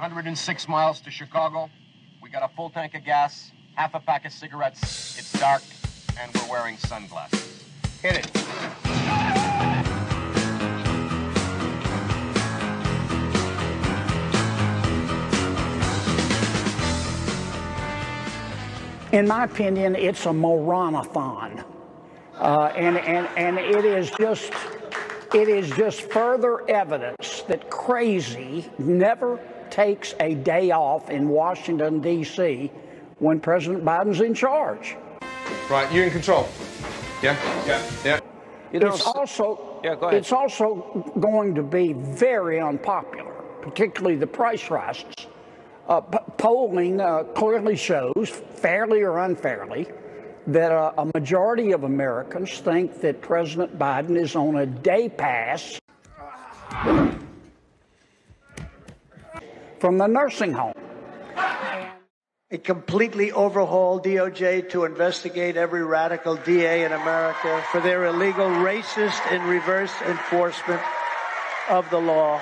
106 miles to Chicago. We got a full tank of gas, half a pack of cigarettes. It's dark, and we're wearing sunglasses. Hit it. In my opinion, it's a moronathon. And it is just further evidence that crazy never takes a day off in Washington, D.C. when President Biden's in charge. Right, you're in control. Yeah, yeah, yeah. It's also going to be very unpopular, particularly the price rises. Polling clearly shows, fairly or unfairly, that a majority of Americans think that President Biden is on a day pass from the nursing home. A completely overhauled DOJ to investigate every radical DA in America for their illegal, racist, and reverse enforcement of the law.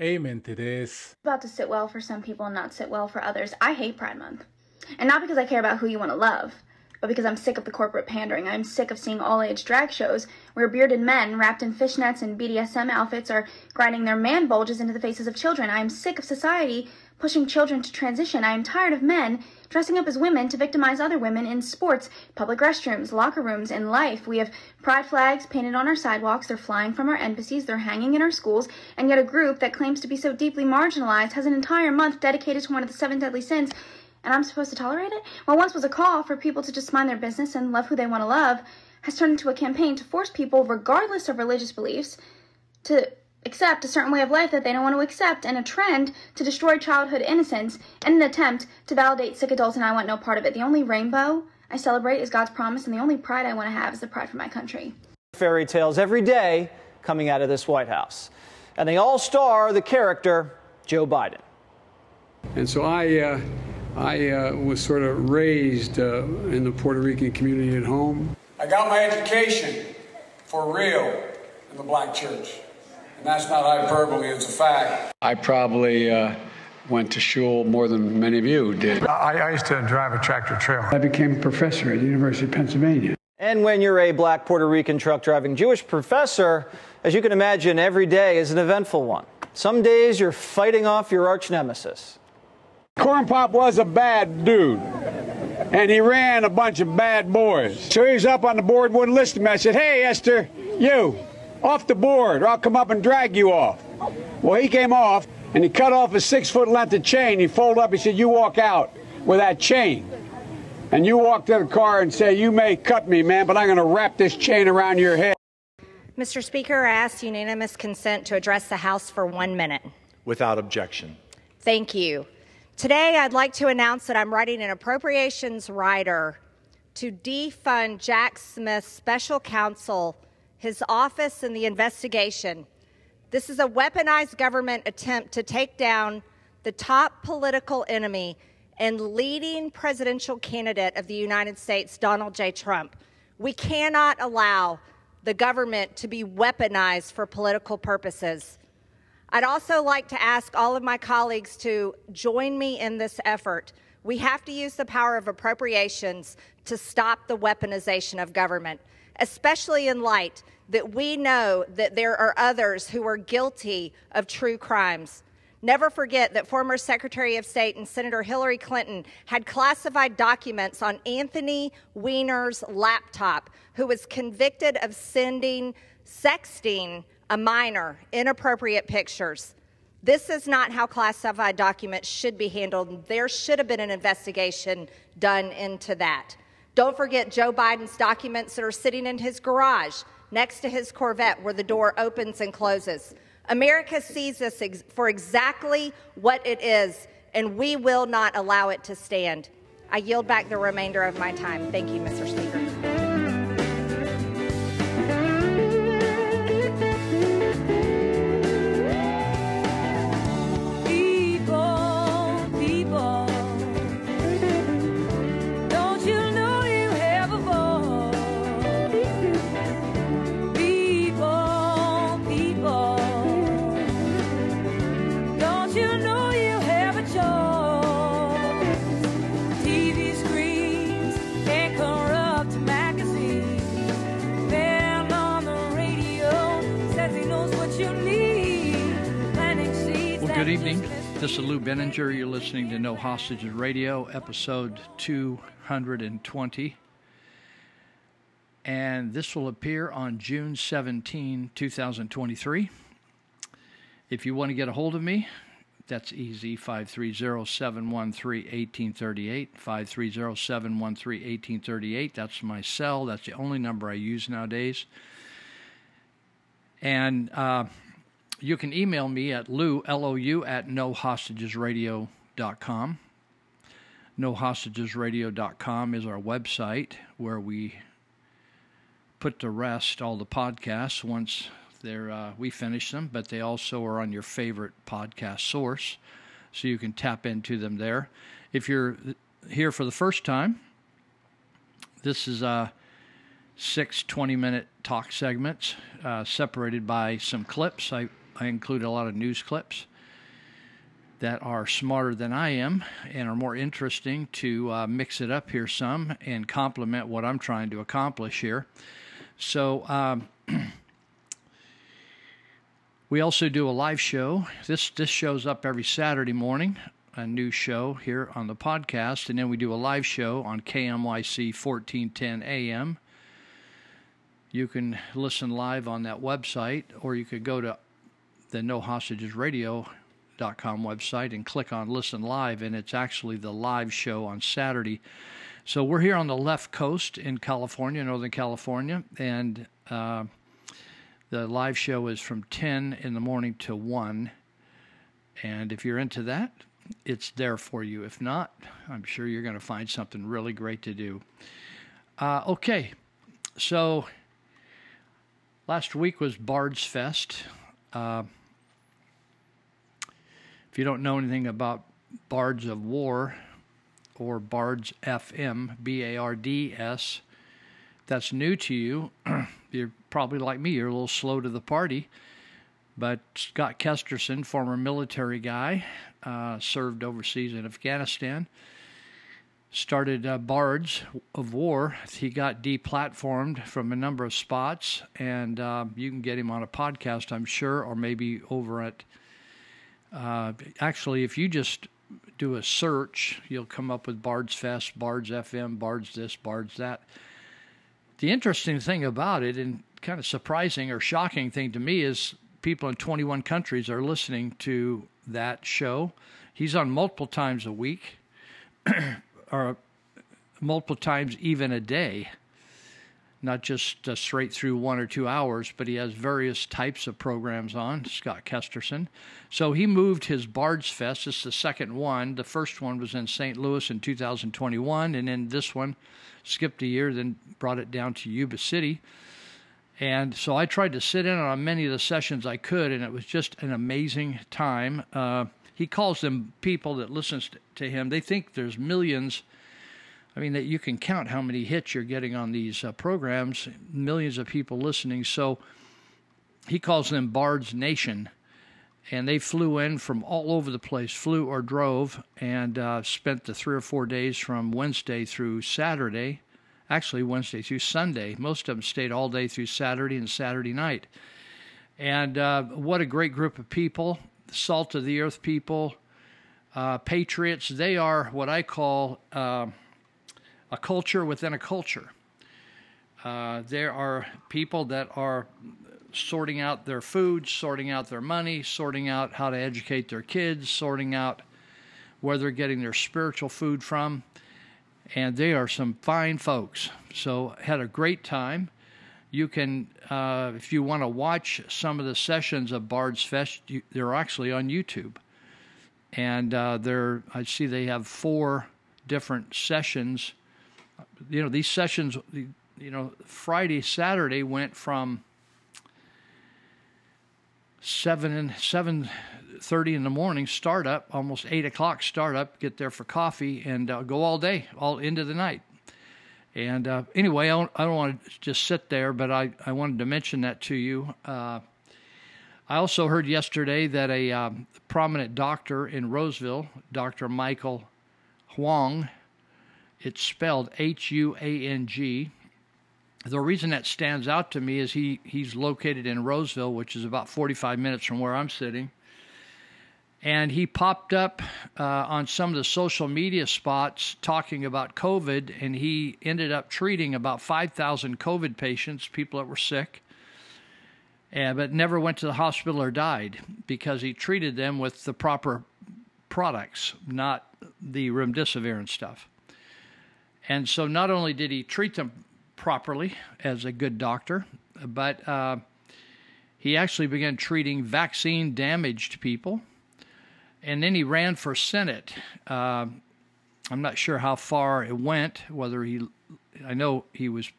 Amen to this. About to sit well for some people and not sit well for others. I hate Pride Month. And not because I care about who you want to love, but because I'm sick of the corporate pandering. I'm sick of seeing all-age drag shows where bearded men wrapped in fishnets and BDSM outfits are grinding their man bulges into the faces of children. I am sick of society pushing children to transition. I am tired of men dressing up as women to victimize other women in sports, public restrooms, locker rooms, and life. We have pride flags painted on our sidewalks. They're flying from our embassies. They're hanging in our schools. And yet a group that claims to be so deeply marginalized has an entire month dedicated to one of the 7 deadly sins. And I'm supposed to tolerate it? What once was a call for people to just mind their business and love who they want to love has turned into a campaign to force people, regardless of religious beliefs, to accept a certain way of life that they don't want to accept, and a trend to destroy childhood innocence in an attempt to validate sick adults, and I want no part of it. The only rainbow I celebrate is God's promise, and the only pride I want to have is the pride for my country. Fairy tales every day coming out of this White House. And they all star the character Joe Biden. And so I was sort of raised in the Puerto Rican community at home. I got my education for real in the black church, and that's not hyperbole, it's a fact. I probably went to shul more than many of you did. I used to drive a tractor trailer. I became a professor at the University of Pennsylvania. And when you're a black Puerto Rican truck-driving Jewish professor, as you can imagine, every day is an eventful one. Some days you're fighting off your arch nemesis. Corn Pop was a bad dude, and he ran a bunch of bad boys. So he was up on the board, wouldn't listen to me. I said, hey, Esther, you, off the board, or I'll come up and drag you off. Well, he came off, and he cut off a 6-foot length of chain. He folded up, he said, you walk out with that chain. And you walk to the car and say, you may cut me, man, but I'm going to wrap this chain around your head. Mr. Speaker, I ask unanimous consent to address the House for 1 minute. Without objection. Thank you. Today, I'd like to announce that I'm writing an appropriations rider to defund Jack Smith's special counsel, his office, and the investigation. This is a weaponized government attempt to take down the top political enemy and leading presidential candidate of the United States, Donald J. Trump. We cannot allow the government to be weaponized for political purposes. I'd also like to ask all of my colleagues to join me in this effort. We have to use the power of appropriations to stop the weaponization of government, especially in light that we know that there are others who are guilty of true crimes. Never forget that former Secretary of State and Senator Hillary Clinton had classified documents on Anthony Weiner's laptop, who was convicted of sending sexting a minor, inappropriate pictures. This is not how classified documents should be handled. There should have been an investigation done into that. Don't forget Joe Biden's documents that are sitting in his garage next to his Corvette where the door opens and closes. America sees this for exactly what it is, and we will not allow it to stand. I yield back the remainder of my time. Thank you, Mr. Speaker. Good evening. This is Lou Benninger. You're listening to No Hostages Radio, episode 220. And this will appear on June 17, 2023. If you want to get a hold of me, that's easy, 530-713-1838, 530-713-1838. That's my cell. That's the only number I use nowadays. And you can email me at Lou, L-O-U, at nohostagesradio.com. Nohostagesradio.com is our website where we put to rest all the podcasts once we finish them, but they also are on your favorite podcast source, so you can tap into them there. If you're here for the first time, this is six 20-minute talk segments separated by some clips. I include a lot of news clips that are smarter than I am and are more interesting to mix it up here some and complement what I'm trying to accomplish here. So we also do a live show. This shows up every Saturday morning, a new show here on the podcast, and then we do a live show on KMYC 1410 AM. You can listen live on that website, or you could go to the NoHostagesRadio.com website and click on Listen Live, and it's actually the live show on Saturday. So we're here on the left coast in California, Northern California, and the live show is from 10 in the morning to 1, and if you're into that, it's there for you. If not, I'm sure you're going to find something really great to do. Okay, so last week was Bards Fest. If you don't know anything about Bards of War or Bards FM, B-A-R-D-S, that's new to you. You're probably like me, you're a little slow to the party, but Scott Kesterson, former military guy, served overseas in Afghanistan, started Bards of War. He got deplatformed from a number of spots, and you can get him on a podcast, I'm sure, or maybe over at, actually, if you just do a search, you'll come up with Bards Fest, Bards FM, Bards this, Bards that. The interesting thing about it, and kind of surprising or shocking thing to me, is people in 21 countries are listening to that show. He's on multiple times a week, or multiple times even a day, not just straight through 1 or 2 hours, but he has various types of programs on, Scott Kesterson. So he moved his Bards Fest. This is the second one. The first one was in St. Louis in 2021, and then this one skipped a year, then brought it down to Yuba City. And so I tried to sit in on many of the sessions I could, and it was just an amazing time. He calls them people that listens to him. They think there's millions. I mean, that you can count how many hits you're getting on these programs, millions of people listening. So he calls them Bards Nation, and they flew in from all over the place, flew or drove, and spent the 3 or 4 days from Wednesday through Saturday, actually Wednesday through Sunday. Most of them stayed all day through Saturday and Saturday night. And what a great group of people, salt of the earth people, patriots. They are what I call a culture within a culture. There are people that are sorting out their food, sorting out their money, sorting out how to educate their kids, sorting out where they're getting their spiritual food from. And they are some fine folks. So had a great time. You can, if you want to watch some of the sessions of Bards Fest, they're actually on YouTube. And I see they have 4 different sessions. You know, these sessions, you know, Friday, Saturday went from 7:30 in the morning startup, almost 8 o'clock startup, get there for coffee, and go all day, all into the night. And anyway, I don't want to just sit there, but I wanted to mention that to you. I also heard yesterday that a prominent doctor in Roseville, Dr. Michael Huang, it's spelled H-U-A-N-G. The reason that stands out to me is he's located in Roseville, which is about 45 minutes from where I'm sitting. And he popped up on some of the social media spots talking about COVID, and he ended up treating about 5,000 COVID patients, people that were sick, but never went to the hospital or died because he treated them with the proper products, not the remdesivir and stuff. And so not only did he treat them properly as a good doctor, but he actually began treating vaccine-damaged people. And then he ran for Senate. I'm not sure how far it went, whether he, I know he was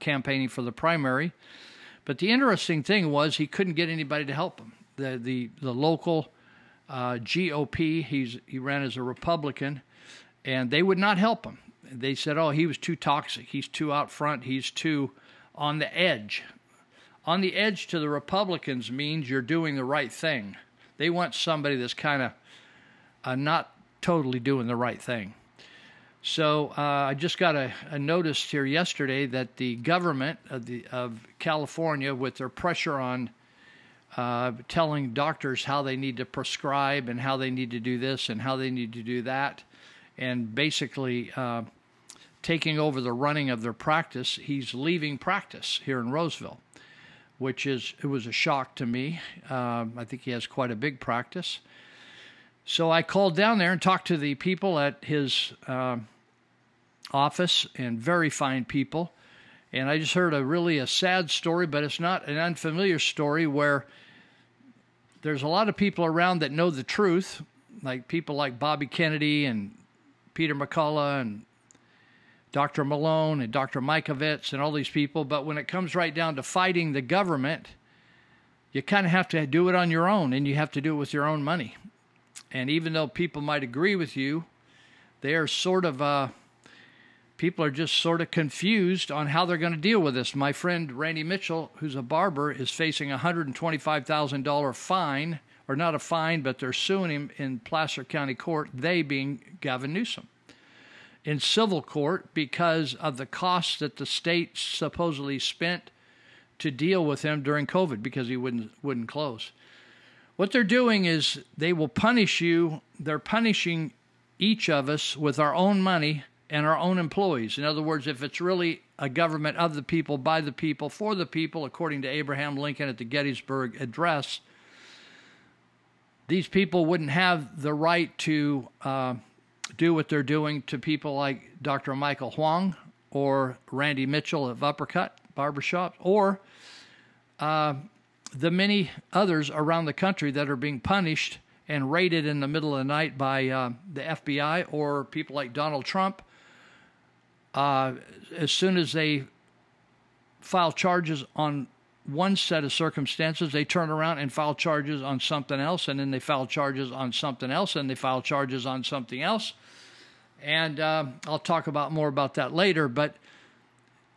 campaigning for the primary, but the interesting thing was he couldn't get anybody to help him. The local GOP, he ran as a Republican, and they would not help him. They said, oh, he was too toxic. He's too out front. He's too on the edge. On the edge to the Republicans means you're doing the right thing. They want somebody that's kind of not totally doing the right thing. So I just got a notice here yesterday that the government of California, with their pressure on telling doctors how they need to prescribe and how they need to do this and how they need to do that, and basically taking over the running of their practice, he's leaving practice here in Roseville, which is, it was a shock to me. I think he has quite a big practice. So I called down there and talked to the people at his office, and very fine people. And I just heard a really sad story, but it's not an unfamiliar story, where there's a lot of people around that know the truth, like people like Bobby Kennedy and Peter McCullough and Dr. Malone and Dr. Mikovits and all these people. But when it comes right down to fighting the government, you kind of have to do it on your own, and you have to do it with your own money. And even though people might agree with you, they are sort of, people are just sort of confused on how they're going to deal with this. My friend Randy Mitchell, who's a barber, is facing a $125,000 fine, or not a fine, but they're suing him in Placer County Court, they being Gavin Newsom, in civil court, because of the costs that the state supposedly spent to deal with him during COVID, because he wouldn't close. What they're doing is they will punish you. They're punishing each of us with our own money and our own employees. In other words, if it's really a government of the people, by the people, for the people, according to Abraham Lincoln at the Gettysburg Address, these people wouldn't have the right to do what they're doing to people like Dr. Michael Huang or Randy Mitchell of Uppercut Barbershop, or the many others around the country that are being punished and raided in the middle of the night by the FBI, or people like Donald Trump. As soon as they file charges on one set of circumstances, they turn around and file charges on something else, and then they file charges on something else, and they file charges on something else. And I'll talk about more about that later, but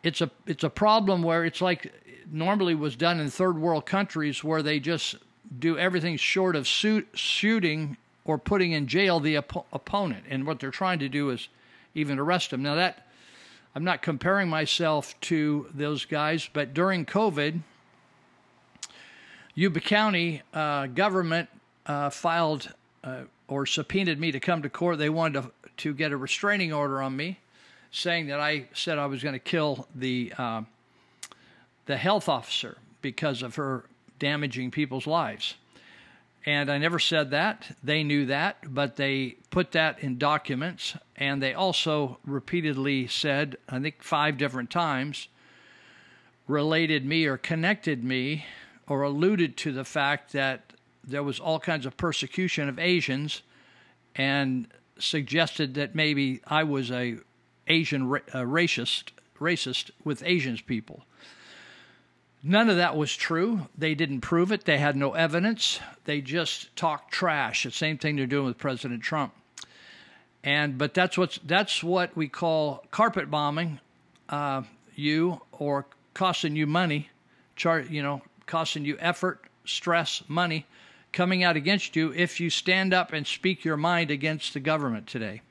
it's a problem where it's like normally was done in third world countries, where they just do everything short of shooting or putting in jail the opponent. And what they're trying to do is even arrest them. Now, that I'm not comparing myself to those guys, but during COVID, Yuba County government filed or subpoenaed me to come to court. They wanted to get a restraining order on me, saying that I said I was going to kill the health officer because of her damaging people's lives. And I never said that. They knew that, but they put that in documents. And they also repeatedly said, I think 5 different times, related me or connected me or alluded to the fact that there was all kinds of persecution of Asians, and suggested that maybe I was a Asian racist with Asians people. None of that was true. They didn't prove it. They had no evidence. They just talked trash. The same thing they're doing with President Trump. But that's what we call carpet bombing you, or costing you money, costing you effort, stress, money coming out against you if you stand up and speak your mind against the government today.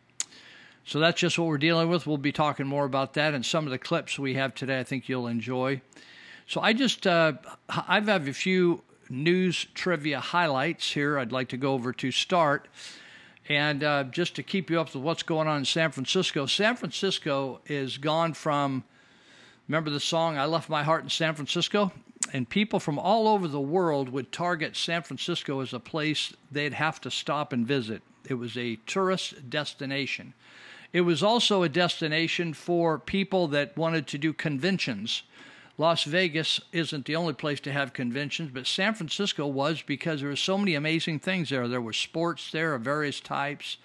So that's just what we're dealing with. We'll be talking more about that, and some of the clips we have today I think you'll enjoy. So I have a few news trivia highlights here I'd like to go over to start. And just to keep you up with what's going on in San Francisco, San Francisco is gone from, remember the song, I Left My Heart in San Francisco? And people from all over the world would target San Francisco as a place they'd have to stop and visit. It was a tourist destination. It was also a destination for people that wanted to do conventions. Las Vegas isn't the only place to have conventions, but San Francisco was, because there were so many amazing things there. There were sports there of various types.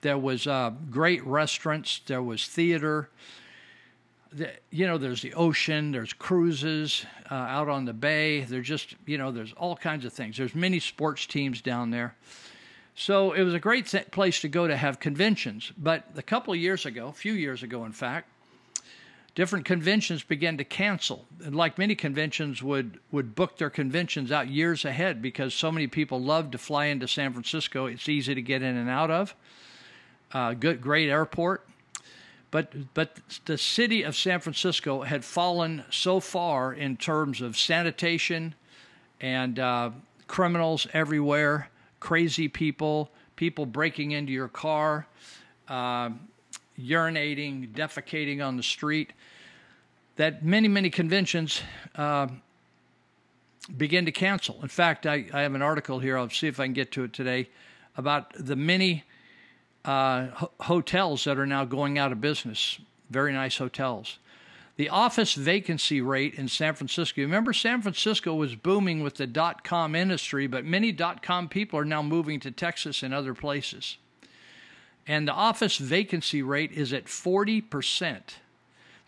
There was great restaurants. There was theater. You know, there's the ocean. There's cruises out on the bay. There's just, you know, there's all kinds of things. There's many sports teams down there. So it was a great place to go to have conventions. But a couple of years ago, a few years ago, in fact, different conventions began to cancel. And like many conventions would book their conventions out years ahead because so many people love to fly into San Francisco. It's easy to get in and out of. Good, great airport. But the city of San Francisco had fallen so far in terms of sanitation and criminals everywhere, crazy people, people breaking into your car, urinating, defecating on the street, that many, many conventions begin to cancel. In fact, I have an article here. I'll see if I can get to it today about the many hotels that are now going out of business. Very nice hotels. The office vacancy rate in San Francisco. Remember, San Francisco was booming with the dot-com industry, but many dot-com people are now moving to Texas and other places. And the office vacancy rate is at 40%.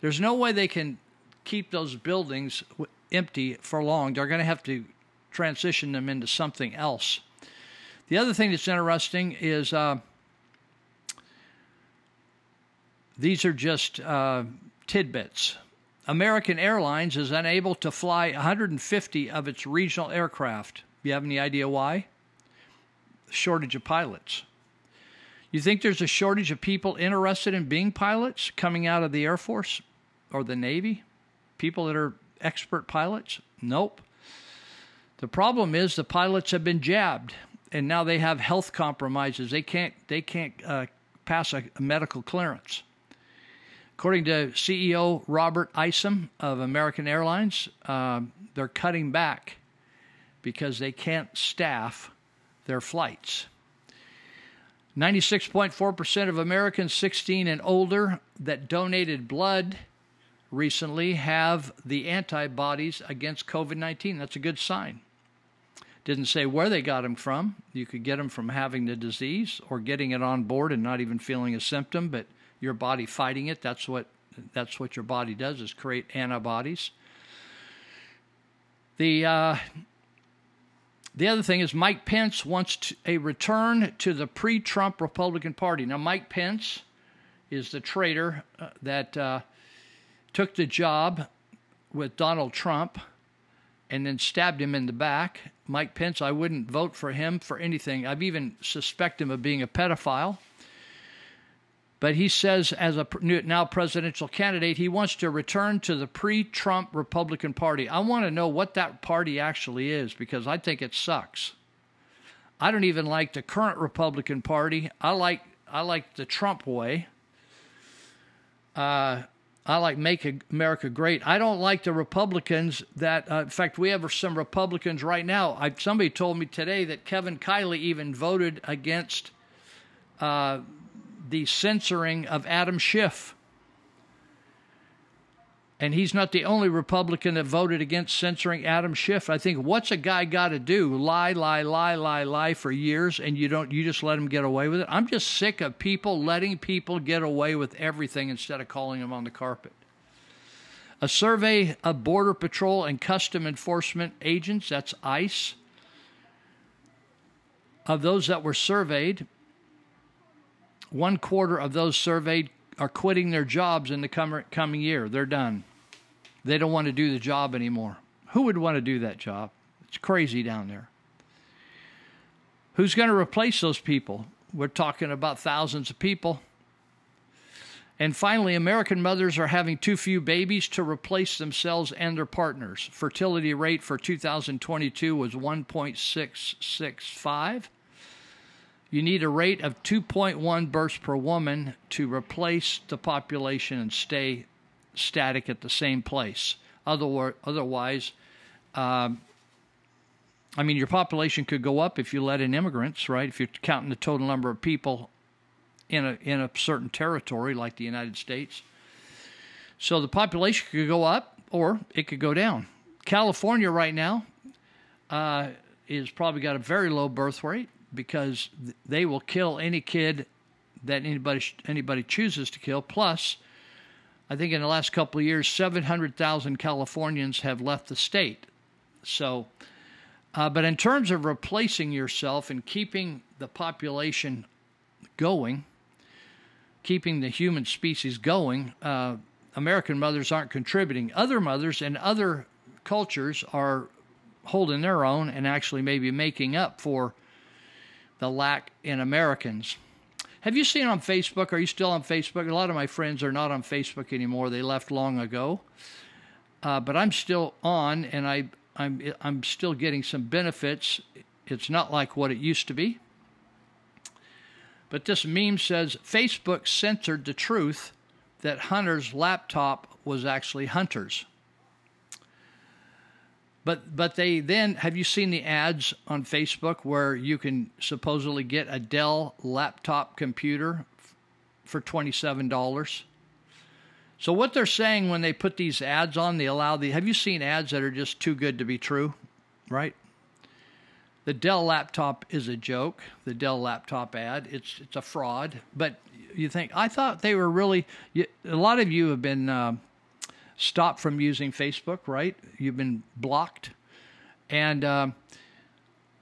There's no way they can keep those buildings empty for long. They're going to have to transition them into something else. The other thing that's interesting is these are just tidbits. American Airlines is unable to fly 150 of its regional aircraft. You have any idea why? Shortage of pilots. You think there's a shortage of people interested in being pilots coming out of the Air Force or the Navy? People that are expert pilots? Nope. The problem is the pilots have been jabbed, and now they have health compromises. They can't pass a medical clearance. According to CEO Robert Isom of American Airlines, they're cutting back because they can't staff their flights. 96.4% of Americans 16 and older that donated blood recently have the antibodies against COVID-19. That's a good sign. Didn't say where they got them from. You could get them from having the disease or getting it on board and not even feeling a symptom, but your body fighting it. That's what your body does, is create antibodies. The other thing is Mike Pence wants a return to the pre-Trump Republican Party. Now, Mike Pence is the traitor that took the job with Donald Trump and then stabbed him in the back. Mike Pence, I wouldn't vote for him for anything. I've even suspected him of being a pedophile. But he says, as a now presidential candidate, he wants to return to the pre-Trump Republican Party. I want to know what that party actually is, because I think it sucks. I don't even like the current Republican Party. I like the Trump way. I like Make America Great. I don't like the Republicans that, in fact, we have some Republicans right now. Somebody told me today that Kevin Kiley even voted against the censoring of Adam Schiff. And he's not the only Republican that voted against censoring Adam Schiff. I think, what's a guy got to do? Lie for years, and you just let him get away with it? I'm just sick of people letting people get away with everything instead of calling them on the carpet. A survey of Border Patrol and Custom Enforcement agents, that's ICE, of those that were surveyed, one quarter of those surveyed are quitting their jobs in the coming year. They're done. They don't want to do the job anymore. Who would want to do that job? It's crazy down there. Who's going to replace those people? We're talking about thousands of people. And finally, American mothers are having too few babies to replace themselves and their partners. Fertility rate for 2022 was 1.665. You need a rate of 2.1 births per woman to replace the population and stay static at the same place. Otherwise, I mean, your population could go up if you let in immigrants, right? If you're counting the total number of people in a certain territory like the United States. So the population could go up or it could go down. California right now is probably got a very low birth rate because they will kill any kid that anybody chooses to kill. Plus, I think in the last couple of years, 700,000 Californians have left the state. So, but in terms of replacing yourself and keeping the population going, keeping the human species going, American mothers aren't contributing. Other mothers and other cultures are holding their own and actually maybe making up for the lack in Americans. Have you seen on Facebook? Are you still on Facebook? A lot of my friends are not on Facebook anymore. They left long ago. But I'm still on, and I'm still getting some benefits. It's not like what it used to be. But this meme says, Facebook censored the truth that Hunter's laptop was actually Hunter's. But they then, have you seen the ads on Facebook where you can supposedly get a Dell laptop computer for $27? So what they're saying when they put these ads on, they allow the, have you seen ads that are just too good to be true, right? The Dell laptop is a joke, the Dell laptop ad, it's a fraud. But you think, I thought they were really, a lot of you have been... Stop from using Facebook, right? You've been blocked. And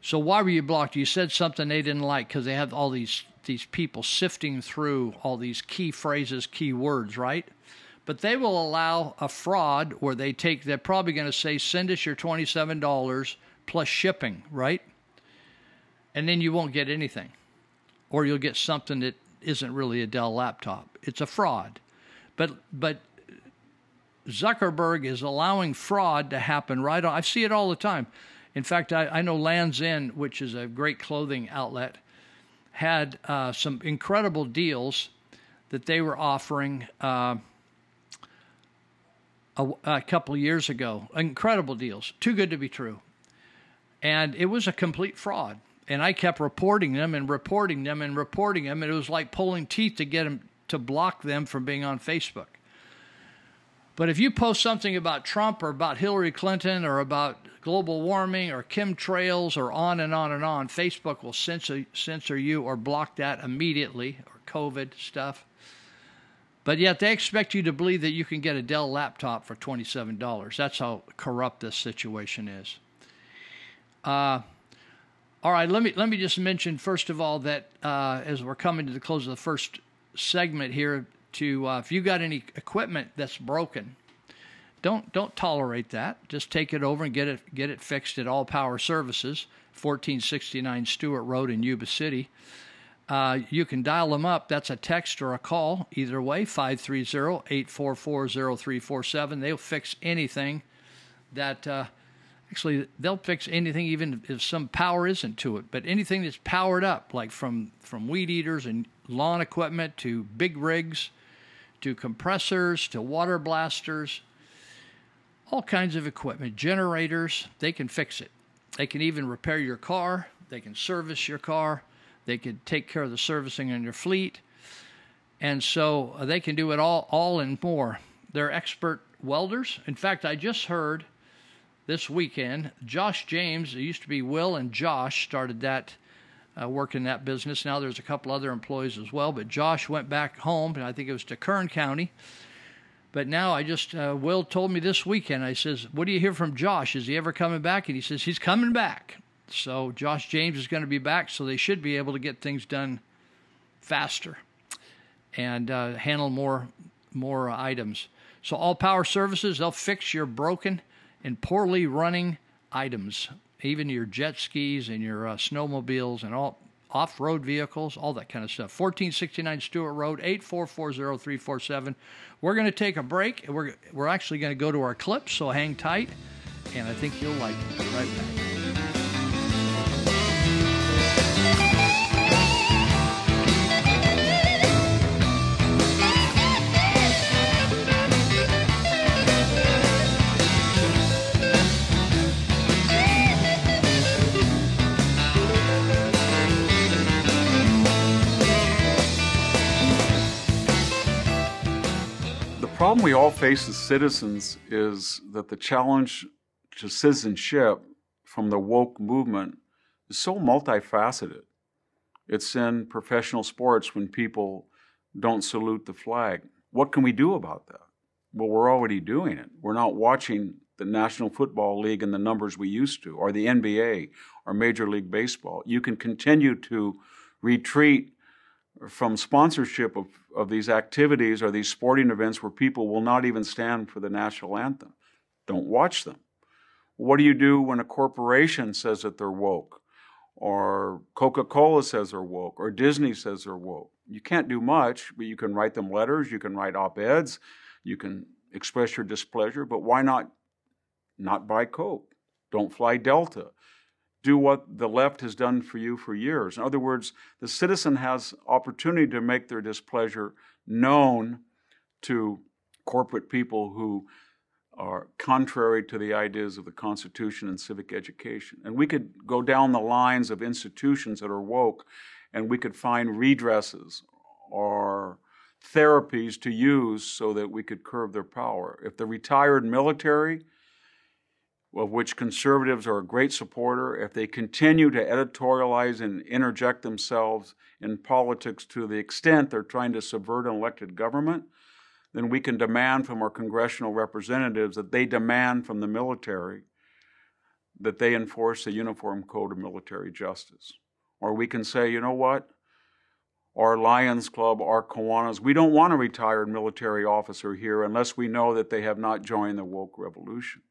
so why were you blocked? You said something they didn't like because they have all these people sifting through all these key phrases, key words, right? But they will allow a fraud where they take, they're probably going to say, send us your $27 plus shipping, right? And then you won't get anything. Or you'll get something that isn't really a Dell laptop. It's a fraud. But Zuckerberg is allowing fraud to happen right on. I see it all the time. In fact, I know Land's End, which is a great clothing outlet, had some incredible deals that they were offering a couple of years ago. Incredible deals. Too good to be true. And it was a complete fraud. And I kept reporting them and reporting them and reporting them. And it was like pulling teeth to get them to block them from being on Facebook. But if you post something about Trump or about Hillary Clinton or about global warming or chemtrails or on and on and on, Facebook will censor you or block that immediately, or COVID stuff. But yet they expect you to believe that you can get a Dell laptop for $27. That's how corrupt this situation is. All right, let me just mention, first of all, that as we're coming to the close of the first segment here, if you got any equipment that's broken, don't tolerate that. Just take it over and get it fixed at All Power Services, 1469 Stewart Road in Yuba City. You can dial them up. That's a text or a call. Either way, 530-844-0347. They'll fix anything that actually they'll fix anything, even if some power isn't to it. But anything that's powered up, like from weed eaters and lawn equipment to big rigs, to compressors, to water blasters, all kinds of equipment, generators, they can fix it. They can even repair your car. They can service your car. They can take care of the servicing on your fleet. And so they can do it all and more. They're expert welders. In fact, I just heard this weekend, Josh James, it used to be Will and Josh, started that work in that business. Now there's a couple other employees as well, but Josh went back home, and I think it was to Kern County. But now I just, Will told me this weekend, I says, what do you hear from Josh? Is he ever coming back? And he says, he's coming back. So Josh James is going to be back, so they should be able to get things done faster and handle more items. So All Power Services, they'll fix your broken and poorly running items, even your jet skis and your snowmobiles and all off-road vehicles, all that kind of stuff. 1469 Stewart Road, 8440347. We're going to take a break. We're actually going to go to our clips, so hang tight, and I think you'll like it. Be right back. The problem we all face as citizens is that the challenge to citizenship from the woke movement is so multifaceted. It's in professional sports when people don't salute the flag. What can we do about that? Well, we're already doing it. We're not watching the National Football League in the numbers we used to, or the NBA, or Major League Baseball. You can continue to retreat from sponsorship of these activities or these sporting events where people will not even stand for the national anthem. Don't watch them. What do you do when a corporation says that they're woke, or Coca-Cola says they're woke, or Disney says they're woke? You can't do much, but you can write them letters, you can write op-eds, you can express your displeasure, but why not buy Coke? Don't fly Delta. Do what the left has done for you for years. In other words, the citizen has opportunity to make their displeasure known to corporate people who are contrary to the ideas of the Constitution and civic education. And we could go down the lines of institutions that are woke, and we could find redresses or therapies to use so that we could curb their power. If the retired military, of which conservatives are a great supporter, if they continue to editorialize and interject themselves in politics to the extent they're trying to subvert an elected government, then we can demand from our congressional representatives that they demand from the military that they enforce the Uniform Code of Military Justice. Or we can say, you know what, our Lions Club, our Kiwanis, we don't want a retired military officer here unless we know that they have not joined the woke revolution.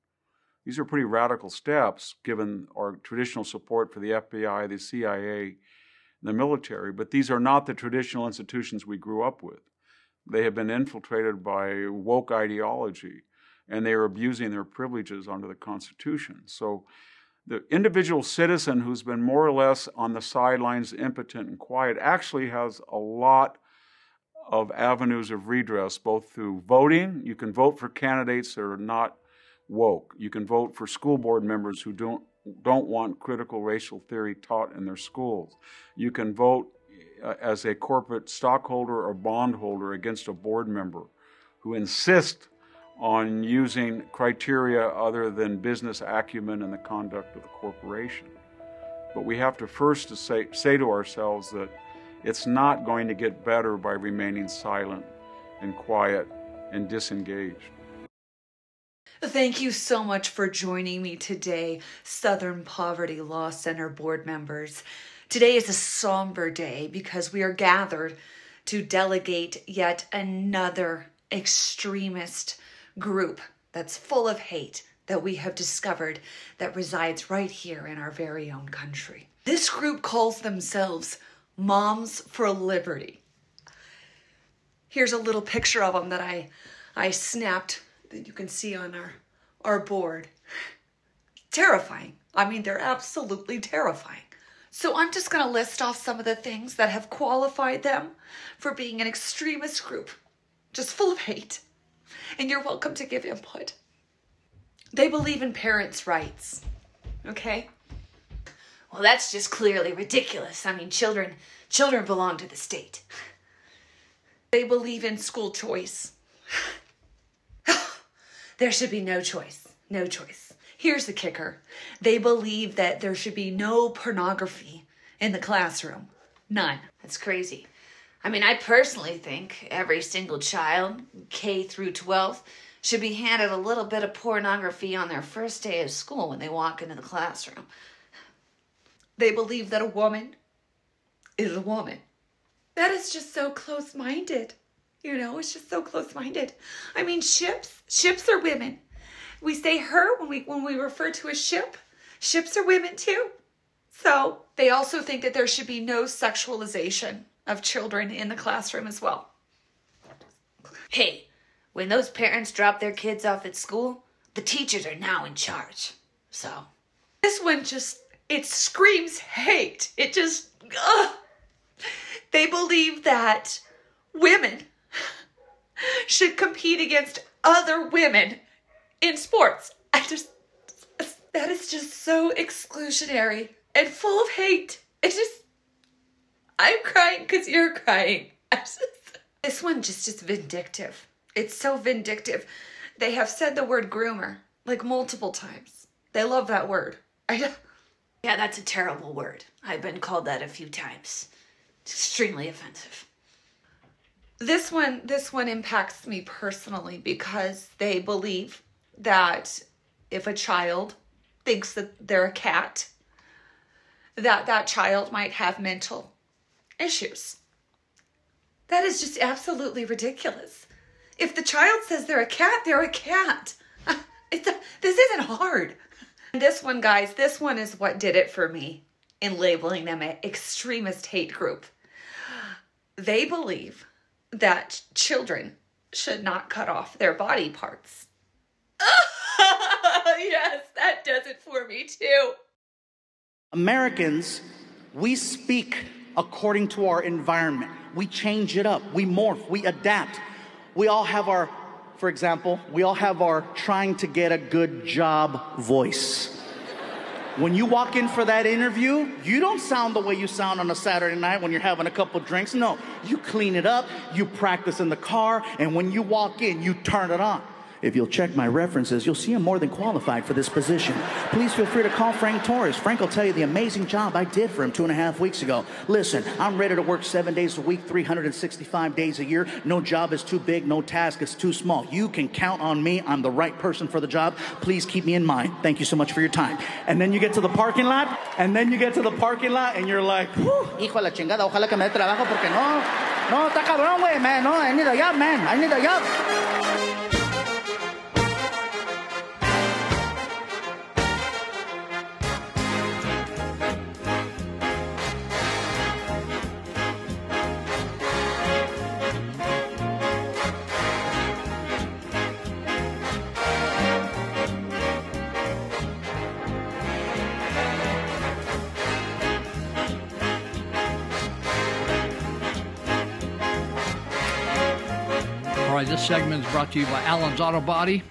These are pretty radical steps, given our traditional support for the FBI, the CIA, and the military, but these are not the traditional institutions we grew up with. They have been infiltrated by woke ideology, and they are abusing their privileges under the Constitution. So the individual citizen who's been more or less on the sidelines, impotent and quiet, actually has a lot of avenues of redress, both through voting. You can vote for candidates that are not woke. You can vote for school board members who don't want critical racial theory taught in their schools. You can vote as a corporate stockholder or bondholder against a board member who insists on using criteria other than business acumen in the conduct of the corporation. But we have to first say to ourselves that it's not going to get better by remaining silent and quiet and disengaged. Thank you so much for joining me today, Southern Poverty Law Center board members. Today is a somber day because we are gathered to delegate yet another extremist group that's full of hate that we have discovered that resides right here in our very own country. This group calls themselves Moms for Liberty. Here's a little picture of them that I snapped that you can see on our board. Terrifying. I mean, they're absolutely terrifying. So I'm just going to list off some of the things that have qualified them for being an extremist group, just full of hate. And you're welcome to give input. They believe in parents' rights. Okay? Well, that's just clearly ridiculous. I mean, children belong to the state. They believe in school choice. There should be no choice, no choice. Here's the kicker. They believe that there should be no pornography in the classroom. None. That's crazy. I mean, I personally think every single child, K through 12, should be handed a little bit of pornography on their first day of school when they walk into the classroom. They believe that a woman is a woman. That is just so close-minded. You know, it's just so close-minded. I mean, ships are women. We say her when we refer to a ship. Ships are women too. So they also think that there should be no sexualization of children in the classroom as well. Hey, when those parents drop their kids off at school, the teachers are now in charge. So this one just, it screams hate. It just, ugh. They believe that women should compete against other women in sports. That is just so exclusionary and full of hate. It's just, I'm crying because you're crying. This one just is vindictive. It's so vindictive. They have said the word groomer like multiple times. They love that word. Yeah, that's a terrible word. I've been called that a few times. It's extremely offensive. This one impacts me personally because they believe that if a child thinks that they're a cat, that child might have mental issues. That is just absolutely ridiculous. If the child says they're a cat, they're a cat. This isn't hard. This one, guys, this one is what did it for me in labeling them an extremist hate group. They believe that children should not cut off their body parts. Yes, that does it for me too. Americans, we speak according to our environment. We change it up. We morph. We adapt. We all have our, for example, we all have our trying to get a good job voice. When you walk in for that interview, you don't sound the way you sound on a Saturday night when you're having a couple drinks. No, you clean it up, you practice in the car, and when you walk in, you turn it on. If you'll check my references, you'll see I'm more than qualified for this position. Please feel free to call Frank Torres. Frank will tell you the amazing job I did for him 2.5 weeks ago. Listen, I'm ready to work 7 days a week, 365 days a year. No job is too big, no task is too small. You can count on me. I'm the right person for the job. Please keep me in mind. Thank you so much for your time. And then you get to the parking lot, and you're like, hijo la chingada, ojalá que me dé trabajo porque no, está cabrón, güey, man. No, I need a job, man. I need a job. This segment is brought to you by Allen's Auto Body.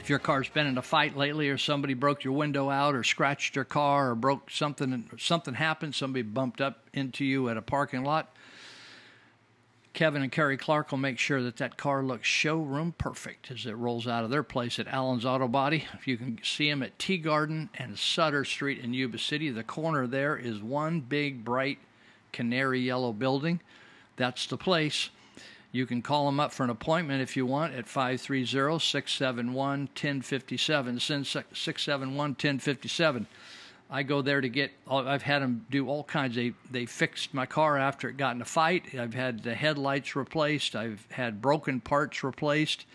If your car's been in a fight lately, or somebody broke your window out, or scratched your car, or broke something, or something happened, somebody bumped up into you at a parking lot, Kevin and Kerry Clark will make sure that that car looks showroom perfect as it rolls out of their place at Allen's Auto Body. If you can see them at Tea Garden and Sutter Street in Yuba City, the corner there is one big, bright, canary yellow building. That's the place. You can call them up for an appointment if you want at 530-671-1057. Since 671-1057, I go there to get, I've had them do all kinds. They fixed my car after it got in a fight. I've had the headlights replaced. I've had broken parts replaced,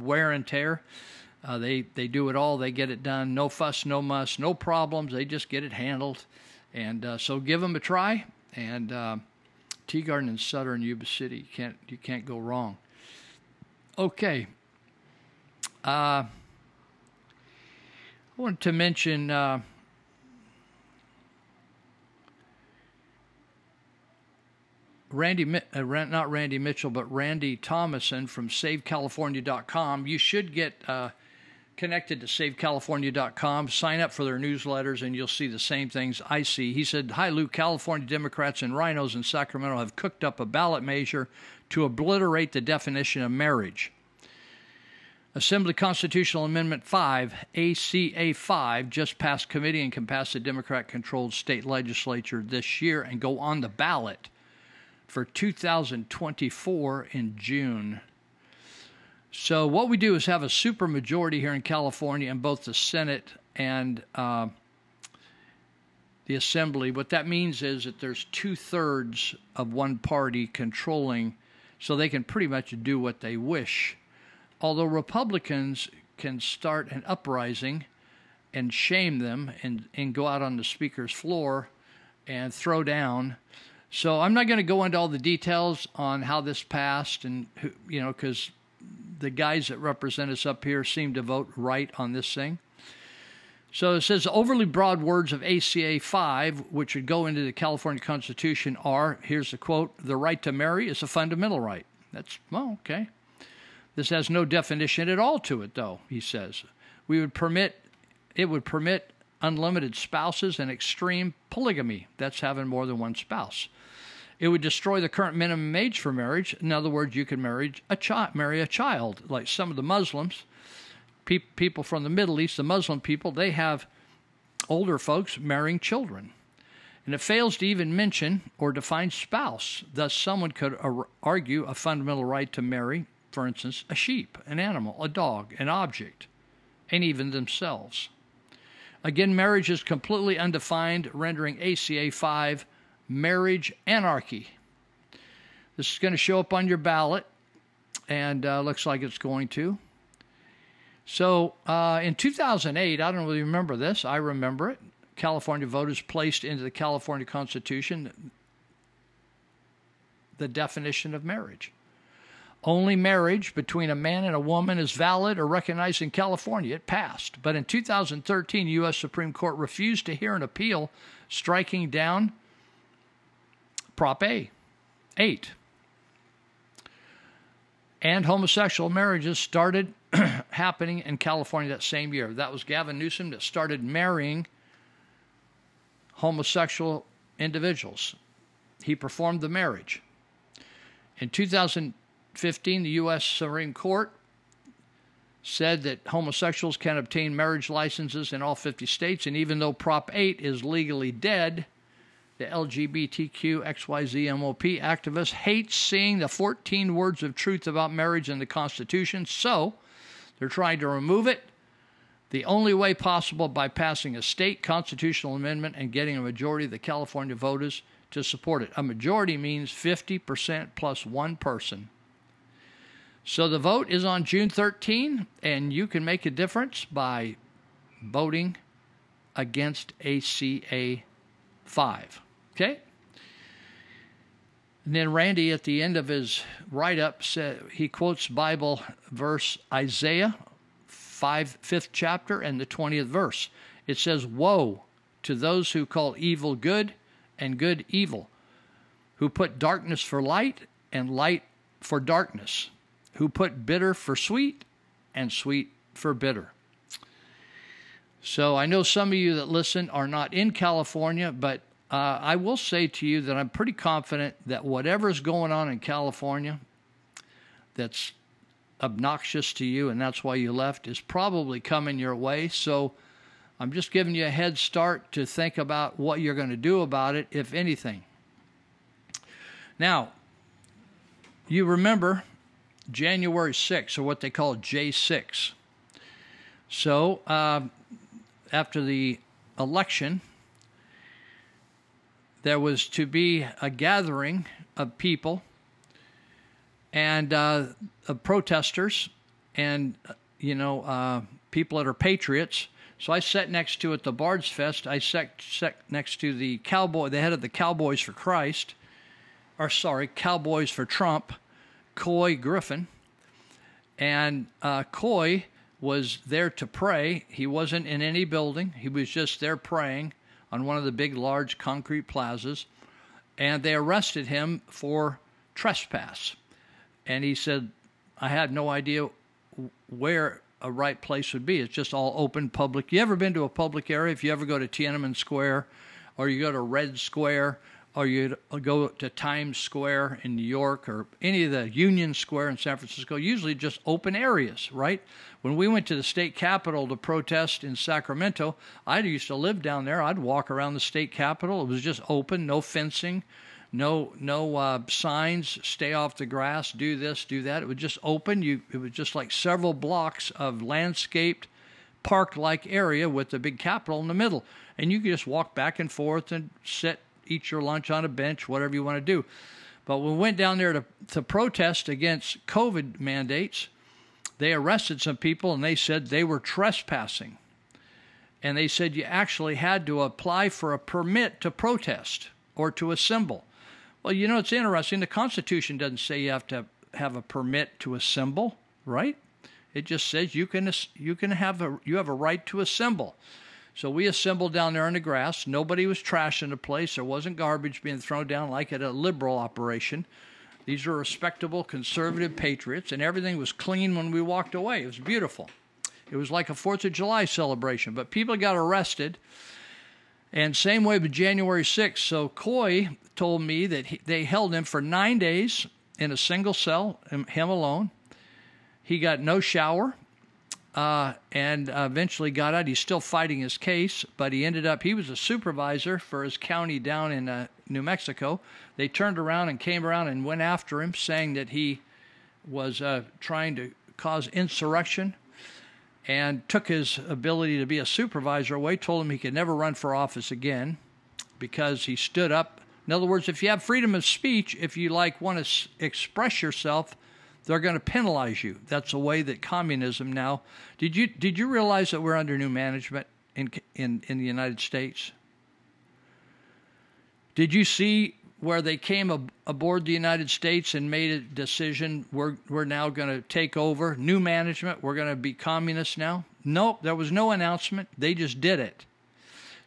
wear and tear. They do it all. They get it done. No fuss, no muss, no problems. They just get it handled. And so give them a try. And Tea Garden in Sutter and Yuba City. You can't go wrong. Okay. I wanted to mention Randy Thomason from SaveCalifornia.com. You should get connected to SaveCalifornia.com. Sign up for their newsletters, and you'll see the same things I see. He said, "Hi, Lou. California Democrats and rhinos in Sacramento have cooked up a ballot measure to obliterate the definition of marriage. Assembly Constitutional Amendment 5, ACA 5, just passed committee and can pass the Democrat-controlled state legislature this year and go on the ballot for 2024 in June." So what we do is have a super majority here in California in both the Senate and the Assembly. What that means is that there's 2/3 of one party controlling, so they can pretty much do what they wish. Although Republicans can start an uprising and shame them and go out on the speaker's floor and throw down. So I'm not going to go into all the details on how this passed and, you know, because the guys that represent us up here seem to vote right on this thing. So it says overly broad words of ACA 5, which would go into the California Constitution, are, here's the quote, the right to marry is a fundamental right. That's, well, okay. This has no definition at all to it, though, he says. It would permit unlimited spouses and extreme polygamy. That's having more than one spouse. It would destroy the current minimum age for marriage. In other words, you can marry a child, like some of the Muslims. People from the Middle East, the Muslim people, they have older folks marrying children. And it fails to even mention or define spouse. Thus, someone could argue a fundamental right to marry, for instance, a sheep, an animal, a dog, an object, and even themselves. Again, marriage is completely undefined, rendering ACA 5 marriage anarchy. This is going to show up on your ballot, and looks like it's going to. So in 2008, I don't really remember this. I remember it. California voters placed into the California Constitution the definition of marriage. Only marriage between a man and a woman is valid or recognized in California. It passed. But in 2013, U.S. Supreme Court refused to hear an appeal striking down Prop A, 8. And homosexual marriages started happening in California that same year. That was Gavin Newsom that started marrying homosexual individuals. He performed the marriage. In 2015, the U.S. Supreme Court said that homosexuals can obtain marriage licenses in all 50 states, and even though Prop 8 is legally dead, the LGBTQ XYZ MOP activists hate seeing the 14 words of truth about marriage in the Constitution, so they're trying to remove it the only way possible by passing a state constitutional amendment and getting a majority of the California voters to support it. A majority means 50% plus one person. So the vote is on June 13, and you can make a difference by voting against ACA 5, okay? And then Randy, at the end of his write-up, said he quotes Bible verse Isaiah 5, 5th chapter and the 20th verse. It says, woe to those who call evil good and good evil, who put darkness for light and light for darkness, who put bitter for sweet and sweet for bitter. So I know some of you that listen are not in California, but I will say to you that I'm pretty confident that whatever's going on in California that's obnoxious to you and that's why you left is probably coming your way. So I'm just giving you a head start to think about what you're going to do about it, if anything. Now, you remember January 6th, or what they call J6. So after the election, there was to be a gathering of people and of protesters and, you know, people that are patriots. So I sat next to, at the Bards Fest, I sat next to the head of the Cowboys for Christ, or sorry, Cowboys for Trump, Coy Griffin, and Coy was there to pray. He wasn't in any building. He was just there praying on one of the big, large concrete plazas, and they arrested him for trespass. And he said, I had no idea where a right place would be. It's just all open public. You ever been to a public area? If you ever go to Tiananmen Square, or you go to Red Square, or you go to Times Square in New York, or any of the Union Square in San Francisco, usually just open areas, right? When we went to the state capitol to protest in Sacramento, I used to live down there. I'd walk around the state capitol. It was just open, no fencing, no signs, stay off the grass, do this, do that. It was just open. It was just like several blocks of landscaped park-like area with the big capitol in the middle. And you could just walk back and forth and sit, eat your lunch on a bench, whatever you want to do. But we went down there to protest against COVID mandates. They arrested some people, and they said they were trespassing. and they said you actually had to apply for a permit to protest or to assemble. Well, you know, it's interesting. The Constitution doesn't say you have to have a permit to assemble, right? It just says you have a right to assemble. So we assembled down there in the grass. Nobody was trashing the place. There wasn't garbage being thrown down like at a liberal operation. These were respectable conservative patriots, and everything was clean when we walked away. It was beautiful. It was like a 4th of July celebration, but people got arrested. And same way with January 6th. So Coy told me that they held him for 9 days in a single cell, him alone. He got no shower and eventually got out. He's still fighting his case, but he was a supervisor for his county down in New Mexico. They turned around and came around and went after him, saying that he was trying to cause insurrection, and took his ability to be a supervisor away, told him he could never run for office again because he stood up. In other words, if you have freedom of speech, if you want to express yourself, they're going to penalize you. That's the way that communism now. Did you realize that we're under new management in the United States? Did you see where they came aboard the United States and made a decision? We're now going to take over new management. We're going to be communists now. Nope, there was no announcement. They just did it.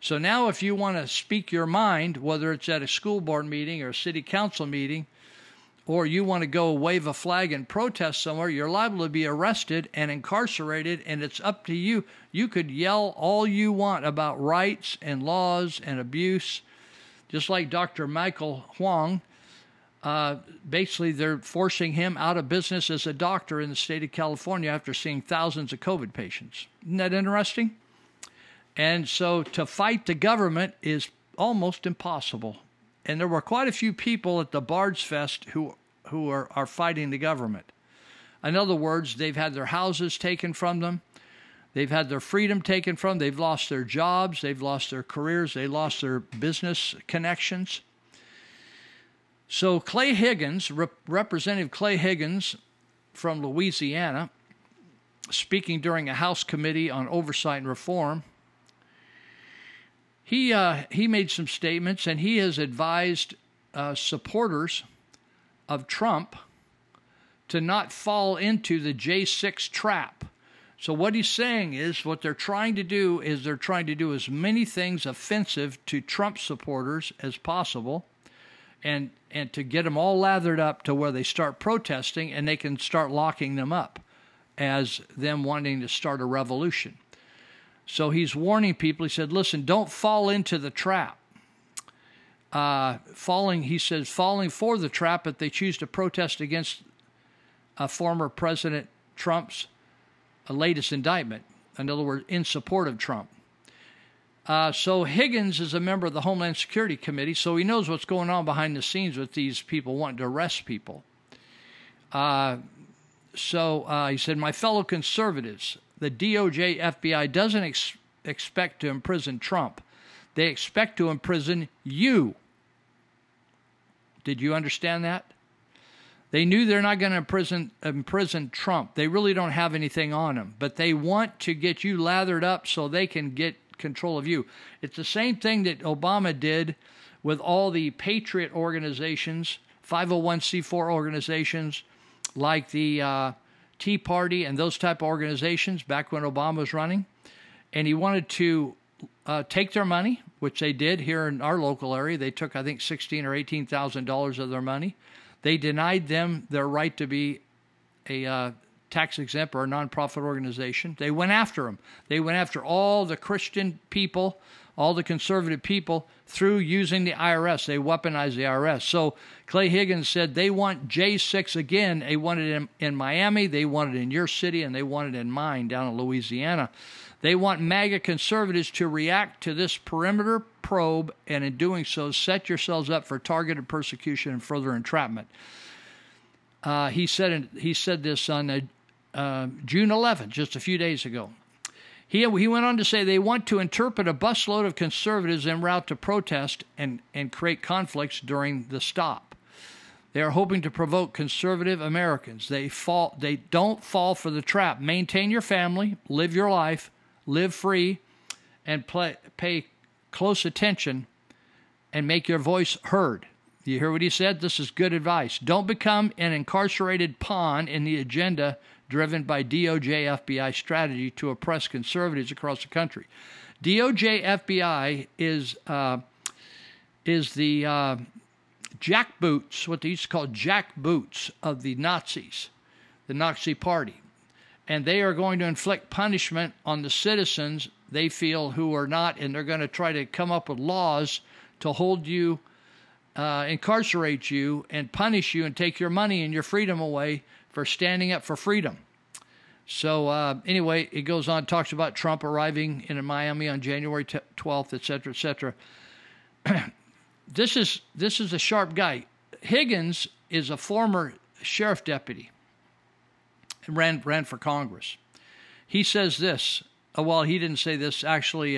So now, if you want to speak your mind, whether it's at a school board meeting or a city council meeting, or you want to go wave a flag and protest somewhere, you're liable to be arrested and incarcerated, and it's up to you. You could yell all you want about rights and laws and abuse, just like Dr. Michael Huang. Basically, they're forcing him out of business as a doctor in the state of California after seeing thousands of COVID patients. Isn't that interesting? And so to fight the government is almost impossible. And there were quite a few people at the Bards Fest who are fighting the government. In other words, they've had their houses taken from them. They've had their freedom taken from them. They've lost their jobs. They've lost their careers. They lost their business connections. So Clay Higgins, Representative Clay Higgins from Louisiana, speaking during a House Committee on Oversight and Reform, he made some statements, and he has advised supporters of Trump to not fall into the J6 trap. So what he's saying is what they're trying to do as many things offensive to Trump supporters as possible, and to get them all lathered up to where they start protesting, and they can start locking them up as them wanting to start a revolution. So he's warning people. He said, listen, don't fall into the trap. Falling for the trap if they choose to protest against former President Trump's latest indictment. In other words, in support of Trump. So Higgins is a member of the Homeland Security Committee, so he knows what's going on behind the scenes with these people wanting to arrest people. He said, my fellow conservatives, the DOJ, FBI doesn't expect to imprison Trump. They expect to imprison you. Did you understand that? They knew they're not going to imprison Trump. They really don't have anything on him, but they want to get you lathered up so they can get control of you. It's the same thing that Obama did with all the patriot organizations, 501c4 organizations like the Tea Party and those type of organizations back when Obama was running, and he wanted to take their money, which they did here in our local area. They took, I think, $16,000 or $18,000 of their money. They denied them their right to be a tax-exempt or a nonprofit organization. They went after them. They went after all the Christian people, all the conservative people, through using the IRS. They weaponized the IRS. So Clay Higgins said they want J6 again. They want it in Miami. They want it in your city, and they want it in mine down in Louisiana. They want MAGA conservatives to react to this perimeter probe, and in doing so, set yourselves up for targeted persecution and further entrapment. He said this on June 11th, just a few days ago. He went on to say they want to interpret a busload of conservatives en route to protest and create conflicts during the stop. They are hoping to provoke conservative Americans. They don't fall for the trap. Maintain your family, live your life, live free, and pay close attention and make your voice heard. You hear what he said? This is good advice. Don't become an incarcerated pawn in the agenda driven by DOJ FBI strategy to oppress conservatives across the country. DOJ FBI is the jackboots, what they used to call jackboots of the Nazis, the Nazi Party. And they are going to inflict punishment on the citizens they feel who are not, and they're going to try to come up with laws to hold you, incarcerate you, and punish you and take your money and your freedom away for standing up for freedom. So anyway, it goes on, talks about Trump arriving in Miami on January 12th, et cetera, et cetera. This is a sharp guy. Higgins is a former sheriff deputy and ran for Congress. He says this. Well, he didn't say this. Actually,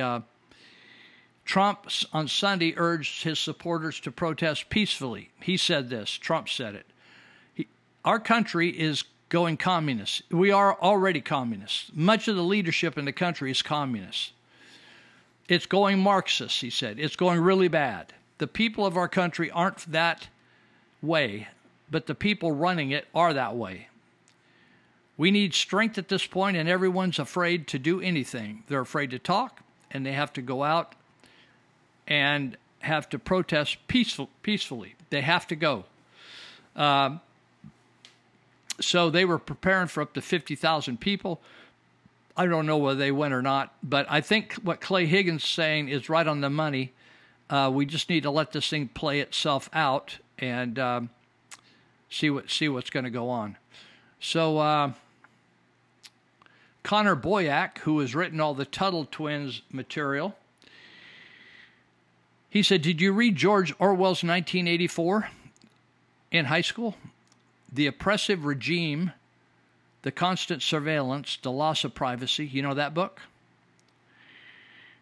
Trump on Sunday urged his supporters to protest peacefully. He said this. Trump said it. Our country is going communist. We are already communists. Much of the leadership in the country is communist. It's going Marxist, he said. It's going really bad. The people of our country aren't that way, but the people running it are that way. We need strength at this point, and everyone's afraid to do anything. They're afraid to talk, and they have to go out and have to protest peacefully. They have to go. So they were preparing for up to 50,000 people. I don't know whether they went or not, but I think what Clay Higgins is saying is right on the money. We just need to let this thing play itself out and see what's going to go on. So Connor Boyack, who has written all the Tuttle Twins material, he said, "Did you read George Orwell's 1984 in high school? The oppressive regime, the constant surveillance, the loss of privacy. You know that book?"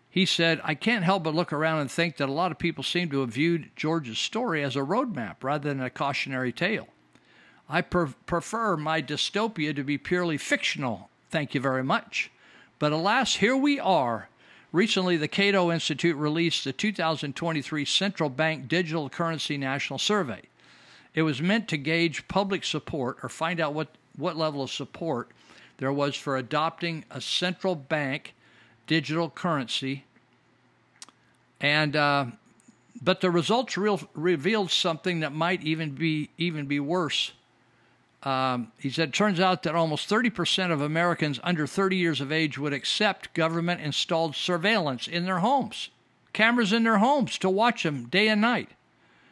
He said, "I can't help but look around and think that a lot of people seem to have viewed George's story as a roadmap rather than a cautionary tale. I prefer my dystopia to be purely fictional, thank you very much. But alas, here we are." Recently, the Cato Institute released the 2023 Central Bank Digital Currency National Survey. It was meant to gauge public support or find out what level of support there was for adopting a central bank digital currency, and but the results revealed something that might even be worse. He said, "Turns out that almost 30% of Americans under 30 years of age would accept government-installed surveillance in their homes, cameras in their homes to watch them day and night,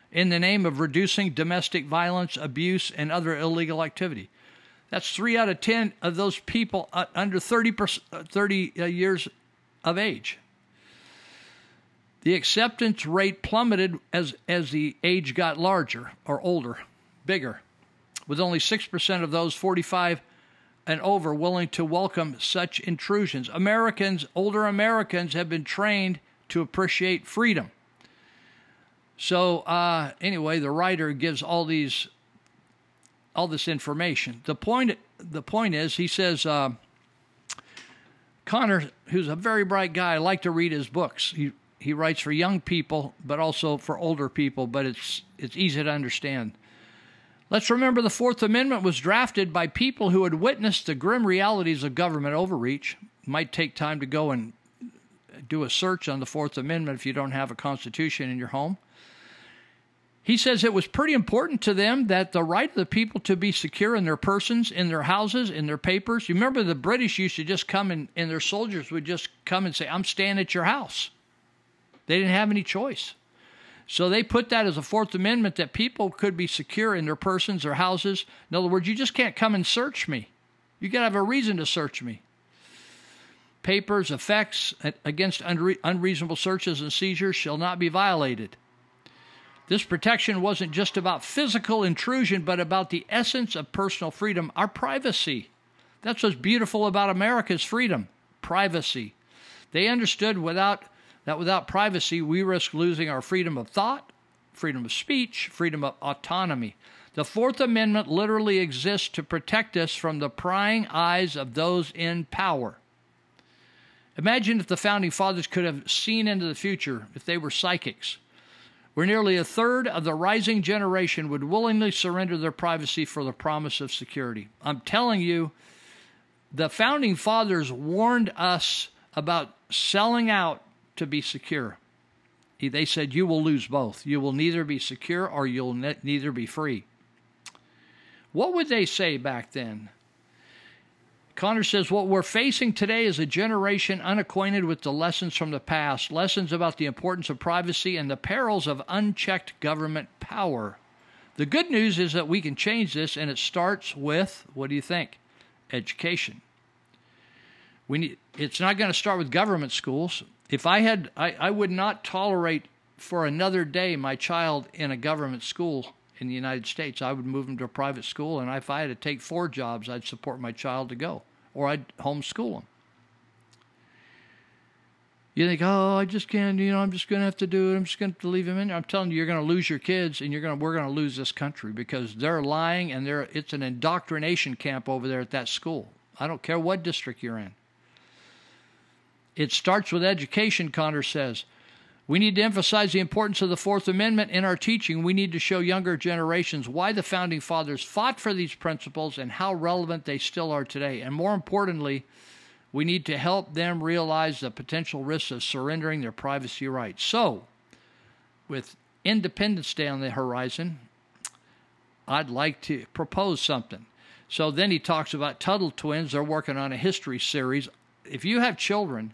in the name of reducing domestic violence, abuse, and other illegal activity." That's 3 out of 10 of those people under 30 years of age. The acceptance rate plummeted as the age got larger or older, bigger, with only 6% of those 45 and over willing to welcome such intrusions. Older Americans have been trained to appreciate freedom. So anyway, the writer gives all this information. The point is, he says, Connor, who's a very bright guy, I like to read his books. He writes for young people, but also for older people, but it's easy to understand. Let's remember the Fourth Amendment was drafted by people who had witnessed the grim realities of government overreach. It might take time to go and do a search on the Fourth Amendment if you don't have a constitution in your home. He says it was pretty important to them that the right of the people to be secure in their persons, in their houses, in their papers. You remember the British used to just come and their soldiers would just come and say, "I'm staying at your house." They didn't have any choice. So they put that as a Fourth Amendment, that people could be secure in their persons or houses. In other words, you just can't come and search me. You got to have a reason to search me. Papers, effects against unreasonable searches and seizures shall not be violated. This protection wasn't just about physical intrusion, but about the essence of personal freedom, our privacy. That's what's beautiful about America's freedom, privacy. They understood without privacy, we risk losing our freedom of thought, freedom of speech, freedom of autonomy. The Fourth Amendment literally exists to protect us from the prying eyes of those in power. Imagine if the Founding Fathers could have seen into the future, if they were psychics, where nearly a third of the rising generation would willingly surrender their privacy for the promise of security. I'm telling you, the Founding Fathers warned us about selling out to be secure. They said, you will lose both. You will neither be secure or you'll neither be free. What would they say back then? Connor says, what we're facing today is a generation unacquainted with the lessons from the past, lessons about the importance of privacy and the perils of unchecked government power. The good news is that we can change this, and it starts with, what do you think? Education. It's not going to start with government schools. If I would not tolerate for another day my child in a government school in the United States. I would move him to a private school, and if I had to take 4 jobs, I'd support my child to go, or I'd homeschool him. You think, oh, I just can't, I'm just going to have to do it. I'm just going to have to leave him in there. I'm telling you, you're going to lose your kids, and we're going to lose this country because they're lying, and it's an indoctrination camp over there at that school. I don't care what district you're in. It starts with education, Connor says. We need to emphasize the importance of the Fourth Amendment in our teaching. We need to show younger generations why the Founding Fathers fought for these principles and how relevant they still are today. And more importantly, we need to help them realize the potential risks of surrendering their privacy rights. So, with Independence Day on the horizon, I'd like to propose something. So then he talks about Tuttle Twins. They're working on a history series. If you have children,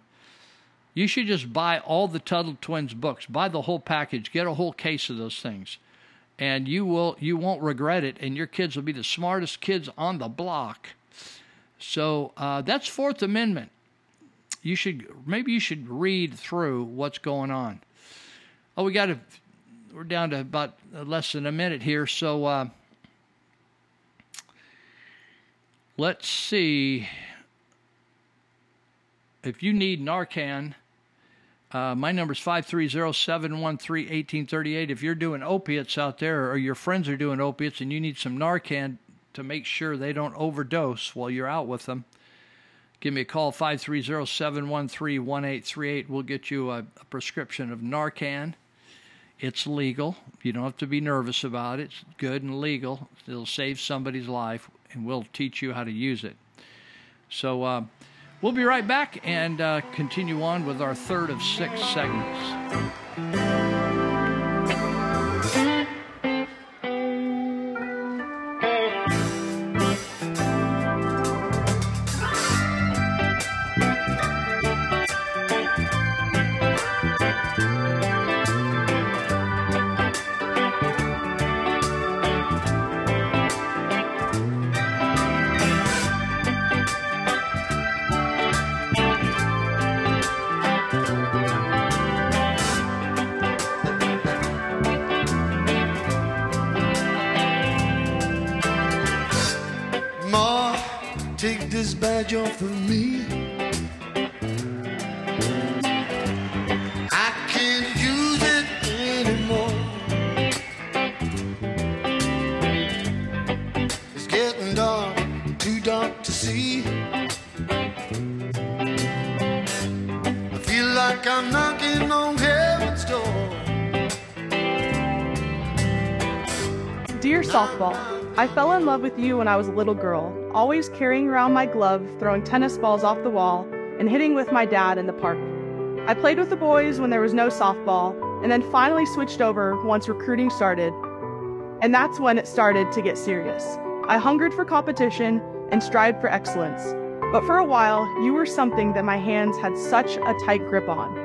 you should just buy all the Tuttle Twins books. Buy the whole package. Get a whole case of those things. And you won't regret it, and your kids will be the smartest kids on the block. So that's Fourth Amendment. Maybe you should read through what's going on. Oh, we're down to about less than a minute here, so let's see. If you need Narcan, my number is 530-713-1838. If you're doing opiates out there or your friends are doing opiates and you need some Narcan to make sure they don't overdose while you're out with them, give me a call, 530-713-1838. We'll get you a prescription of Narcan. It's legal. You don't have to be nervous about it. It's good and legal. It'll save somebody's life, and we'll teach you how to use it. So we'll be right back and continue on with our third of 6 segments. Off of me, I can't use it anymore. It's getting dark, too dark to see. I feel like I'm knocking on heaven's door. Dear Softball, I fell in love with you when I was a little girl, always carrying around my glove, throwing tennis balls off the wall, and hitting with my dad in the park. I played with the boys when there was no softball, and then finally switched over once recruiting started. And that's when it started to get serious. I hungered for competition and strived for excellence. But for a while, you were something that my hands had such a tight grip on.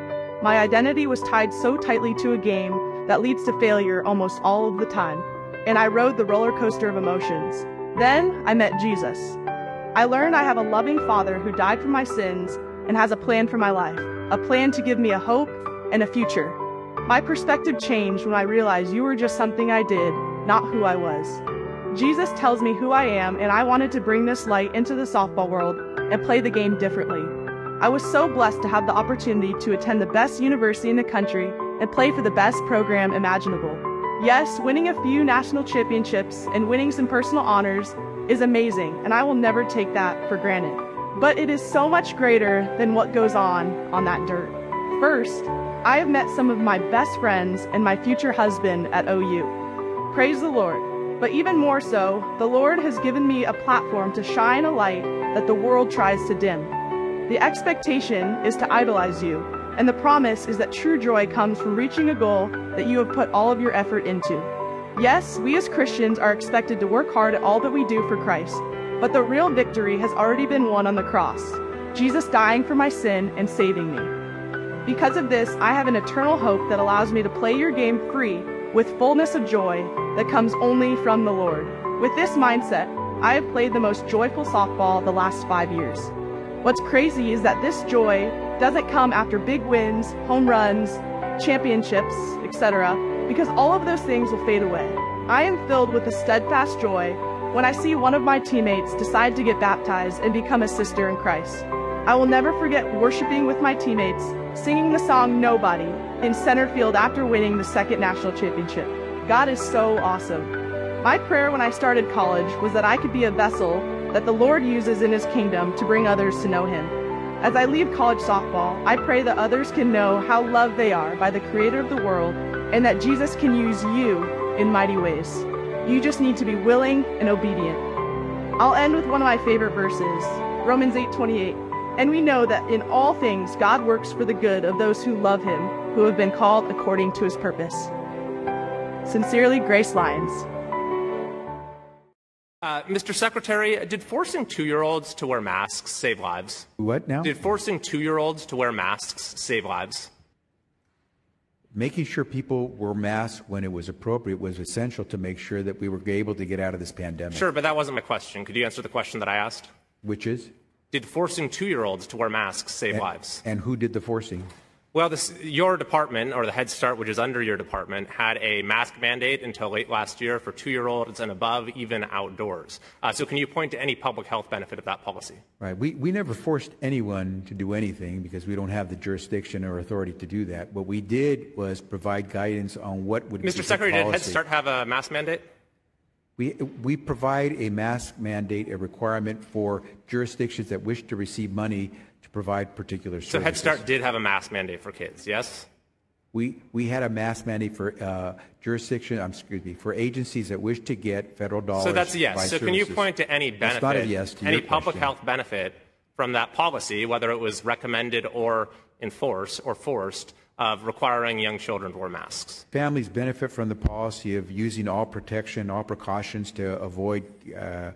My identity was tied so tightly to a game that leads to failure almost all of the time. And I rode the roller coaster of emotions. Then I met Jesus. I learned I have a loving Father who died for my sins and has a plan for my life, a plan to give me a hope and a future. My perspective changed when I realized you were just something I did, not who I was. Jesus tells me who I am, and I wanted to bring this light into the softball world and play the game differently. I was so blessed to have the opportunity to attend the best university in the country and play for the best program imaginable. Yes, winning a few national championships and winning some personal honors is amazing, and I will never take that for granted. but it is so much greater than what goes on that dirt. First, I have met some of my best friends and my future husband at OU. Praise the Lord, but even more so, the Lord has given me a platform to shine a light that the world tries to dim. The expectation is to idolize you, and the promise is that true joy comes from reaching a goal that you have put all of your effort into. Yes, we as Christians are expected to work hard at all that we do for Christ, but the real victory has already been won on the cross, Jesus dying for my sin and saving me. Because of this, I have an eternal hope that allows me to play your game free with fullness of joy that comes only from the Lord. With this mindset, I have played the most joyful softball the last 5 years. What's crazy is that this joy doesn't come after big wins, home runs, championships, etc., because all of those things will fade away. I am filled with a steadfast joy when I see one of my teammates decide to get baptized and become a sister in Christ. I will never forget worshiping with my teammates, singing the song Nobody in center field after winning the second national championship. God is so awesome. My prayer when I started college was that I could be a vessel that the Lord uses in His kingdom to bring others to know Him. As I leave college softball, I pray that others can know how loved they are by the Creator of the world and that Jesus can use you in mighty ways. You just need to be willing and obedient. I'll end with one of my favorite verses, Romans 8:28. And we know that in all things God works for the good of those who love Him, who have been called according to His purpose. Sincerely, Grace Lyons. Mr. Secretary, did forcing 2-year-olds to wear masks save lives? What now? Did forcing 2-year-olds to wear masks save lives? Making sure people wore masks when it was appropriate was essential to make sure that we were able to get out of this pandemic. Sure, but that wasn't my question. Could you answer the question that I asked? Which is? Did forcing 2-year-olds to wear masks save lives? And who did the forcing? Well, your department, or the Head Start, which is under your department, had a mask mandate until late last year for 2-year-olds and above, even outdoors. So can you point to any public health benefit of that policy? Right. We never forced anyone to do anything because we don't have the jurisdiction or authority to do that. What we did was provide guidance on what would be the policy. Mr. Secretary, did Head Start have a mask mandate? We provide a mask mandate, a requirement for jurisdictions that wish to receive money to provide particular services. So Head Start did have a mask mandate for kids, yes? We had a mask mandate for for agencies that wish to get federal dollars. So that's a yes. So services. Can you point to any benefit, not a yes to any public health benefit from that policy, whether it was recommended or enforced or forced, of requiring young children to wear masks? Families benefit from the policy of using all protection, all precautions to avoid.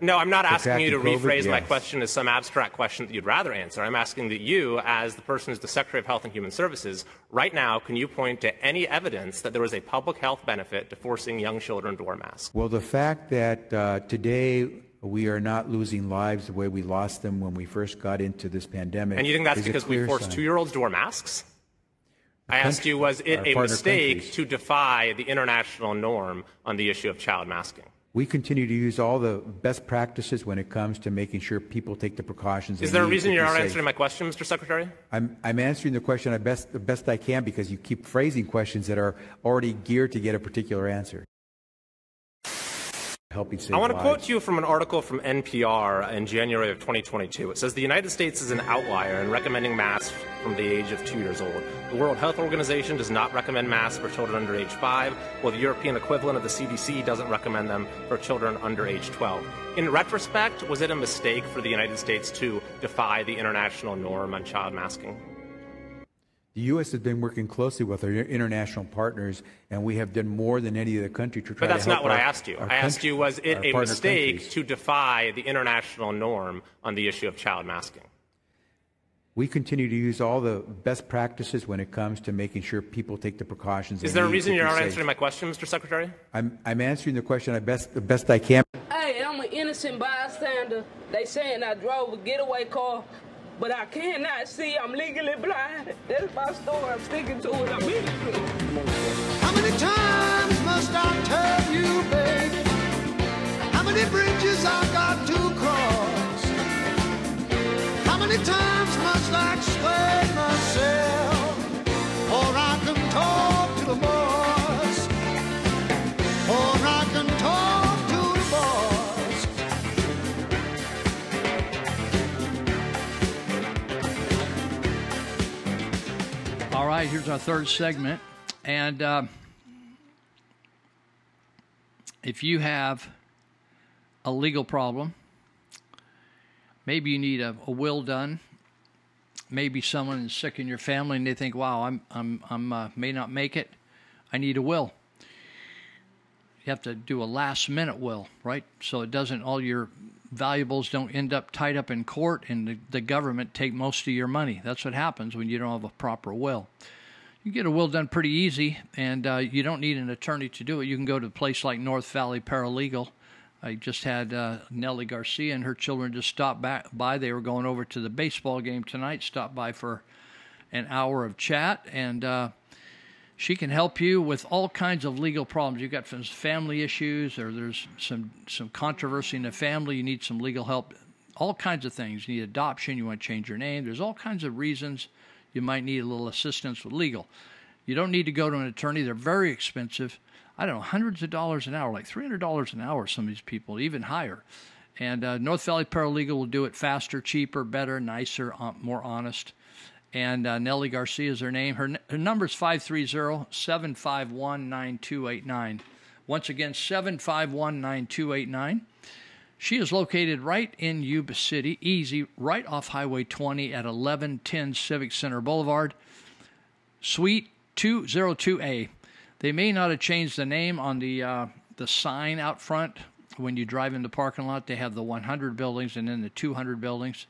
No, I'm not asking you to rephrase my question as some abstract question that you'd rather answer. I'm asking that you, as the person who's the Secretary of Health and Human Services, right now, can you point to any evidence that there was a public health benefit to forcing young children to wear masks? Well, the fact that today we are not losing lives the way we lost them when we first got into this pandemic. And you think that's because we forced 2-year-olds to wear masks? I asked you, was it a mistake to defy the international norm on the issue of child masking? We continue to use all the best practices when it comes to making sure people take the precautions. Is there a reason you're not answering my question, Mr. Secretary? I'm answering the question the best I can because you keep phrasing questions that are already geared to get a particular answer. I want to quote you from an article from NPR in January of 2022. It says, the United States is an outlier in recommending masks from the age of 2 years old. The World Health Organization does not recommend masks for children under age 5, while the European equivalent of the CDC doesn't recommend them for children under age 12. In retrospect, was it a mistake for the United States to defy the international norm on child masking? The U.S. has been working closely with our international partners, and we have done more than any other country to try to help. But that's not what I asked you. I asked you, was it a mistake to defy the international norm on the issue of child masking? We continue to use all the best practices when it comes to making sure people take the precautions. Is there a reason you're not answering my question, Mr. Secretary? I'm answering the question the best I can. Hey, I'm an innocent bystander. They saying I drove a getaway car, but I cannot see. I'm legally blind. That's my story. I'm sticking to it. I'm legally blind. How many times must I tell you, babe? How many bridges I got to cross? How many times must I explain myself? Or I can talk to the boss. Or I can talk to the boss. Here's our third segment. And if you have a legal problem, maybe you need a will done. Maybe someone is sick in your family and they think, "Wow, I may not make it. I need a will." You have to do a last-minute will, right? So it doesn't, all your valuables don't end up tied up in court and the government take most of your money. That's what happens when you don't have a proper will. You get a will done pretty easy, and you don't need an attorney to do it. You can go to a place like North Valley Paralegal. I just had Nellie Garcia and her children just stop by. They were going over to the baseball game tonight, stopped by for an hour of chat, and she can help you with all kinds of legal problems. You've got family issues, or there's some controversy in the family. You need some legal help, all kinds of things. You need adoption. You want to change your name. There's all kinds of reasons you might need a little assistance with legal. You don't need to go to an attorney. They're very expensive. I don't know, hundreds of dollars an hour, like $300 an hour, some of these people, even higher. And North Valley Paralegal will do it faster, cheaper, better, nicer, more honest. And Nellie Garcia is her name. Her number is 530-751-9289. Once again, 751-9289. She is located right in Yuba City, easy, right off Highway 20 at 1110 Civic Center Boulevard, Suite 202A. They may not have changed the name on the sign out front. When you drive in the parking lot, they have the 100 buildings and then the 200 buildings.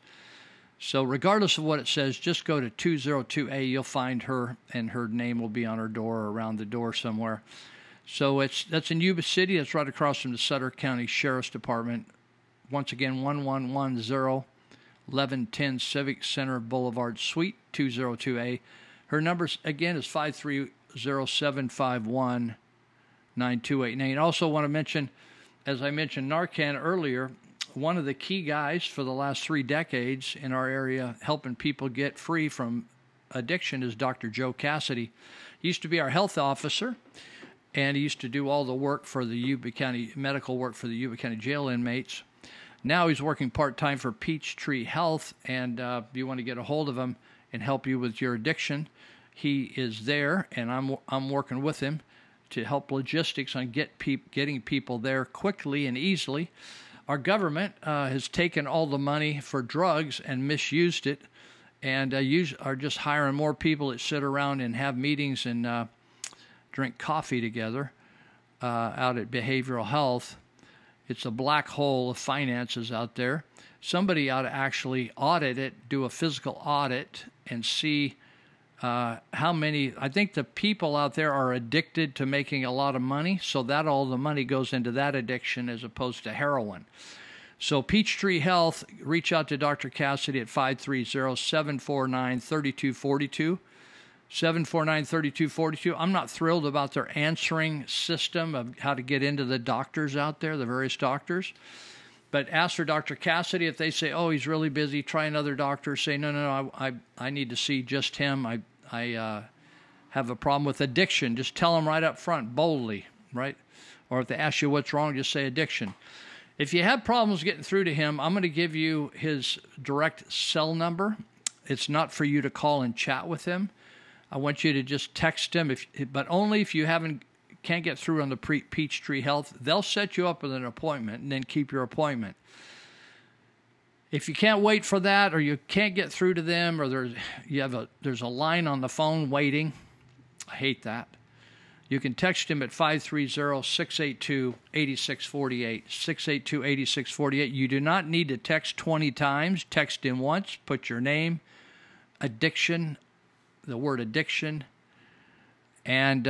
So regardless of what it says, just go to 202A. You'll find her, and her name will be on her door or around the door somewhere. So that's in Yuba City. That's right across from the Sutter County Sheriff's Department. Once again, 1110 1110 Civic Center Boulevard, Suite 202A. Her number, again, is 530-751-9289. I also want to mention, as I mentioned Narcan earlier, one of the key guys for the last 3 decades in our area helping people get free from addiction is Dr. Joe Cassidy. He used to be our health officer, and he used to do all the work for the Yuba County, medical work for the Yuba County jail inmates. Now he's working part-time for Peach Tree Health, and you want to get a hold of him and help you with your addiction. He is there, and I'm working with him to help logistics on getting people there quickly and easily. Our government has taken all the money for drugs and misused it, and are just hiring more people that sit around and have meetings and drink coffee together out at behavioral health. It's a black hole of finances out there. Somebody ought to actually audit it, do a physical audit, and see how many. I think the people out there are addicted to making a lot of money, so that all the money goes into that addiction as opposed to heroin. So Peachtree Health, reach out to Dr. Cassidy at 530-749-3242, 749-3242. I'm not thrilled about their answering system of how to get into the doctors out there, the various doctors. But ask for Dr. Cassidy. If they say, "Oh, he's really busy," try another doctor. Say, no, I need to see just him. I have a problem with addiction. Just tell them right up front, boldly, right? Or if they ask you what's wrong, just say addiction. If you have problems getting through to him, I'm going to give you his direct cell number. It's not for you to call and chat with him. I want you to just text him, but only if you can't get through on the Peachtree Health. They'll set you up with an appointment and then keep your appointment. If you can't wait for that, or you can't get through to them, or there's a line on the phone waiting, I hate that. You can text him at 530-682-8648, 682-8648. You do not need to text 20 times. Text him once. Put your name, addiction, the word addiction, and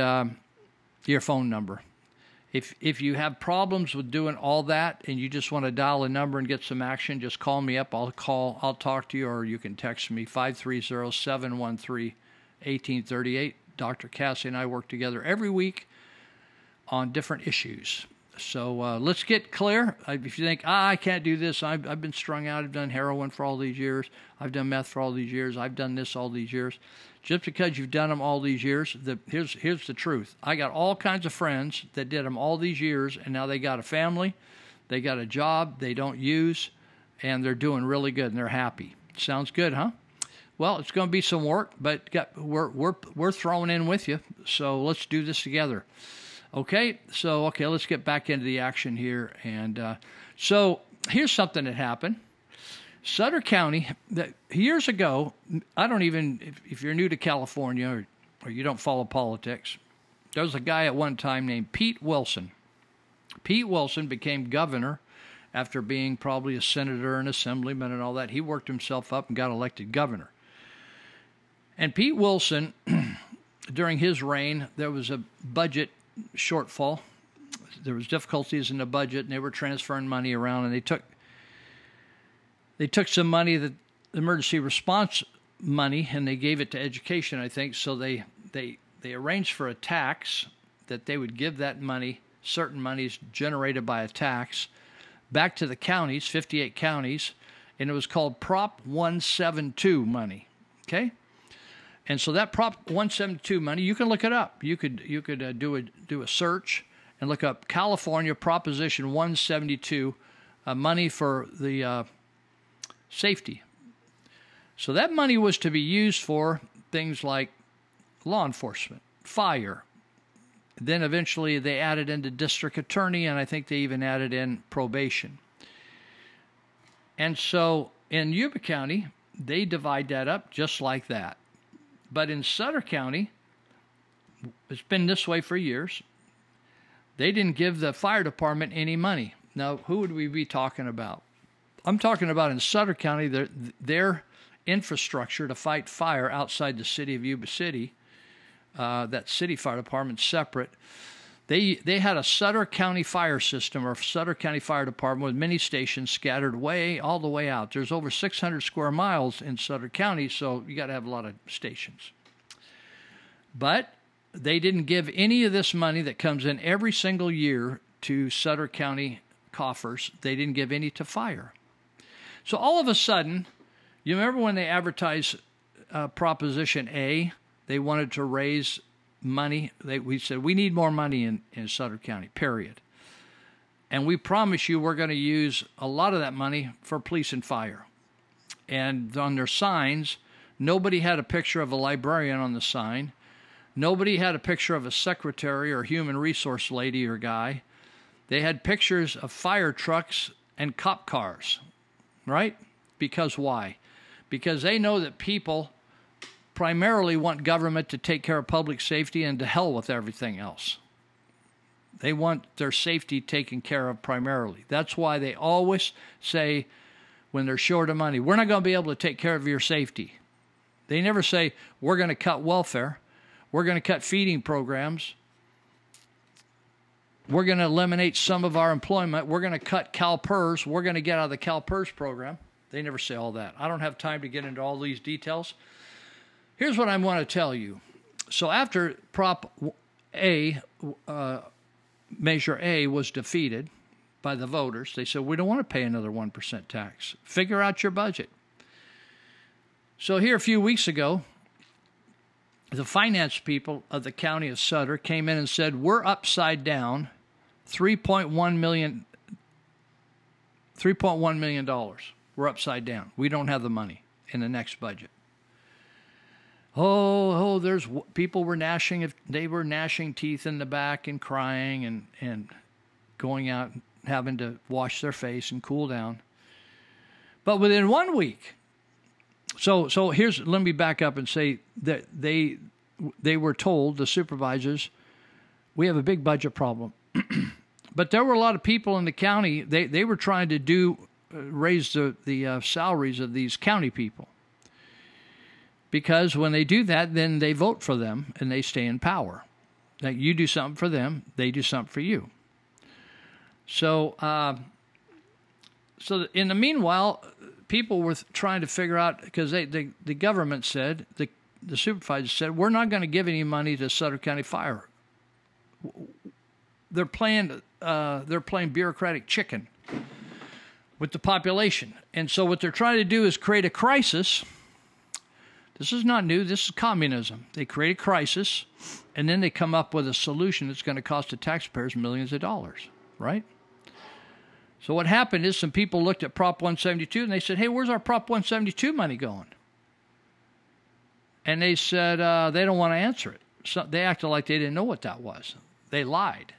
your phone number. If you have problems with doing all that and you just want to dial a number and get some action, just call me up. I'll talk to you, or you can text me, 530-713-1838. Dr. Cassie and I work together every week on different issues. So let's get clear. If you think, I can't do this, I've been strung out, I've done heroin for all these years, I've done meth for all these years, I've done this all these years. Just because you've done them all these years, here's the truth. I got all kinds of friends that did them all these years, and now they got a family, they got a job, they don't use, and they're doing really good, and they're happy. Sounds good, huh? Well, it's going to be some work, but we're thrown in with you. So let's do this together. Okay, so let's get back into the action here. And so here's something that happened. Sutter County, years ago, I don't even, if you're new to California or you don't follow politics, there was a guy at one time named Pete Wilson. Pete Wilson became governor after being probably a senator and assemblyman and all that. He worked himself up and got elected governor. And Pete Wilson, during his reign, there was a budget shortfall. There was difficulties in the budget, and they were transferring money around, and they took some money, the emergency response money, and they gave it to education, I think. So they arranged for a tax that they would give that money, certain monies generated by a tax, back to the counties, 58 counties, and it was called Prop 172 money. Okay? And so that Prop 172 money, you can look it up. You could do a search and look up California Proposition 172 money for the safety. So that money was to be used for things like law enforcement, fire. Then eventually they added in the district attorney, and I think they even added in probation. And so in Yuba County, they divide that up just like that. But in Sutter County, it's been this way for years. They didn't give the fire department any money. Now, who would we be talking about? I'm talking about in Sutter County, their infrastructure to fight fire outside the city of Yuba City, that city fire department separate. They had a Sutter County fire system or Sutter County fire department with many stations scattered all the way out. There's over 600 square miles in Sutter County, so you got to have a lot of stations. But they didn't give any of this money that comes in every single year to Sutter County coffers. They didn't give any to fire. So all of a sudden, you remember when they advertised Proposition A, they wanted to raise money. We said, we need more money in Sutter County, period. And we promise you we're going to use a lot of that money for police and fire. And on their signs, nobody had a picture of a librarian on the sign. Nobody had a picture of a secretary or human resource lady or guy. They had pictures of fire trucks and cop cars, right? Because why? Because they know that people primarily want government to take care of public safety and to hell with everything else. They want their safety taken care of primarily. That's why they always say when they're short of money, we're not going to be able to take care of your safety. They never say, we're going to cut welfare. We're going to cut feeding programs. We're going to eliminate some of our employment. We're going to cut CalPERS. We're going to get out of the CalPERS program. They never say all that. I don't have time to get into all these details. Here's what I want to tell you. So after Prop A, Measure A was defeated by the voters, they said, we don't want to pay another 1% tax. Figure out your budget. So here a few weeks ago, the finance people of the county of Sutter came in and said, we're upside down $3.1 million. We're upside down. We don't have the money in the next budget. Oh, there's people were gnashing. They were gnashing teeth in the back and crying and going out and having to wash their face and cool down. But within 1 week, so here's, let me back up and say that they were told, the supervisors, we have a big budget problem. But there were a lot of people in the county. They were trying to raise the salaries of these county people. Because when they do that, then they vote for them and they stay in power. Like you do something for them, they do something for you. So in the meanwhile, people were trying to figure out, because the government said, the supervisors said, we're not going to give any money to Sutter County Fire. They're playing bureaucratic chicken with the population. And so what they're trying to do is create a crisis. This is not new. This is communism. They create a crisis, and then they come up with a solution that's going to cost the taxpayers millions of dollars, right? So what happened is some people looked at Prop 172, and they said, hey, where's our Prop 172 money going? And they said they don't want to answer it. So they acted like they didn't know what that was. They lied.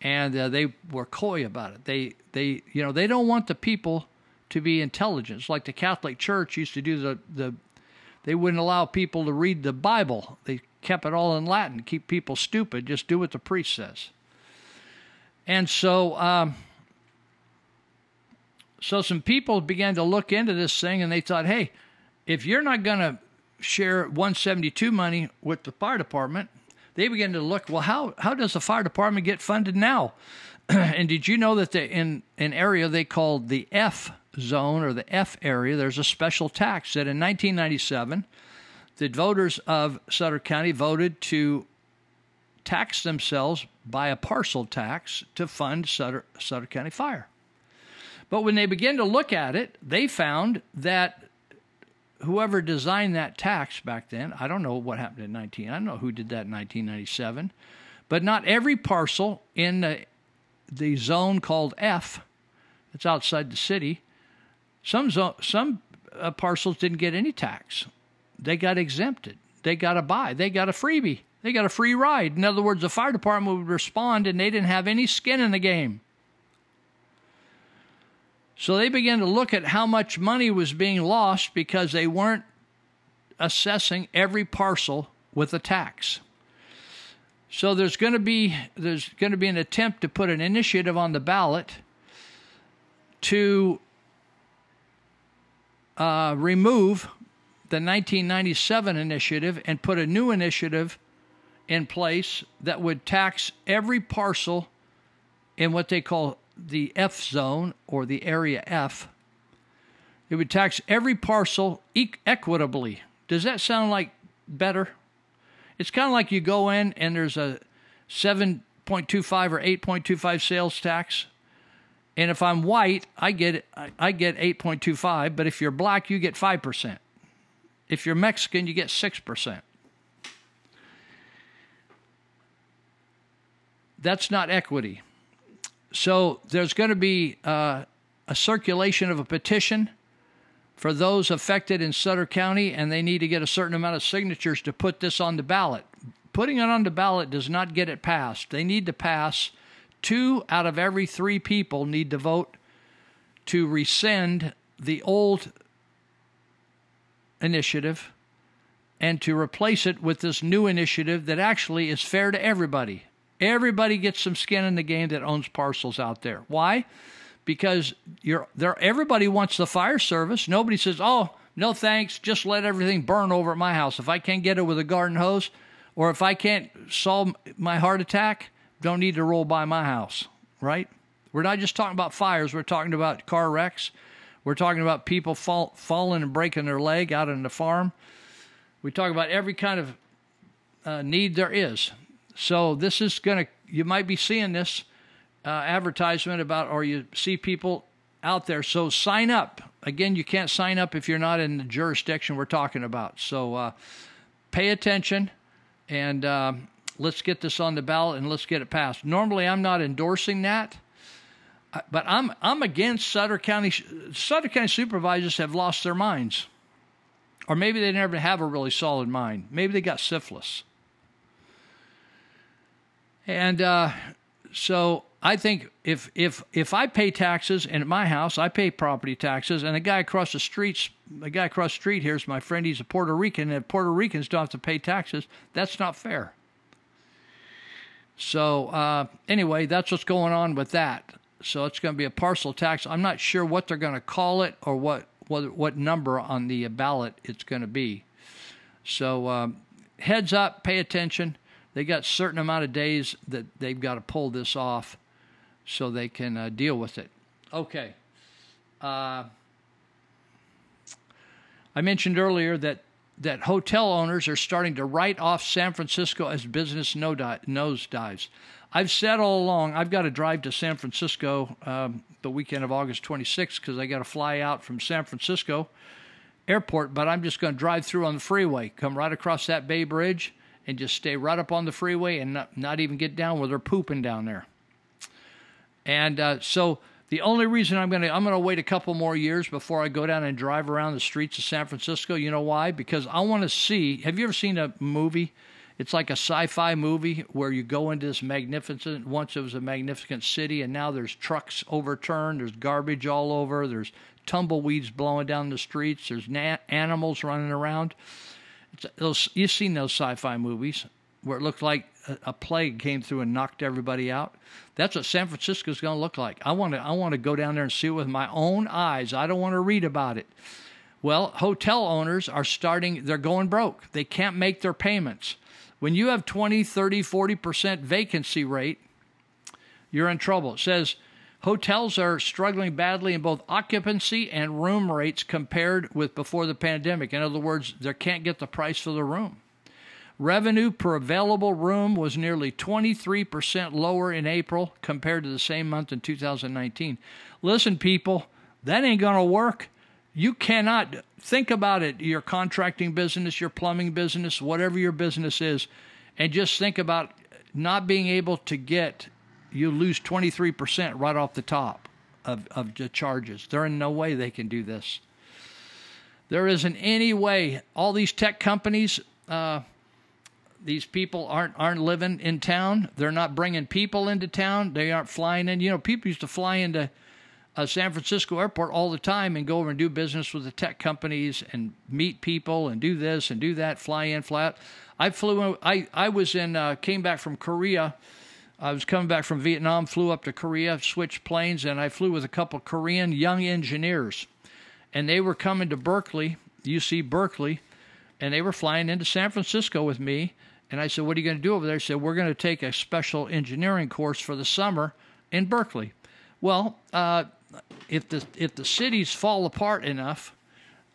And they were coy about it. They don't want the people to be intelligent. Like the Catholic Church used to do they wouldn't allow people to read the Bible. They kept it all in Latin, keep people stupid, just do what the priest says. And so so some people began to look into this thing, and they thought, hey, if you're not going to share 172 money with the fire department, they began to look, well, how does the fire department get funded now? And did you know that in an area they called the F zone or the F area, there's a special tax that in 1997, the voters of Sutter County voted to tax themselves by a parcel tax to fund Sutter County Fire. But when they began to look at it, they found that whoever designed that tax back then, I don't know what happened in I don't know who did that in 1997, but not every parcel in the zone called F, that's outside the city, some parcels didn't get any tax. They got exempted. They got a buy. They got a freebie. They got a free ride. In other words, the fire department would respond, and they didn't have any skin in the game. So they began to look at how much money was being lost because they weren't assessing every parcel with a tax. So there's going to be an attempt to put an initiative on the ballot to remove the 1997 initiative and put a new initiative in place that would tax every parcel in what they call the F zone or the area F. It would tax every parcel equitably. Does that sound like better? It's kind of like you go in and there's a 7.25 or 8.25 sales tax. And if I'm white, I get 8.25, but if you're black, you get 5%. If you're Mexican, you get 6%. That's not equity. So there's going to be a circulation of a petition for those affected in Sutter County, and they need to get a certain amount of signatures to put this on the ballot. Putting it on the ballot does not get it passed. They need to pass. 2 out of every 3 people need to vote to rescind the old initiative and to replace it with this new initiative that actually is fair to everybody. Everybody gets some skin in the game that owns parcels out there. Why? Because everybody wants the fire service. Nobody says, oh, no thanks, just let everything burn over at my house. If I can't get it with a garden hose or if I can't solve my heart attack, don't need to roll by my house, right? We're not just talking about fires. We're talking about car wrecks. We're talking about people falling and breaking their leg out on the farm. We talk about every kind of need there is. So this is going to, you might be seeing this advertisement about, or you see people out there. So sign up. Again, you can't sign up if you're not in the jurisdiction we're talking about. So pay attention, and let's get this on the ballot and let's get it passed. Normally, I'm not endorsing that, but I'm against Sutter County. Sutter County supervisors have lost their minds, or maybe they never have a really solid mind. Maybe they got syphilis. And so I think if I pay taxes, and at my house I pay property taxes, and a guy across the street here is my friend. He's a Puerto Rican, and Puerto Ricans don't have to pay taxes. That's not fair. So anyway, that's what's going on with that. So it's going to be a parcel tax. I'm not sure what they're going to call it or what number on the ballot it's going to be. So heads up, pay attention. They got a certain amount of days that they've got to pull this off so they can deal with it. Okay. I mentioned earlier that hotel owners are starting to write off San Francisco as business nosedives. I've said all along, I've got to drive to San Francisco the weekend of August 26th because I got to fly out from San Francisco Airport, but I'm just going to drive through on the freeway, come right across that Bay Bridge, and just stay right up on the freeway and not even get down where they're pooping down there. And so The only reason I'm going to wait a couple more years before I go down and drive around the streets of San Francisco, you know why? Because I want to see, have you ever seen a movie? It's like a sci-fi movie where you go into this magnificent, once it was a magnificent city, and now there's trucks overturned, there's garbage all over, there's tumbleweeds blowing down the streets, there's animals running around. You've seen those sci-fi movies where it looked like a plague came through and knocked everybody out. That's what San Francisco's going to look like. I want to go down there and see it with my own eyes. I don't want to read about it. Well, hotel owners are starting, they're going broke. They can't make their payments. When you have 20, 30, 40% vacancy rate, you're in trouble. It says hotels are struggling badly in both occupancy and room rates compared with before the pandemic. In other words, they can't get the price for the room. Revenue per available room was nearly 23% lower in April compared to the same month in 2019. Listen, people, that ain't going to work. You cannot think about it, your contracting business, your plumbing business, whatever your business is, and just think about not being able to get, you lose 23% right off the top of the charges. There is no way they can do this. There isn't any way. All these tech companies, these people aren't living in town. They're not bringing people into town. They aren't flying in. You know, people used to fly into San Francisco airport all the time and go over and do business with the tech companies and meet people and do this and do that, fly in, fly out. Came back from Korea. I was coming back from Vietnam, flew up to Korea, switched planes, and I flew with a couple Korean young engineers. And they were coming to Berkeley, UC Berkeley, and they were flying into San Francisco with me. And I said, what are you going to do over there? They said, we're going to take a special engineering course for the summer in Berkeley. Well, if the cities fall apart enough,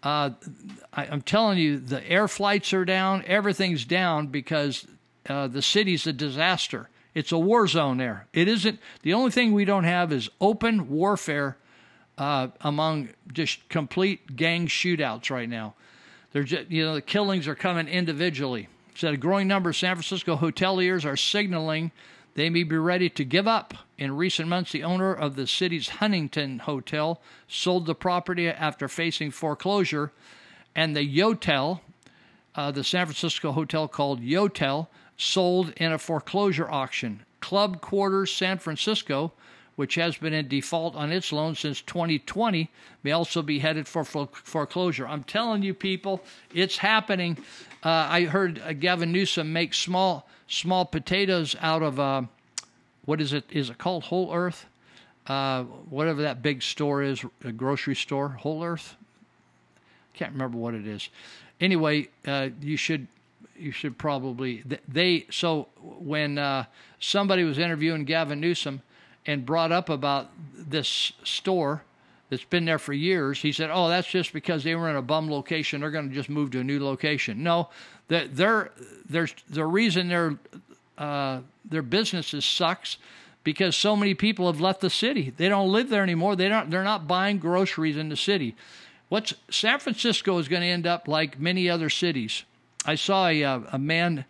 I'm telling you, the air flights are down. Everything's down because the city's a disaster. It's a war zone there. It isn't. The only thing we don't have is open warfare among just complete gang shootouts right now. They're just, you know, the killings are coming individually. So a growing number of San Francisco hoteliers are signaling they may be ready to give up. In recent months, the owner of the city's Huntington Hotel sold the property after facing foreclosure, and the Yotel, the San Francisco hotel called Yotel, sold in a foreclosure auction. Club Quarters San Francisco, which has been in default on its loan since 2020, may also be headed for foreclosure. I'm telling you, people, it's happening. I heard Gavin Newsom make small potatoes out of what is it? Is it called Whole Earth? Whatever that big store is, a grocery store, Whole Earth. Can't remember what it is. Anyway, you should probably when somebody was interviewing Gavin Newsom and brought up about this store that's been there for years, he said, "Oh, that's just because they were in a bum location. They're going to just move to a new location." No, the reason their businesses sucks because so many people have left the city. They don't live there anymore. They're not buying groceries in the city. San Francisco is going to end up like many other cities. I saw a man,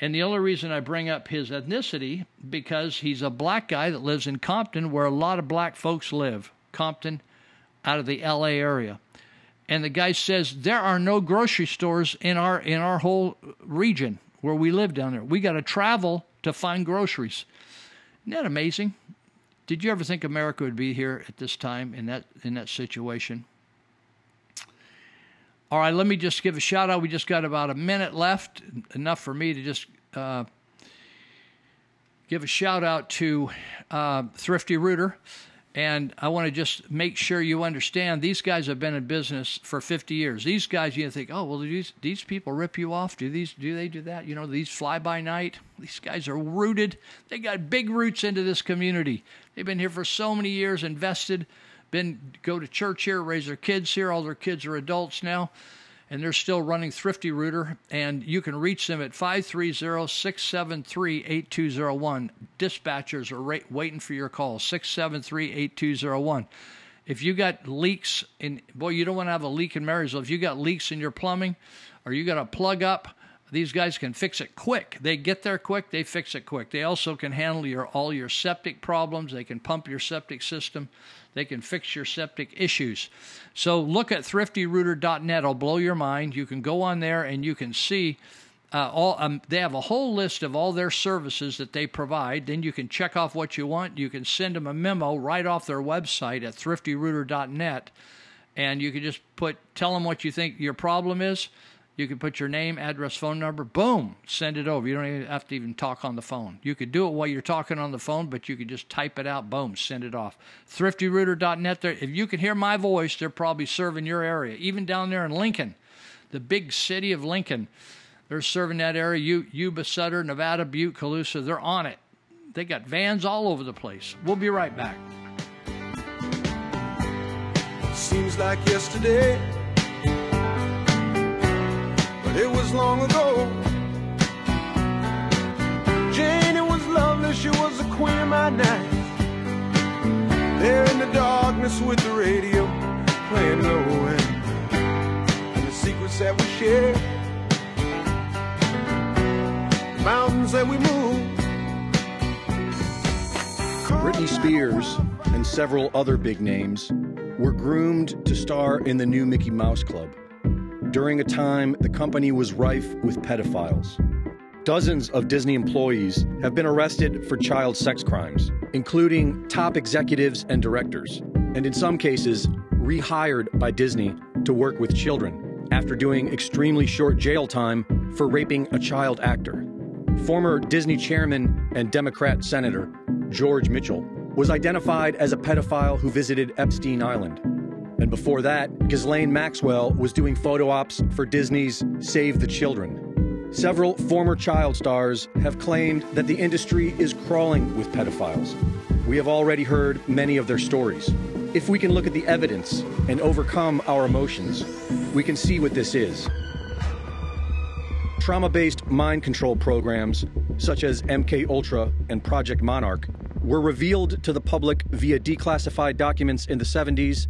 and the only reason I bring up his ethnicity because he's a black guy that lives in Compton, where a lot of black folks live. Compton, out of the L.A. area, and the guy says there are no grocery stores in our whole region where we live down there. We got to travel to find groceries. Isn't that amazing? Did you ever think America would be here at this time in that situation? All right, let me just give a shout out. We just got about a minute left, enough for me to just give a shout out to Thrifty Rooter. And I want to just make sure you understand these guys have been in business for 50 years. These guys, you think, oh, well, these people rip you off? Do they do that? You know, these fly-by-night. These guys are rooted. They got big roots into this community. They've been here for so many years, invested. Go to church here, raise their kids here. All their kids are adults now, and they're still running Thrifty Rooter. And you can reach them at 530-673-8201. Dispatchers are waiting for your call, 673-8201. If you got leaks you don't want to have a leak in Marysville. If you got leaks in your plumbing, or you got a plug up, These guys can fix it quick. They get there quick, they fix it quick. They also can handle all your septic problems. They can pump your septic system. They can fix your septic issues. So look at thriftyrooter.net. It'll blow your mind. You can go on there and you can see they have a whole list of all their services that they provide. Then you can check off what you want. You can send them a memo right off their website at thriftyrooter.net, and you can just tell them what you think your problem is. You can put your name, address, phone number, boom, send it over. You don't even have to talk on the phone. You could do it while you're talking on the phone, but you could just type it out, boom, send it off. ThriftyRooter.net. If you can hear my voice, they're probably serving your area, even down there in Lincoln, the big city of Lincoln. They're serving that area, Yuba, Sutter, Nevada, Butte, Colusa. They're on it. They got vans all over the place. We'll be right back. Seems like yesterday, but it was long ago. Janie was lovely, she was the queen of my night. There in the darkness with the radio playing low and the secrets that we shared, the mountains that we moved. Britney Spears and several other big names were groomed to star in the new Mickey Mouse Club during a time the company was rife with pedophiles. Dozens of Disney employees have been arrested for child sex crimes, including top executives and directors, and in some cases, rehired by Disney to work with children after doing extremely short jail time for raping a child actor. Former Disney chairman and Democrat Senator George Mitchell was identified as a pedophile who visited Epstein Island. And before that, Ghislaine Maxwell was doing photo ops for Disney's Save the Children. Several former child stars have claimed that the industry is crawling with pedophiles. We have already heard many of their stories. If we can look at the evidence and overcome our emotions, we can see what this is. Trauma-based mind control programs, such as MKUltra and Project Monarch, were revealed to the public via declassified documents in the 70s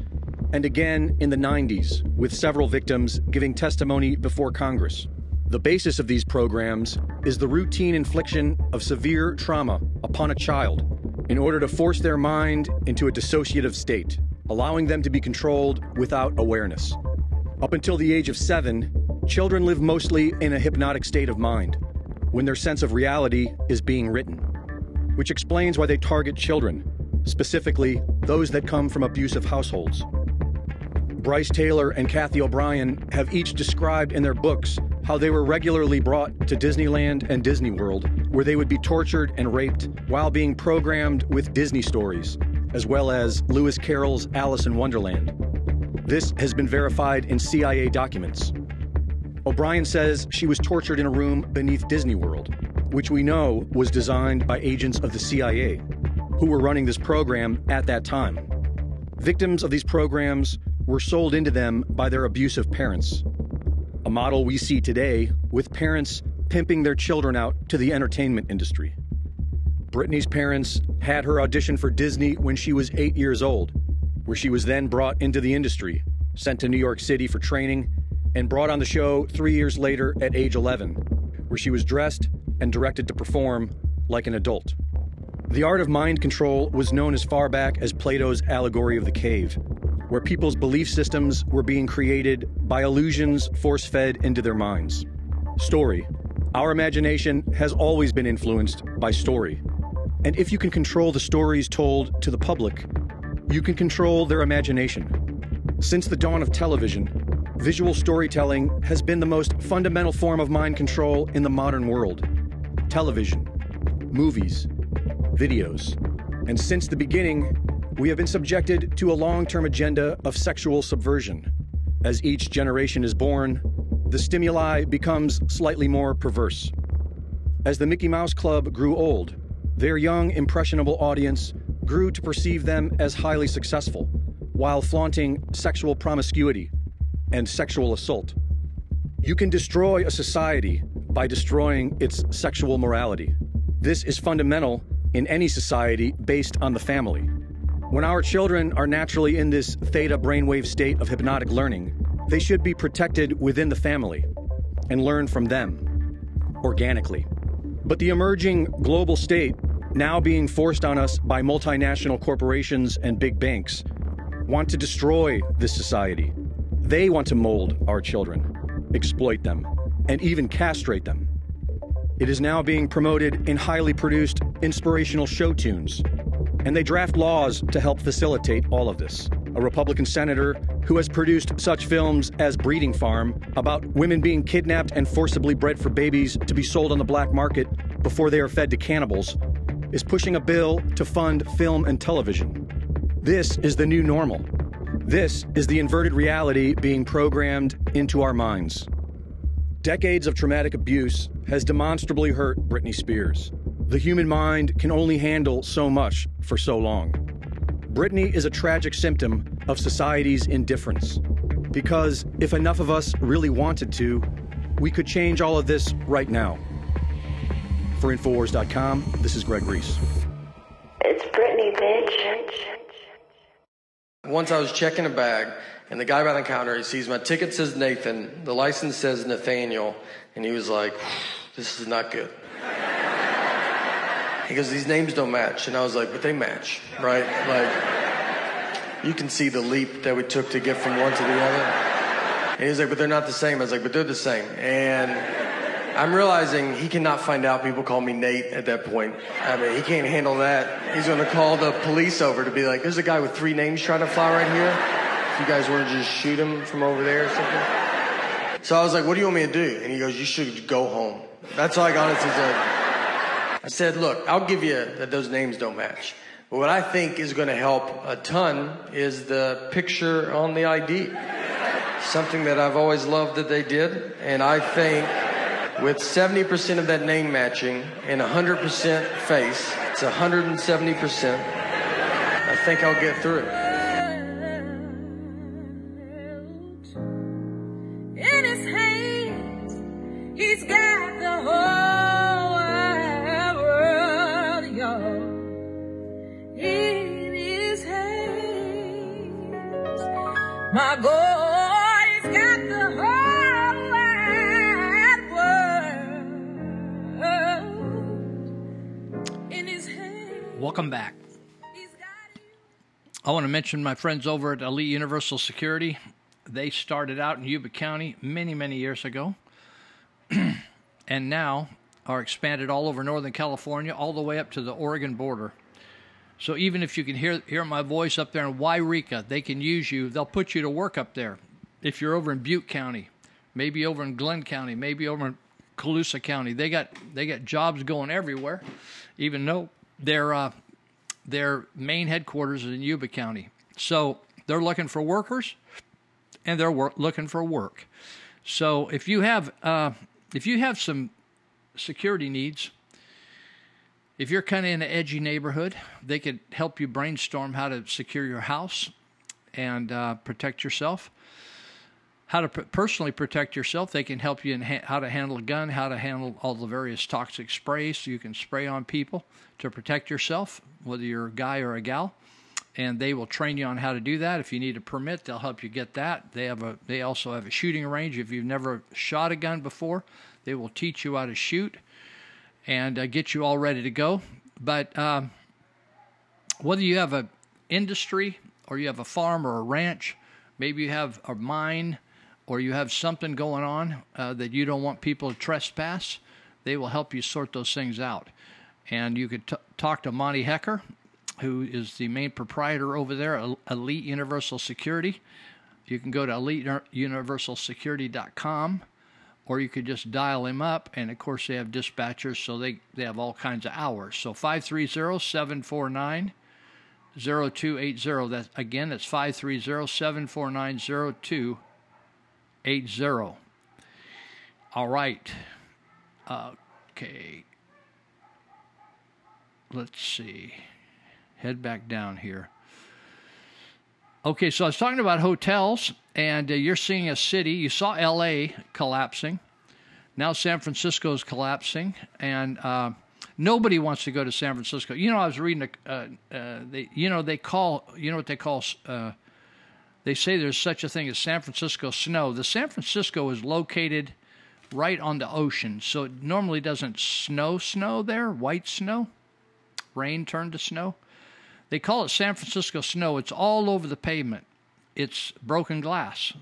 and again in the 90s, with several victims giving testimony before Congress. The basis of these programs is the routine infliction of severe trauma upon a child in order to force their mind into a dissociative state, allowing them to be controlled without awareness. Up until the age of 7, children live mostly in a hypnotic state of mind when their sense of reality is being written, which explains why they target children, specifically those that come from abusive households. Bryce Taylor and Kathy O'Brien have each described in their books how they were regularly brought to Disneyland and Disney World, where they would be tortured and raped while being programmed with Disney stories, as well as Lewis Carroll's Alice in Wonderland. This has been verified in CIA documents. O'Brien says she was tortured in a room beneath Disney World, which we know was designed by agents of the CIA, who were running this program at that time. Victims of these programs were sold into them by their abusive parents, a model we see today with parents pimping their children out to the entertainment industry. Britney's parents had her audition for Disney when she was 8 years old, where she was then brought into the industry, sent to New York City for training, and brought on the show 3 years later at age 11, where she was dressed and directed to perform like an adult. The art of mind control was known as far back as Plato's Allegory of the Cave, where people's belief systems were being created by illusions force-fed into their minds. Story. Our imagination has always been influenced by story. And if you can control the stories told to the public, you can control their imagination. Since the dawn of television, visual storytelling has been the most fundamental form of mind control in the modern world. Television, movies, videos, and since the beginning, we have been subjected to a long-term agenda of sexual subversion. As each generation is born, the stimuli becomes slightly more perverse. As the Mickey Mouse Club grew old, their young, impressionable audience grew to perceive them as highly successful, while flaunting sexual promiscuity and sexual assault. You can destroy a society by destroying its sexual morality. This is fundamental in any society based on the family. When our children are naturally in this theta brainwave state of hypnotic learning, they should be protected within the family and learn from them. organically. But the emerging global state, now being forced on us by multinational corporations and big banks, want to destroy this society. They want to mold our children, exploit them, and even castrate them. It is now being promoted in highly produced inspirational show tunes, and they draft laws to help facilitate all of this. A Republican senator who has produced such films as Breeding Farm, about women being kidnapped and forcibly bred for babies to be sold on the black market before they are fed to cannibals, is pushing a bill to fund film and television. This is the new normal. This is the inverted reality being programmed into our minds. Decades of traumatic abuse has demonstrably hurt Britney Spears. The human mind can only handle so much for so long. Britney is a tragic symptom of society's indifference. Because if enough of us really wanted to, we could change all of this right now. For Infowars.com, this is Greg Reese. It's Britney, bitch. Once I was checking a bag, and the guy by the counter, he sees my ticket says Nathan, the license says Nathaniel, and he was like, this is not good. He goes, these names don't match. And I was like, but they match, right? Like, you can see the leap that we took to get from one to the other. And he was like, but they're not the same. I was like, but they're the same. And I'm realizing he cannot find out people call me Nate at that point. I mean, he can't handle that. He's going to call the police over to be like, there's a guy with three names trying to fly right here. If you guys want to just shoot him from over there or something. So I was like, what do you want me to do? And he goes, you should go home. That's all I got. Honestly said. I said, look, I'll give you that those names don't match. But what I think is going to help a ton is the picture on the ID. Something that I've always loved that they did. And I think... with 70% of that name matching and 100% face, it's 170%. I think I'll get through it. In his hands, he's got the whole world, y'all. In his hands, my goal. Welcome back. I want to mention my friends over at Elite Universal Security. They started out in Yuba County many, many years ago and now are expanded all over Northern California, all the way up to the Oregon border. So even if you can hear my voice up there in Wairika, they can use you. They'll put you to work up there. If you're over in Butte County, maybe over in Glenn County, maybe over in Colusa County, they got jobs going everywhere, even though their main headquarters is in Yuba County. So they're looking for workers, and they're looking for work. So if you have some security needs, if you're kind of in an edgy neighborhood, they could help you brainstorm how to secure your house and protect yourself. How to personally protect yourself. They can help you in how to handle a gun, how to handle all the various toxic sprays so you can spray on people to protect yourself, whether you're a guy or a gal. And they will train you on how to do that. If you need a permit, they'll help you get that. They also have a shooting range. If you've never shot a gun before, they will teach you how to shoot and get you all ready to go. But whether you have an industry or you have a farm or a ranch, maybe you have a mine, or you have something going on that you don't want people to trespass, they will help you sort those things out. And you could talk to Monty Hecker, who is the main proprietor over there, Elite Universal Security. You can go to EliteUniversalSecurity.com, or you could just dial him up. And, of course, they have dispatchers, so they have all kinds of hours. So 530-749-0280. That's, again, that's 530-749-0280. All right. Okay. Let's see. Head back down here. Okay, so I was talking about hotels, and you're seeing a city. You saw L.A. collapsing. Now San Francisco is collapsing, and nobody wants to go to San Francisco. You know, I was reading. They call. They say there's such a thing as San Francisco snow. The San Francisco is located right on the ocean. So it normally doesn't snow there, white snow, rain turned to snow. They call it San Francisco snow. It's all over the pavement. It's broken glass.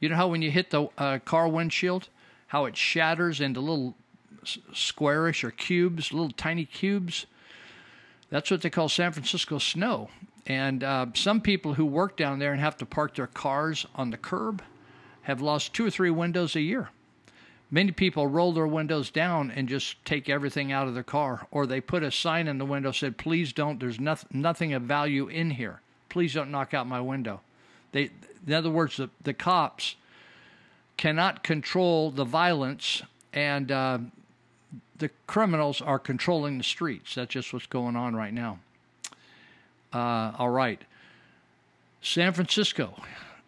You know how when you hit the car windshield, how it shatters into little squarish or cubes, little tiny cubes? That's what they call San Francisco snow. And some people who work down there and have to park their cars on the curb have lost 2 or 3 windows a year. Many people roll their windows down and just take everything out of their car, or they put a sign in the window said, "Please don't, there's nothing of value in here. Please don't knock out my window." They, in other words, the cops cannot control the violence, and the criminals are controlling the streets. That's just what's going on right now. All right. San Francisco,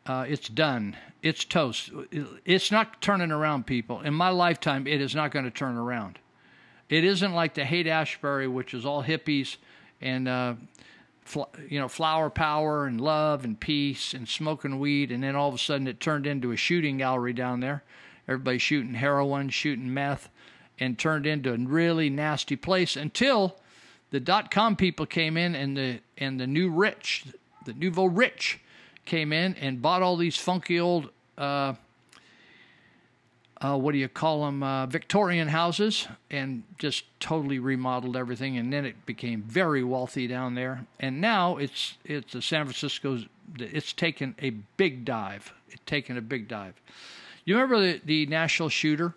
it's done. It's toast. It's not turning around, people. In my lifetime, it is not going to turn around. It isn't like the Haight-Ashbury, which is all hippies and flower power and love and peace and smoking weed, and then all of a sudden it turned into a shooting gallery down there. Everybody shooting heroin, shooting meth, and turned into a really nasty place until the .com people came in and the new rich, the nouveau rich, came in and bought all these funky old, Victorian houses, and just totally remodeled everything. And then it became very wealthy down there. And now it's the San Francisco's. It's taken a big dive. It's taken a big dive. You remember the national shooter,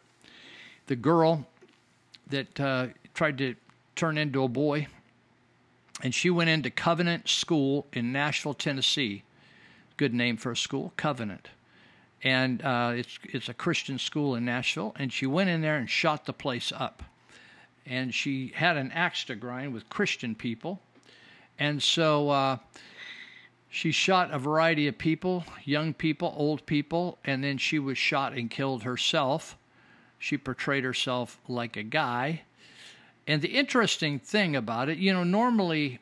the girl that tried to turn into a boy, and she went into Covenant School in Nashville, Tennessee. Good name for a school, Covenant. And it's a Christian school in Nashville, and she went in there and shot the place up. And she had an axe to grind with Christian people. And so she shot a variety of people, young people, old people, and then she was shot and killed herself. She portrayed herself like a guy. And the interesting thing about it, you know, normally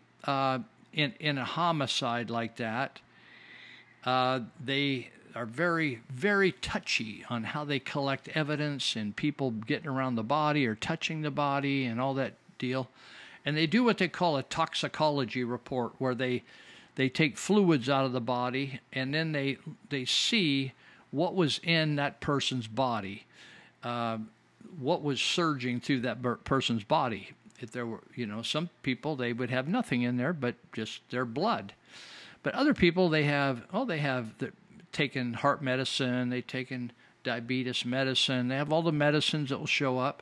in a homicide like that, they are very, very touchy on how they collect evidence and people getting around the body or touching the body and all that deal. And they do what they call a toxicology report, where they take fluids out of the body, and then they see what was in that person's body, what was surging through that person's body. If there were, you know, some people, they would have nothing in there but just their blood. But other people, they've taken heart medicine, they've taken diabetes medicine, they have all the medicines that will show up.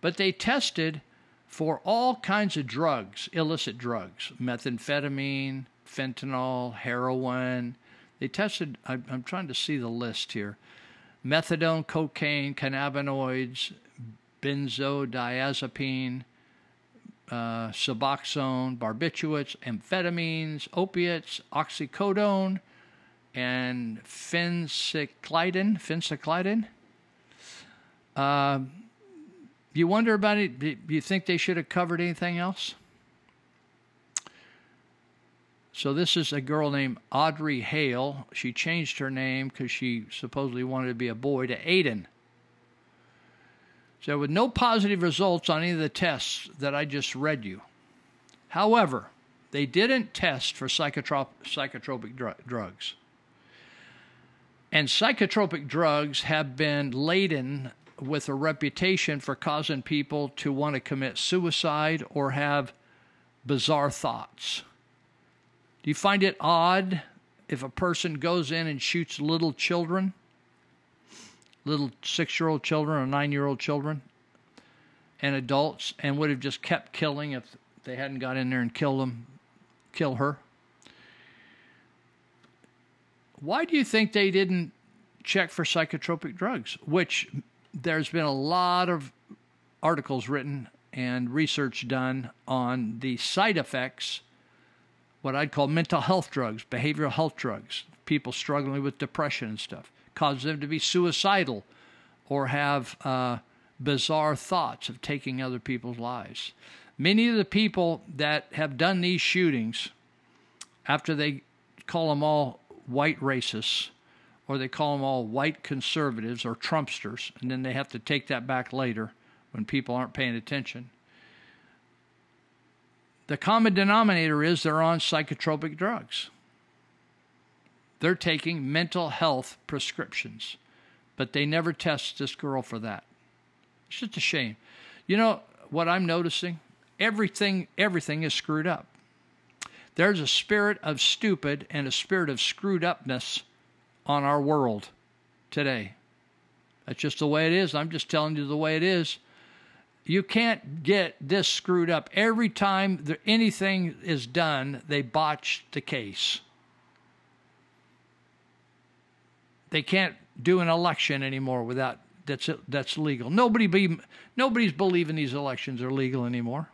But they tested for all kinds of drugs, illicit drugs, methamphetamine, fentanyl, heroin. They tested, I'm trying to see the list here, methadone, cocaine, cannabinoids, benzodiazepine, Suboxone, barbiturates, amphetamines, opiates, oxycodone, and fenciclidin. You wonder about it. Do you think they should have covered anything else? So this is a girl named Audrey Hale. She changed her name because she supposedly wanted to be a boy to Aiden. So with no positive results on any of the tests that I just read you. However, they didn't test for psychotropic drugs. And psychotropic drugs have been laden with a reputation for causing people to want to commit suicide or have bizarre thoughts. Do you find it odd if a person goes in and shoots little children? Little 6-year-old children or 9-year-old children and adults, and would have just kept killing if they hadn't got in there and killed her. Why do you think they didn't check for psychotropic drugs? Which there's been a lot of articles written and research done on the side effects, what I'd call mental health drugs, behavioral health drugs, people struggling with depression and stuff. Cause them to be suicidal or have bizarre thoughts of taking other people's lives. Many of the people that have done these shootings, after they call them all white racists or they call them all white conservatives or Trumpsters, and then they have to take that back later when people aren't paying attention. The common denominator is they're on psychotropic drugs. They're taking mental health prescriptions, but they never test this girl for that. It's just a shame. You know what I'm noticing? Everything is screwed up. There's a spirit of stupid and a spirit of screwed upness on our world today. That's just the way it is. I'm just telling you the way it is. You can't get this screwed up. Every time anything is done, they botch the case. They can't do an election anymore without that's legal. Nobody's believing these elections are legal anymore.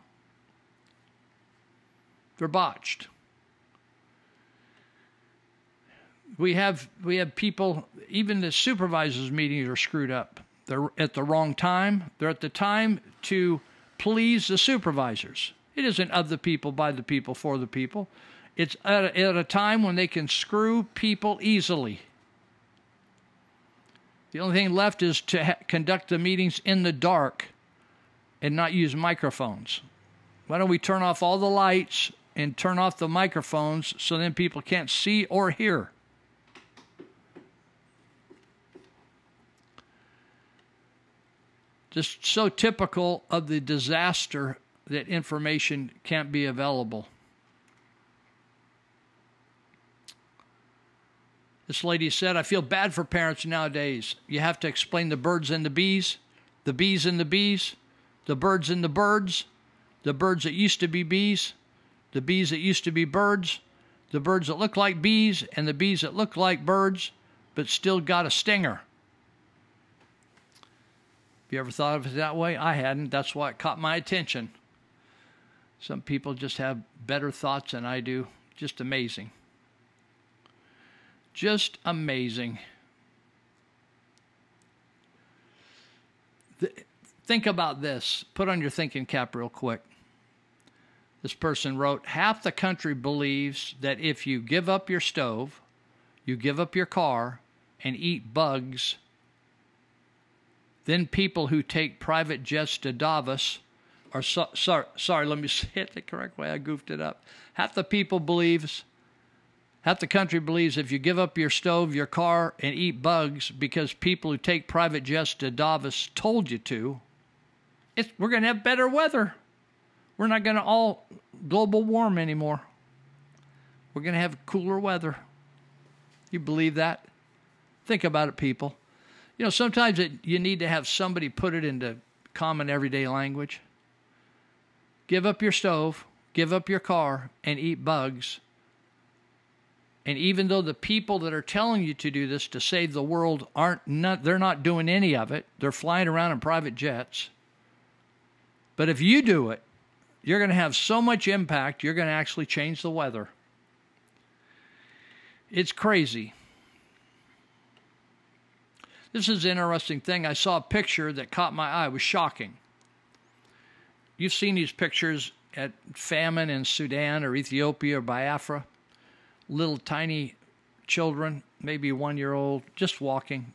They're botched. We have people, even the supervisors' meetings are screwed up. They're at the wrong time. They're at the time to please the supervisors. It isn't of the people, by the people, for the people. It's at a time when they can screw people easily. The only thing left is to conduct the meetings in the dark and not use microphones. Why don't we turn off all the lights and turn off the microphones so then people can't see or hear? Just so typical of the disaster that information can't be available. This lady said, I feel bad for parents nowadays. You have to explain the birds and the bees and the bees, the birds and the birds that used to be bees, the bees that used to be birds, the birds that look like bees, and the bees that look like birds but still got a stinger. Have you ever thought of it that way? I hadn't. That's why it caught my attention. Some people just have better thoughts than I do. Just amazing. Just amazing. Think about this. Put on your thinking cap real quick. This person wrote, half the country believes that if you give up your stove, you give up your car, and eat bugs, then people who take private jets to Davos are sorry, let me say it the correct way. I goofed it up. Half the country believes if you give up your stove, your car, and eat bugs because people who take private jets to Davos told you to, we're going to have better weather. We're not going to all global warm anymore. We're going to have cooler weather. You believe that? Think about it, people. You know, sometimes you need to have somebody put it into common everyday language. Give up your stove, give up your car, and eat bugs. And even though the people that are telling you to do this to save the world they're not doing any of it. They're flying around in private jets. But if you do it, you're going to have so much impact, you're going to actually change the weather. It's crazy. This is an interesting thing. I saw a picture that caught my eye. It was shocking. You've seen these pictures at famine in Sudan or Ethiopia or Biafra. Little tiny children, maybe 1-year-old, just walking.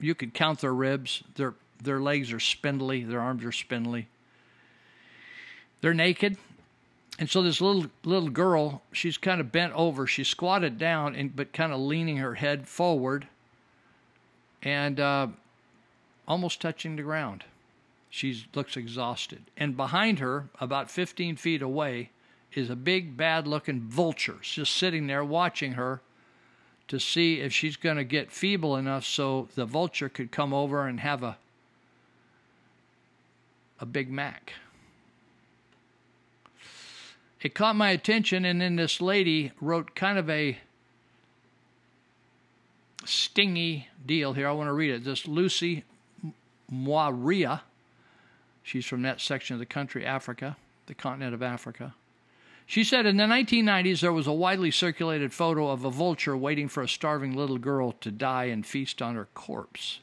You could count their ribs. Their legs are spindly. Their arms are spindly. They're naked. And so this little girl, she's kind of bent over. She's squatted down, but kind of leaning her head forward and almost touching the ground. She looks exhausted. And behind her, about 15 feet away, is a big, bad-looking vulture just sitting there watching her to see if she's going to get feeble enough so the vulture could come over and have a Big Mac. It caught my attention, and then this lady wrote kind of a stingy deal here. I want to read it. This Lucy Mwaria, she's from that section of the country, Africa, the continent of Africa. She said in the 1990s, there was a widely circulated photo of a vulture waiting for a starving little girl to die and feast on her corpse.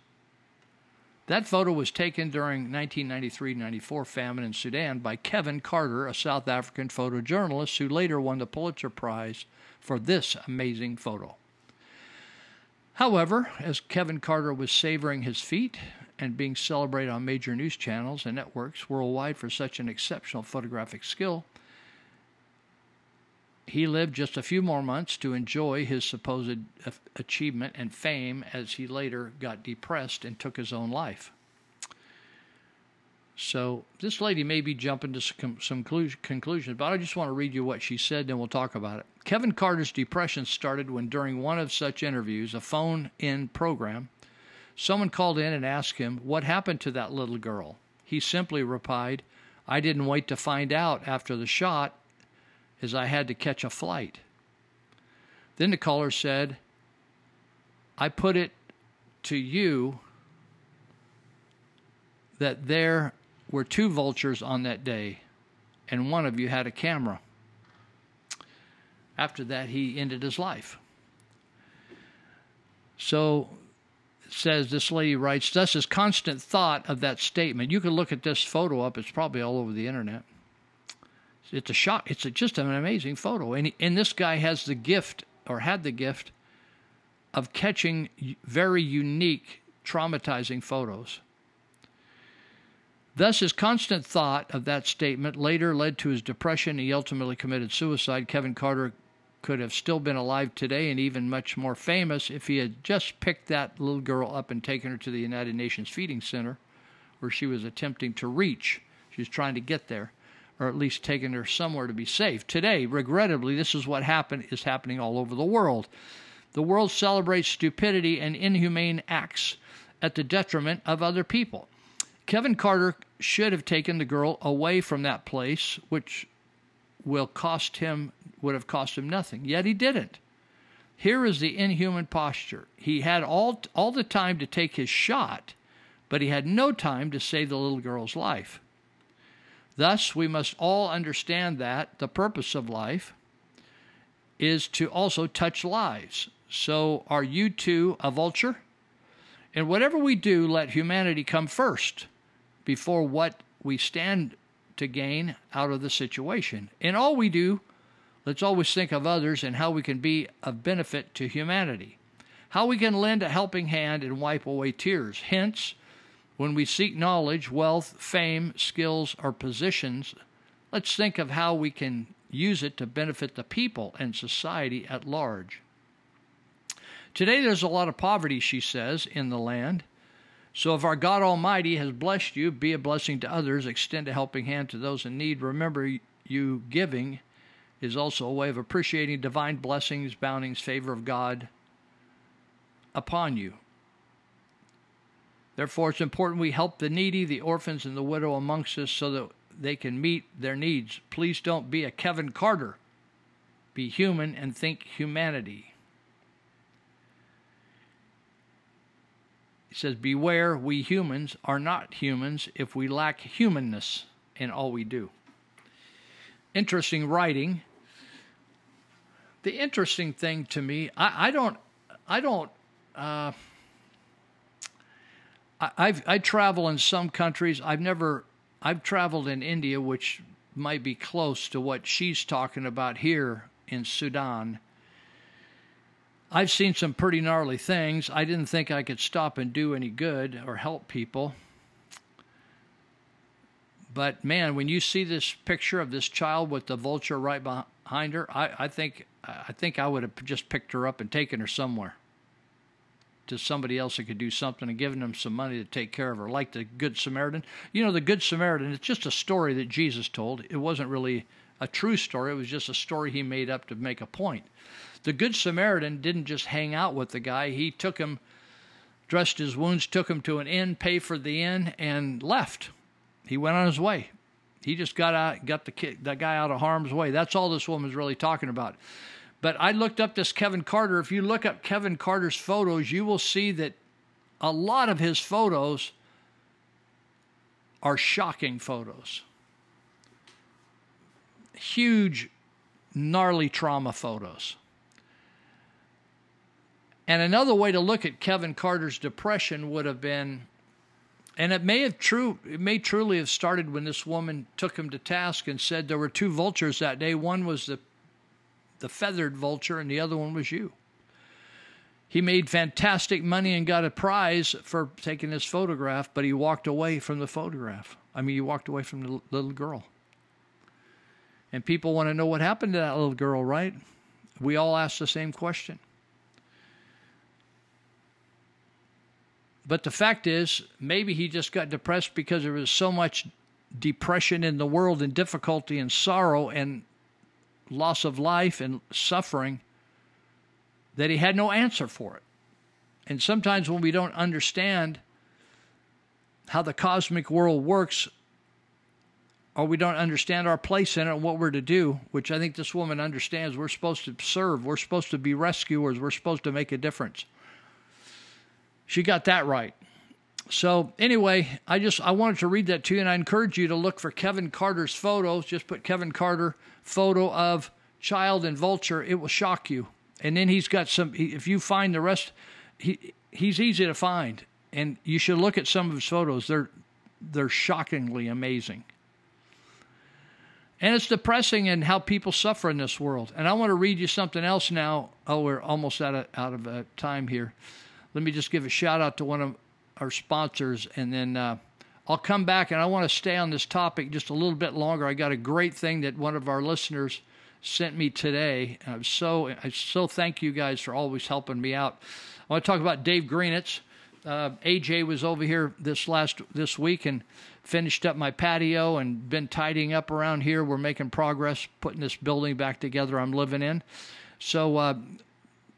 That photo was taken during 1993-94 famine in Sudan by Kevin Carter, a South African photojournalist who later won the Pulitzer Prize for this amazing photo. However, as Kevin Carter was savoring his feat and being celebrated on major news channels and networks worldwide for such an exceptional photographic skill, he lived just a few more months to enjoy his supposed achievement and fame as he later got depressed and took his own life. So this lady may be jumping to some conclusions, but I just want to read you what she said, then we'll talk about it. Kevin Carter's depression started when, during one of such interviews, a phone-in program, someone called in and asked him, "What happened to that little girl?" He simply replied, "I didn't wait to find out after the shot, as I had to catch a flight." Then the caller said, "I put it to you that there were two vultures on that day, and one of you had a camera." After that, he ended his life. So it says, this lady writes, thus is constant thought of that statement. You can look at this photo up. It's probably all over the internet. It's a shock. It's just an amazing photo. And this guy has the gift, or had the gift, of catching very unique, traumatizing photos. Thus, his constant thought of that statement later led to his depression. He ultimately committed suicide. Kevin Carter could have still been alive today and even much more famous if he had just picked that little girl up and taken her to the United Nations Feeding Center, where she was attempting to reach. She was trying to get there, or at least taking her somewhere to be safe. Today, regrettably, this is what is happening all over the world. The world celebrates stupidity and inhumane acts at the detriment of other people. Kevin Carter should have taken the girl away from that place, which would have cost him nothing. Yet he didn't. Here is the inhuman posture. He had all the time to take his shot, but he had no time to save the little girl's life. Thus, we must all understand that the purpose of life is to also touch lives. So are you too a vulture? And whatever we do, let humanity come first before what we stand to gain out of the situation. In all we do, let's always think of others and how we can be of benefit to humanity, how we can lend a helping hand and wipe away tears. Hence, when we seek knowledge, wealth, fame, skills, or positions, let's think of how we can use it to benefit the people and society at large. Today there's a lot of poverty, she says, in the land. So if our God Almighty has blessed you, be a blessing to others, extend a helping hand to those in need. Remember, you giving is also a way of appreciating divine blessings, bounties, favor of God upon you. Therefore, it's important we help the needy, the orphans, and the widow amongst us so that they can meet their needs. Please don't be a Kevin Carter. Be human and think humanity. He says, beware, we humans are not humans if we lack humanness in all we do. Interesting writing. The interesting thing to me, I travel in some countries. I've traveled in India, which might be close to what she's talking about here in Sudan. I've seen some pretty gnarly things. I didn't think I could stop and do any good or help people. But man, when you see this picture of this child with the vulture right behind her, I think I would have just picked her up and taken her somewhere, to somebody else that could do something, and giving them some money to take care of her, like the Good Samaritan. You know, the Good Samaritan, it's just a story that Jesus told. It wasn't really a true story. It was just a story he made up to make a point. The Good Samaritan didn't just hang out with the guy. He took him, dressed his wounds, took him to an inn, paid for the inn, and left. He went on his way. He just got the guy out of harm's way. That's all this woman's really talking about. But I looked up this Kevin Carter. If you look up Kevin Carter's photos, you will see that a lot of his photos are shocking photos. Huge, gnarly trauma photos. And another way to look at Kevin Carter's depression would have been, and it may truly have started when this woman took him to task and said there were two vultures that day. One was the feathered vulture, and the other one was you. He made fantastic money and got a prize for taking his photograph, but he walked away from the photograph. I mean, he walked away from the little girl. And people want to know what happened to that little girl, right? We all ask the same question. But the fact is, maybe he just got depressed because there was so much depression in the world and difficulty and sorrow and loss of life and suffering that he had no answer for it. And sometimes when we don't understand how the cosmic world works, or we don't understand our place in it and what we're to do, which I think this woman understands, we're supposed to serve, we're supposed to be rescuers, we're supposed to make a difference. She got that right. So anyway, I wanted to read that to you, and I encourage you to look for Kevin Carter's photos. Just put Kevin Carter photo of child and vulture. It will shock you. And then he's got some, if you find the rest, he's easy to find. And you should look at some of his photos. They're shockingly amazing. And it's depressing in how people suffer in this world. And I want to read you something else now. Oh, we're almost out of time here. Let me just give a shout out to one of our sponsors, and then I'll come back, and I want to stay on this topic just a little bit longer. I got a great thing that one of our listeners sent me today. And I so thank you guys for always helping me out. I want to talk about Dave Greenetz. AJ was over here this week and finished up my patio and been tidying up around here. We're making progress putting this building back together I'm living in. So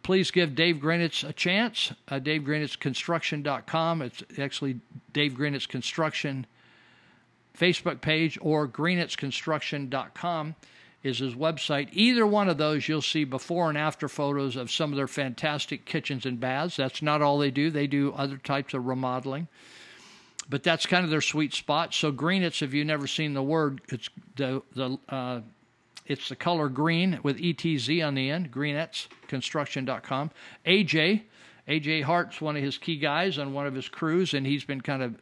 please give Dave Greenetz a chance. Dave Greenetz Construction.com. It's actually Dave Greenetz Construction Facebook page, or GreenitzConstruction.com is his website. Either one of those, you'll see before and after photos of some of their fantastic kitchens and baths. That's not all they do. They do other types of remodeling, but that's kind of their sweet spot. So Greenetz, if you've never seen the word, it's it's the color green with E-T-Z on the end, GreenitzConstruction.com. AJ Hart's one of his key guys on one of his crews, and he's been kind of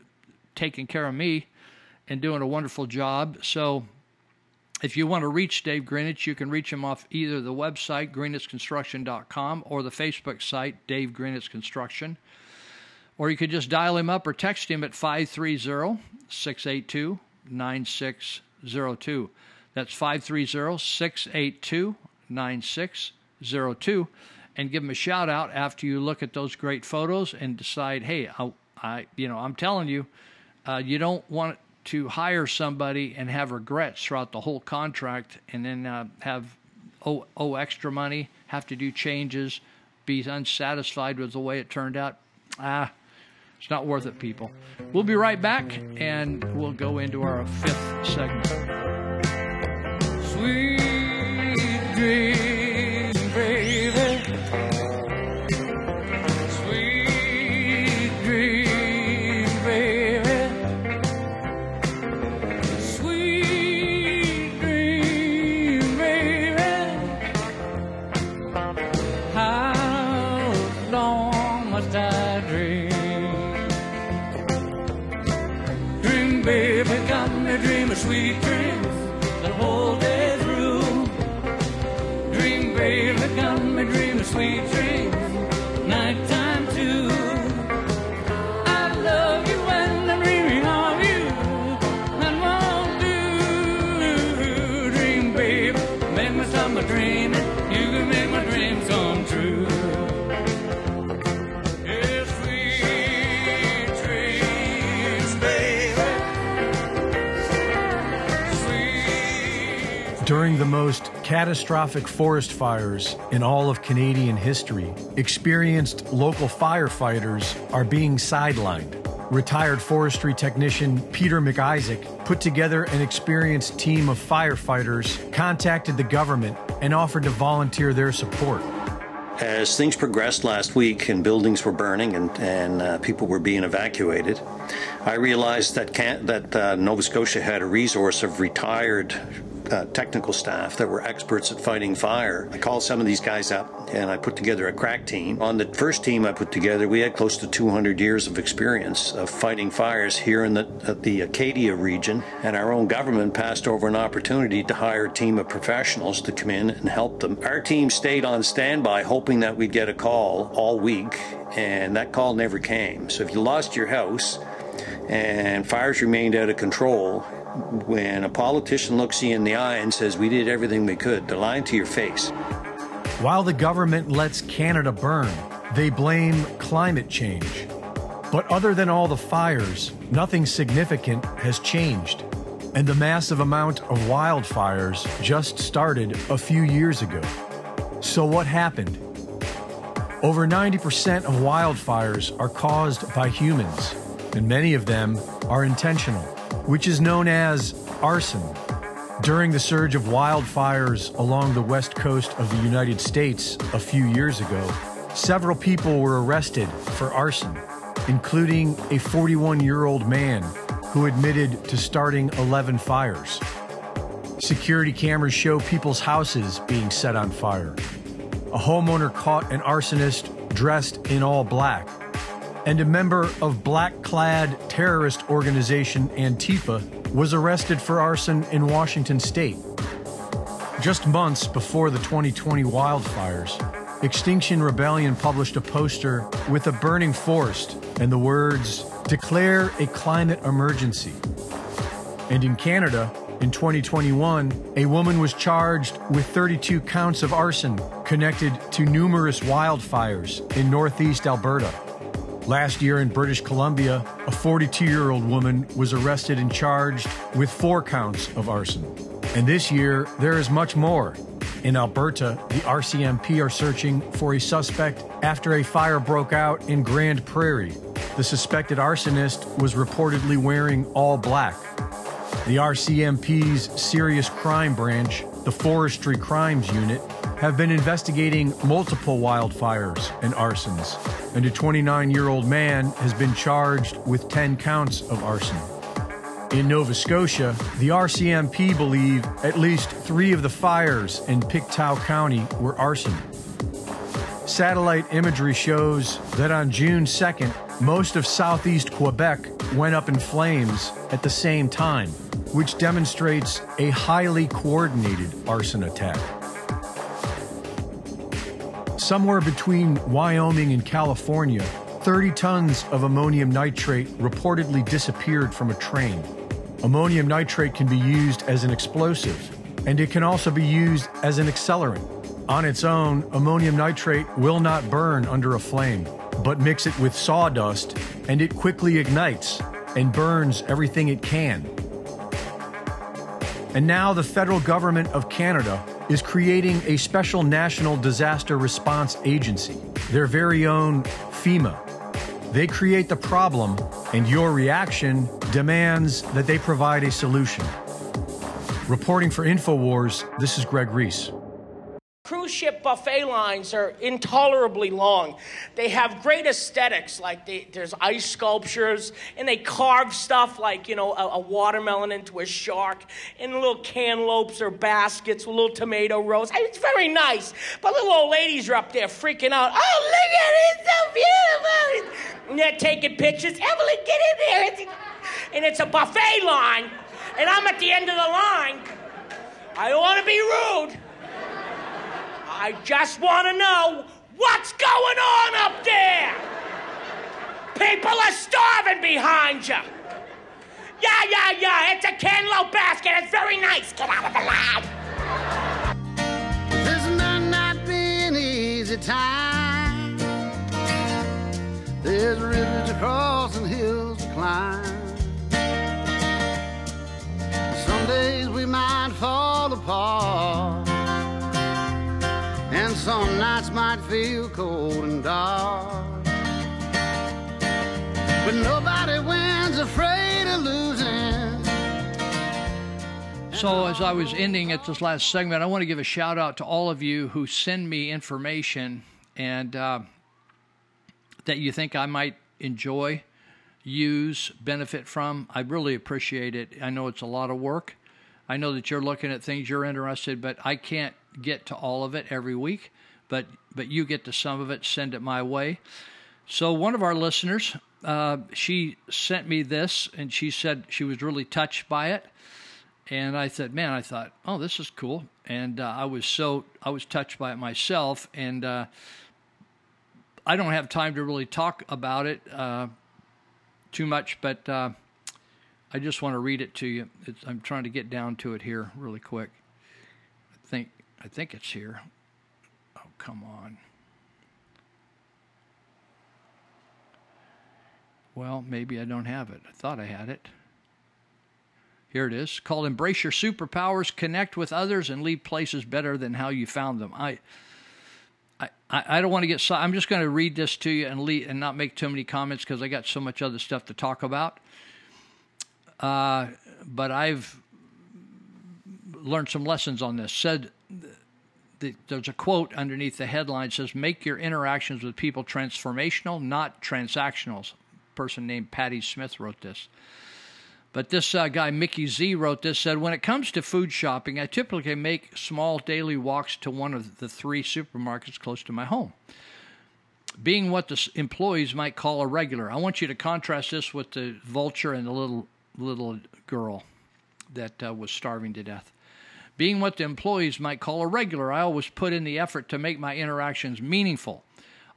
taking care of me and doing a wonderful job. So if you want to reach Dave Greenetz, you can reach him off either the website, GreenitzConstruction.com, or the Facebook site, Dave Greenetz Construction. Or you could just dial him up or text him at 530-682-9602. That's 530-682-9602. And give them a shout out after you look at those great photos and decide, hey, I'm telling you, you don't want to hire somebody and have regrets throughout the whole contract, and then have owe extra money, have to do changes, be unsatisfied with the way it turned out. It's not worth it, people. We'll be right back, and we'll go into our fifth segment. Sweet dreams, baby. Sweet dreams, baby. Sweet dreams, baby. How long must I dream? Dream, baby, got me dreaming sweet dreams the whole day. Sweet dreams, nighttime too. I love you and I'm dreaming of you, and won't do. Dream, babe, make me stop my dreaming. You can make my dreams come true. Yeah, sweet dreams, baby. Sweet. During the most catastrophic forest fires in all of Canadian history, experienced local firefighters are being sidelined. Retired forestry technician Peter McIsaac put together an experienced team of firefighters, contacted the government, and offered to volunteer their support. As things progressed last week and buildings were burning and people were being evacuated, I realized that Nova Scotia had a resource of retired technical staff that were experts at fighting fire. I called some of these guys up and I put together a crack team. On the first team I put together, we had close to 200 years of experience of fighting fires here in the Acadia region, and our own government passed over an opportunity to hire a team of professionals to come in and help them. Our team stayed on standby hoping that we'd get a call all week, and that call never came. So if you lost your house and fires remained out of control, when a politician looks you in the eye and says, "We did everything we could," they're lying to your face. While the government lets Canada burn, they blame climate change. But other than all the fires, nothing significant has changed. And the massive amount of wildfires just started a few years ago. So what happened? Over 90% of wildfires are caused by humans, and many of them are intentional, which is known as arson. During the surge of wildfires along the west coast of the United States a few years ago, several people were arrested for arson, including a 41-year-old man who admitted to starting 11 fires. Security cameras show people's houses being set on fire. A homeowner caught an arsonist dressed in all black. And a member of black-clad terrorist organization Antifa was arrested for arson in Washington state. Just months before the 2020 wildfires, Extinction Rebellion published a poster with a burning forest and the words, "Declare a climate emergency." And in Canada, in 2021, a woman was charged with 32 counts of arson connected to numerous wildfires in northeast Alberta. Last year in British Columbia, a 42-year-old woman was arrested and charged with 4 counts of arson. And this year, there is much more. In Alberta, the RCMP are searching for a suspect after a fire broke out in Grand Prairie. The suspected arsonist was reportedly wearing all black. The RCMP's Serious Crime Branch, the Forestry Crimes Unit, have been investigating multiple wildfires and arsons, and a 29-year-old man has been charged with 10 counts of arson. In Nova Scotia, the RCMP believe at least 3 of the fires in Pictou County were arson. Satellite imagery shows that on June 2nd, most of southeast Quebec went up in flames at the same time, which demonstrates a highly coordinated arson attack. Somewhere between Wyoming and California, 30 tons of ammonium nitrate reportedly disappeared from a train. Ammonium nitrate can be used as an explosive, and it can also be used as an accelerant. On its own, ammonium nitrate will not burn under a flame, but mix it with sawdust, and it quickly ignites and burns everything it can. And now the federal government of Canada is creating a special national disaster response agency, their very own FEMA. They create the problem, and your reaction demands that they provide a solution. Reporting for InfoWars, this is Greg Reese. Cruise ship buffet lines are intolerably long. They have great aesthetics, like there's ice sculptures, and they carve stuff like, you know, a watermelon into a shark, and little cantaloupes or baskets with little tomato rows. I mean, it's very nice, but little old ladies are up there freaking out. "Oh, look at it, it's so beautiful!" And they're taking pictures. "Evelyn, get in there!" And it's a buffet line, and I'm at the end of the line. I don't want to be rude. I just want to know what's going on up there. People are starving behind you. Yeah, it's a cantaloupe basket. It's very nice. Get out of the line. This might not be an easy time. There's rivers to cross and hills to climb. Some days we might fall apart. And some nights might feel cold and dark. But nobody wins afraid of losing. So as I was ending at this last segment, I want to give a shout out to all of you who send me information and that you think I might enjoy, use, benefit from. I really appreciate it. I know it's a lot of work. I know that you're looking at things you're interested, but I can't get to all of it every week, but you get to some of it, send it my way. So one of our listeners, she sent me this, and she said she was really touched by it. And I said, man, I thought, oh, this is cool. And I was touched by it myself. And I don't have time to really talk about it too much, but I just want to read it to you. I'm trying to get down to it here really quick. I think it's here. Oh, come on. Well, maybe I don't have it. I thought I had it. Here it is, called Embrace Your Superpowers, Connect with Others, and Leave Places Better Than How You Found Them. I don't want to get – I'm just going to read this to you and not make too many comments because I got so much other stuff to talk about. But I've learned some lessons on this. There's a quote underneath the headline that says, make your interactions with people transformational, not transactional. A person named Patty Smith wrote this. But this guy, Mickey Z, wrote this, said, when it comes to food shopping, I typically make small daily walks to one of the three supermarkets close to my home, being what the employees might call a regular. I want you to contrast this with the vulture and the little girl that was starving to death. Being what the employees might call a regular, I always put in the effort to make my interactions meaningful.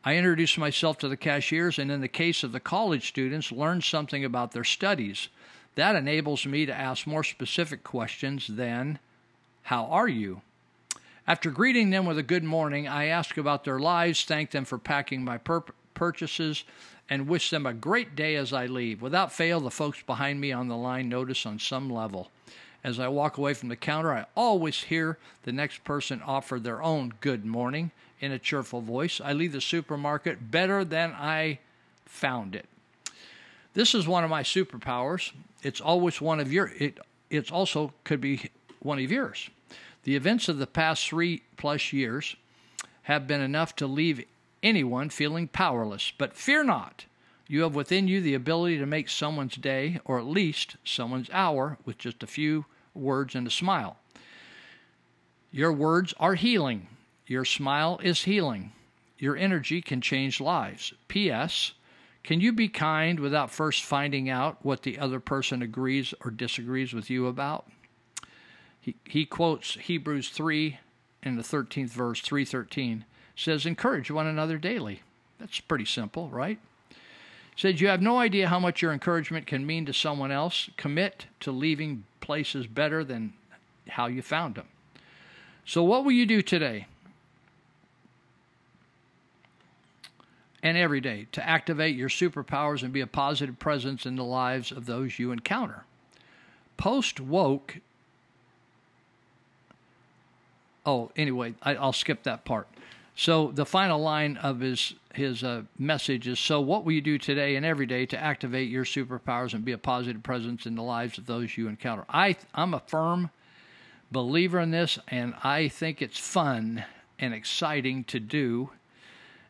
I introduce myself to the cashiers and, in the case of the college students, learn something about their studies. That enables me to ask more specific questions than, how are you? After greeting them with a good morning, I ask about their lives, thank them for packing my purchases, and wish them a great day as I leave. Without fail, the folks behind me on the line notice on some level. As I walk away from the counter, I always hear the next person offer their own good morning in a cheerful voice. I leave the supermarket better than I found it. This is one of my superpowers. It's always one of your. It also could be one of yours. The events of the past 3+ years have been enough to leave anyone feeling powerless. But fear not. You have within you the ability to make someone's day, or at least someone's hour, with just a few words and a smile. Your words are healing. Your smile is healing. Your energy can change lives. P.S. Can you be kind without first finding out what the other person agrees or disagrees with you about? He quotes Hebrews 3 in the 13th verse, 3:13, says, encourage one another daily. That's pretty simple, right? Says, you have no idea how much your encouragement can mean to someone else. Commit to leaving places better than how you found them. So what will you do today and every day to activate your superpowers and be a positive presence in the lives of those you encounter? Post-woke. Oh, anyway, I'll skip that part. So the final line of his message is, so what will you do today and every day to activate your superpowers and be a positive presence in the lives of those you encounter? I'm a firm believer in this, and I think it's fun and exciting to do.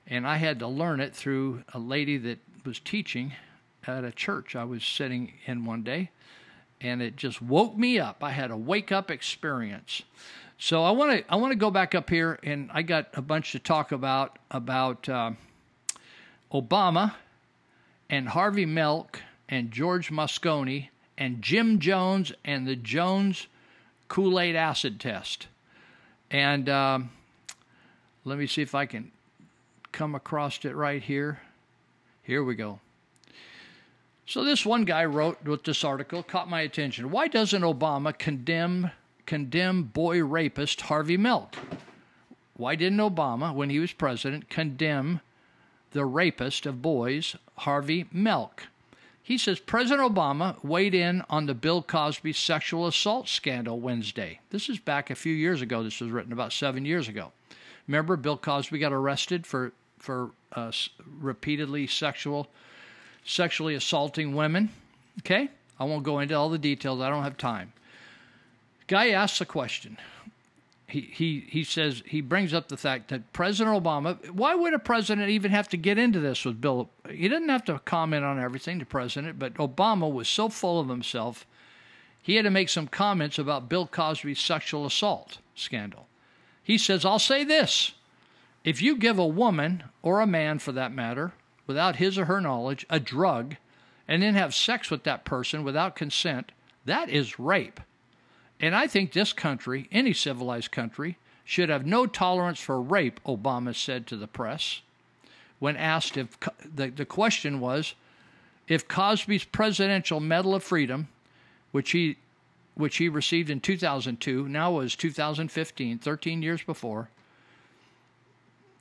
And I had to learn it through a lady that was teaching at a church I was sitting in one day, and it just woke me up. I had a wake-up experience. So I want to go back up here, and I got a bunch to talk about Obama and Harvey Milk and George Moscone and Jim Jones and the Jones Kool-Aid acid test. And let me see if I can come across it right here. Here we go. So this one guy wrote with this article, caught my attention. Why doesn't Obama condemn boy rapist Harvey Milk? Why didn't Obama, when he was president, condemn the rapist of boys, Harvey Milk? He says, President Obama weighed in on the Bill Cosby sexual assault scandal Wednesday. This is back a few years ago. This was written about 7 years ago. Remember, Bill Cosby got arrested for repeatedly sexually assaulting women. Okay? I won't go into all the details. I don't have time. Guy asks a question. He says, he brings up the fact that President Obama, why would a president even have to get into this with Bill? He didn't have to comment on everything, the president, but Obama was so full of himself, he had to make some comments about Bill Cosby's sexual assault scandal. He says, I'll say this. If you give a woman, or a man for that matter, without his or her knowledge, a drug, and then have sex with that person without consent, that is rape. And I think this country, any civilized country, should have no tolerance for rape, Obama said to the press. When asked if, the question was, if Cosby's Presidential Medal of Freedom, which he received in 2002, now was 2015, 13 years before,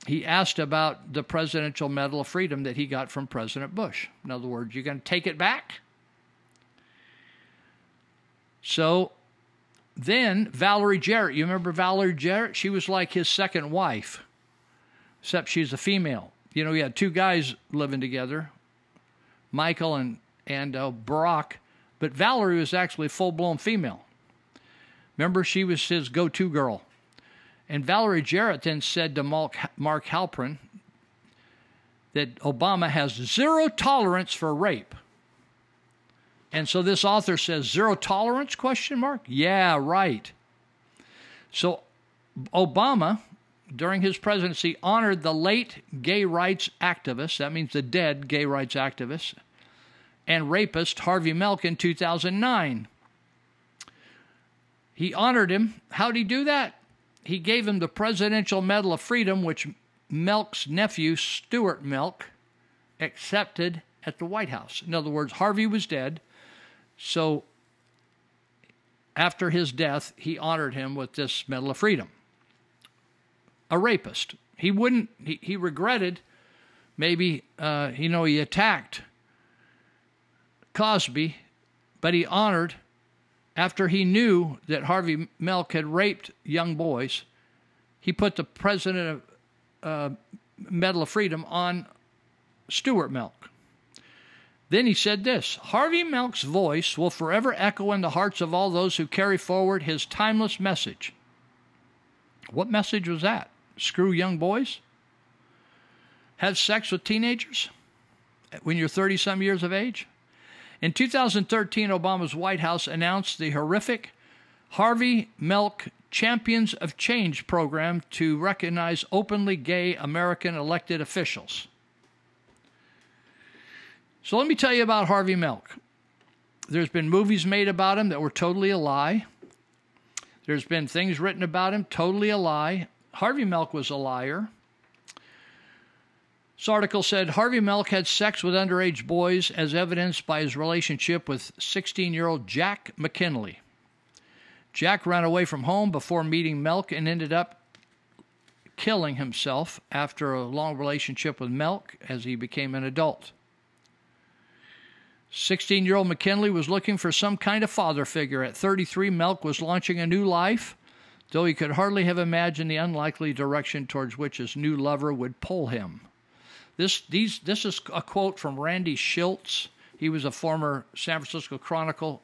he asked about the Presidential Medal of Freedom that he got from President Bush. In other words, you're going to take it back? So then Valerie Jarrett, you remember Valerie Jarrett? She was like his second wife, except she's a female. You know, he had two guys living together, Michael and Barack, but Valerie was actually full-blown female. Remember, she was his go-to girl. And Valerie Jarrett then said to Mark Halperin that Obama has zero tolerance for rape. And so this author says, zero tolerance, question mark? Yeah, right. So Obama, during his presidency, honored the late gay rights activist, that means the dead gay rights activist, and rapist Harvey Milk in 2009. He honored him. How'd he do that? He gave him the Presidential Medal of Freedom, which Milk's nephew, Stuart Milk, accepted at the White House. In other words, Harvey was dead, so after his death, he honored him with this Medal of Freedom. A rapist. He wouldn't, he regretted, maybe, he attacked Cosby, but he honored, after he knew that Harvey Milk had raped young boys, he put the President of Medal of Freedom on Stuart Milk. Then he said this, Harvey Milk's voice will forever echo in the hearts of all those who carry forward his timeless message. What message was that? Screw young boys? Have sex with teenagers when you're 30-some years of age? In 2013, Obama's White House announced the horrific Harvey Milk Champions of Change program to recognize openly gay American elected officials. So let me tell you about Harvey Milk. There's been movies made about him that were totally a lie. There's been things written about him, totally a lie. Harvey Milk was a liar. This article said, Harvey Milk had sex with underage boys as evidenced by his relationship with 16-year-old Jack McKinley. Jack ran away from home before meeting Milk and ended up killing himself after a long relationship with Milk as he became an adult. 16-year-old McKinley was looking for some kind of father figure. At 33, Milk was launching a new life, though he could hardly have imagined the unlikely direction towards which his new lover would pull him. This is a quote from Randy Schiltz. He was a former San Francisco Chronicle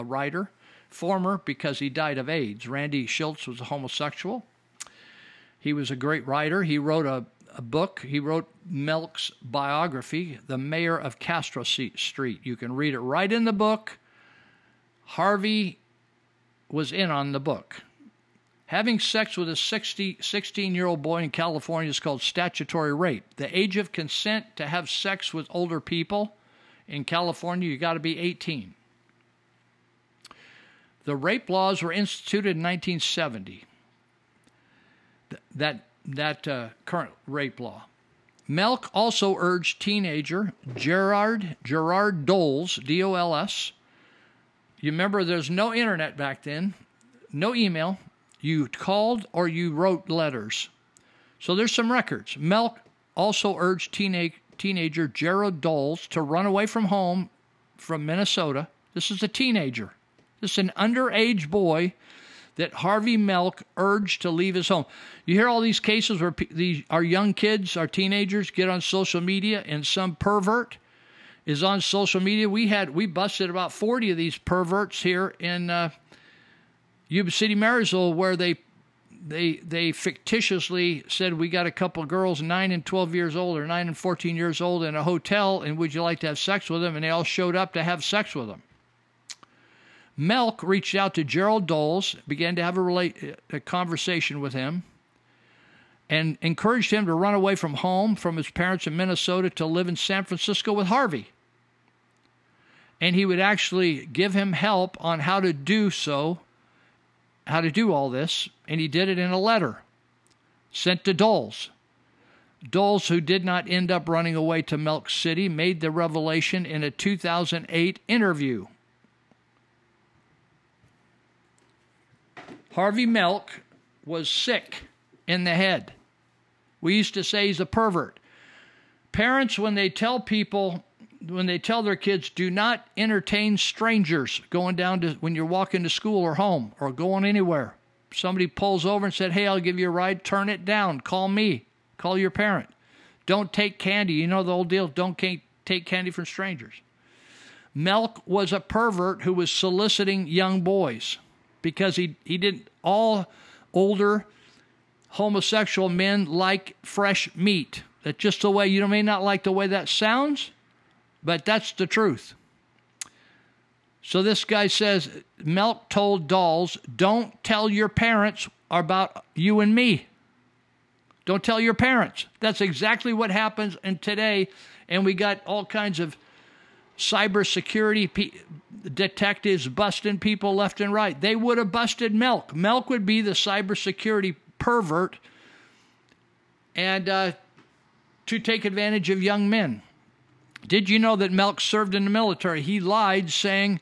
writer. Former because he died of AIDS. Randy Schiltz was a homosexual. He was a great writer. He wrote a book. He wrote Milk's biography, The Mayor of Castro Street. You can read it right in the book. Harvey was in on the book. Having sex with a 16-year-old boy in California is called statutory rape. The age of consent to have sex with older people in California, you got to be 18. The rape laws were instituted in 1970. That current rape law. Milk also urged teenager Gerard Doles, D-O-L-S. You remember there's no internet back then, no email. You called or you wrote letters. So there's some records. Milk also urged teenager Gerald Doles to run away from home from Minnesota. This is a teenager. This is an underage boy that Harvey Milk urged to leave his home. You hear all these cases where our young kids, our teenagers, get on social media and some pervert is on social media. We busted about 40 of these perverts here in Yuba City, Marysville, where they fictitiously said, we got a couple of girls 9 and 12 years old or 9 and 14 years old in a hotel, and would you like to have sex with them? And they all showed up to have sex with them. Melk reached out to Gerald Doles, began to have a conversation with him, and encouraged him to run away from home, from his parents in Minnesota, to live in San Francisco with Harvey. And he would actually give him help on how to do so, how to do all this, and he did it in a letter sent to Doles. Doles, who did not end up running away to Milk City, made the revelation in a 2008 interview. Harvey Milk was sick in the head. We used to say he's a pervert. Parents, when they tell their kids, do not entertain strangers going down to, when you're walking to school or home or going anywhere. Somebody pulls over and said, hey, I'll give you a ride. Turn it down. Call me. Call your parent. Don't take candy. You know the old deal. Don't take candy from strangers. Melk was a pervert who was soliciting young boys because he didn't. All older homosexual men like fresh meat. That's just the way. You may not like the way that sounds, but that's the truth. So this guy says, Melk told Doles, don't tell your parents about you and me. Don't tell your parents. That's exactly what happens in today. And we got all kinds of cybersecurity detectives busting people left and right. They would have busted Melk. Melk would be the cybersecurity pervert and to take advantage of young men. Did you know that Melk served in the military? He lied saying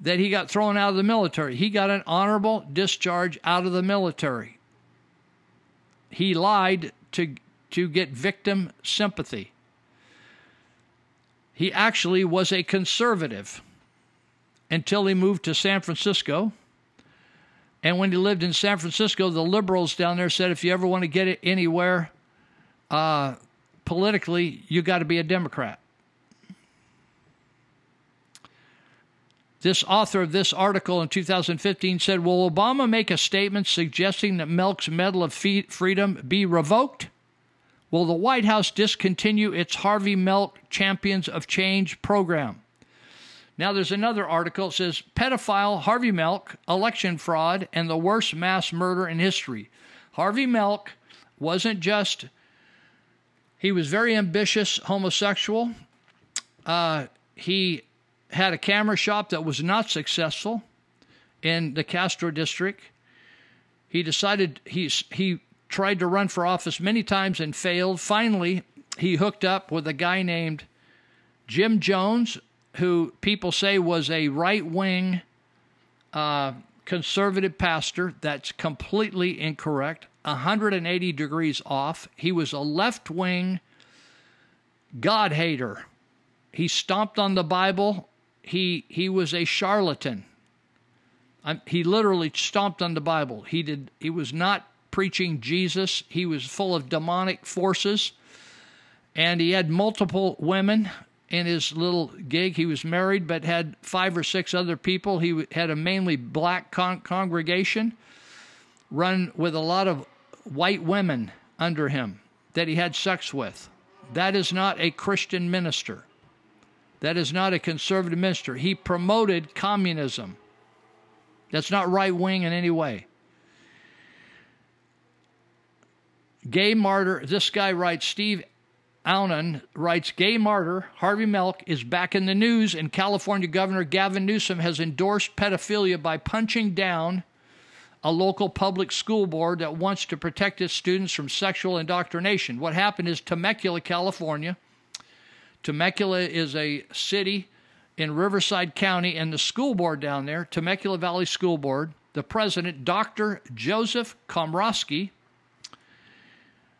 that he got thrown out of the military. He got an honorable discharge out of the military. He lied to get victim sympathy. He actually was a conservative until he moved to San Francisco. And when he lived in San Francisco, the liberals down there said, if you ever want to get it anywhere politically, you got to be a Democrat. This author of this article in 2015 said, will Obama make a statement suggesting that Melk's Medal of Freedom be revoked? Will the White House discontinue its Harvey Melk Champions of Change program? Now there's another article that says, pedophile Harvey Melk, election fraud, and the worst mass murder in history. Harvey Melk wasn't just, he was very ambitious homosexual. He had a camera shop that was not successful in the Castro district. He decided he tried to run for office many times and failed. Finally, he hooked up with a guy named Jim Jones, who people say was a right-wing conservative pastor. That's completely incorrect, 180 degrees off. He was a left-wing God-hater. He stomped on the Bible. He was a charlatan. He literally stomped on the Bible. He was not preaching Jesus. He was full of demonic forces, and he had multiple women in his little gig. He was married, but had 5 or 6 other people. He had a mainly black congregation, run with a lot of white women under him that he had sex with. That is not a Christian minister. That is not a conservative minister. He promoted communism. That's not right-wing in any way. Gay martyr, this guy writes, Steve Aunon writes, gay martyr Harvey Milk is back in the news, and California Governor Gavin Newsom has endorsed pedophilia by punching down a local public school board that wants to protect its students from sexual indoctrination. What happened is Temecula, California. Temecula is a city in Riverside County, and the school board down there, Temecula Valley School Board, the president, Dr. Joseph Komrosky,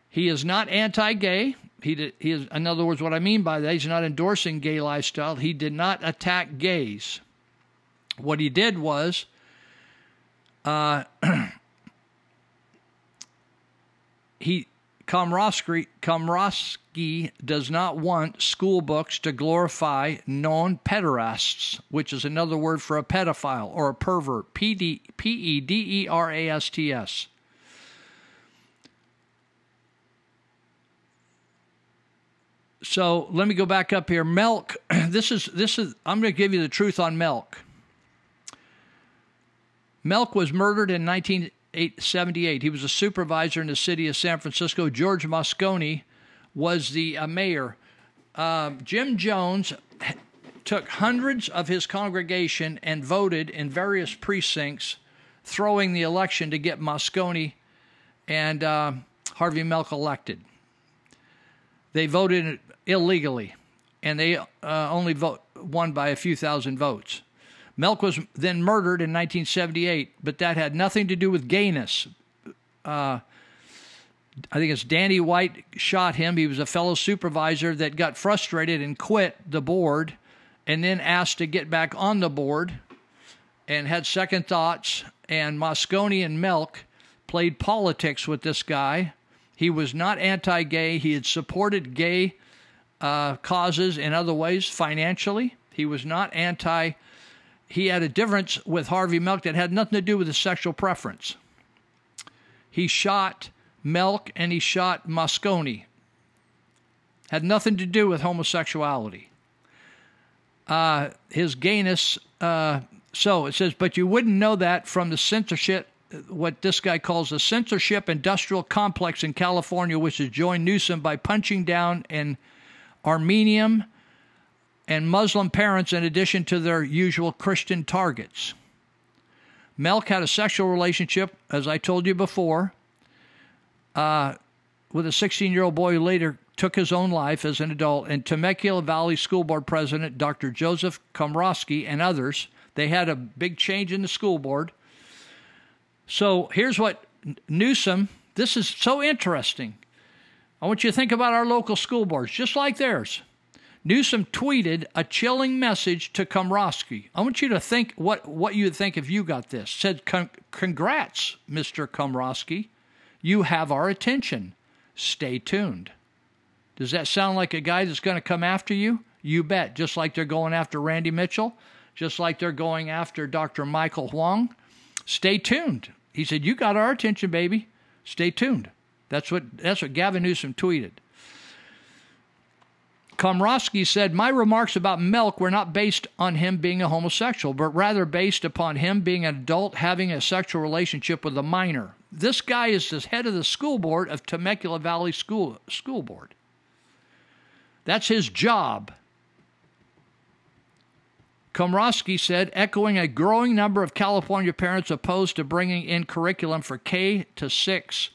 he is not anti-gay. He is, in other words, what I mean by that, he's not endorsing gay lifestyle. He did not attack gays. What he did was Komrosky does not want school books to glorify non-pederasts, which is another word for a pedophile or a pervert, P-E-D-E-R-A-S-T-S. So let me go back up here. Melk, I'm going to give you the truth on Melk. Melk was murdered in 1978. He was a supervisor in the city of San Francisco. George Moscone was the mayor. Jim Jones took hundreds of his congregation and voted in various precincts, throwing the election to get Moscone and Harvey Milk elected. They voted illegally, and they only won by a few thousand votes. Milk was then murdered in 1978, but that had nothing to do with gayness. I think it's Danny White shot him. He was a fellow supervisor that got frustrated and quit the board and then asked to get back on the board and had second thoughts. And Moscone and Melk played politics with this guy. He was not anti-gay. He had supported gay causes in other ways financially. He was not anti. He had a difference with Harvey Milk that had nothing to do with his sexual preference. He shot Melk and he shot Moscone. Had nothing to do with homosexuality. His gayness. So it says, but you wouldn't know that from the censorship, what this guy calls the censorship industrial complex in California, which has joined Newsom by punching down an Armenian and Muslim parents in addition to their usual Christian targets. Melk had a sexual relationship, as I told you before, with a 16-year-old boy who later took his own life as an adult, and Temecula Valley School Board President Dr. Joseph Komrovsky and others. They had a big change in the school board. So here's what Newsom, this is so interesting. I want you to think about our local school boards, just like theirs. Newsom tweeted a chilling message to Komrovsky. I want you to think what you'd think if you got this. Said, congrats, Mr. Komrovsky. You have our attention. Stay tuned. Does that sound like a guy that's going to come after you? You bet. Just like they're going after Randy Mitchell. Just like they're going after Dr. Michael Huang. Stay tuned. He said, you got our attention, baby. Stay tuned. That's what Gavin Newsom tweeted. Komrovsky said, my remarks about Melk were not based on him being a homosexual, but rather based upon him being an adult having a sexual relationship with a minor. This guy is the head of the school board of Temecula Valley School Board. That's his job. Komrovsky said, echoing a growing number of California parents opposed to bringing in curriculum for K to 6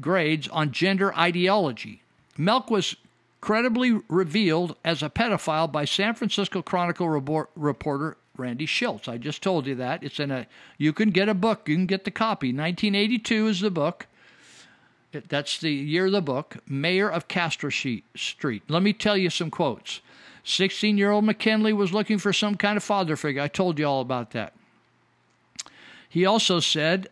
grades on gender ideology. Melk was credibly revealed as a pedophile by San Francisco Chronicle reporter Randy Schiltz. I just told you that. It's in a, you can get a book. You can get the copy. 1982 is the book. That's the year of the book. Mayor of Castro Street. Let me tell you some quotes. 16-year-old McKinley was looking for some kind of father figure. I told you all about that. He also said,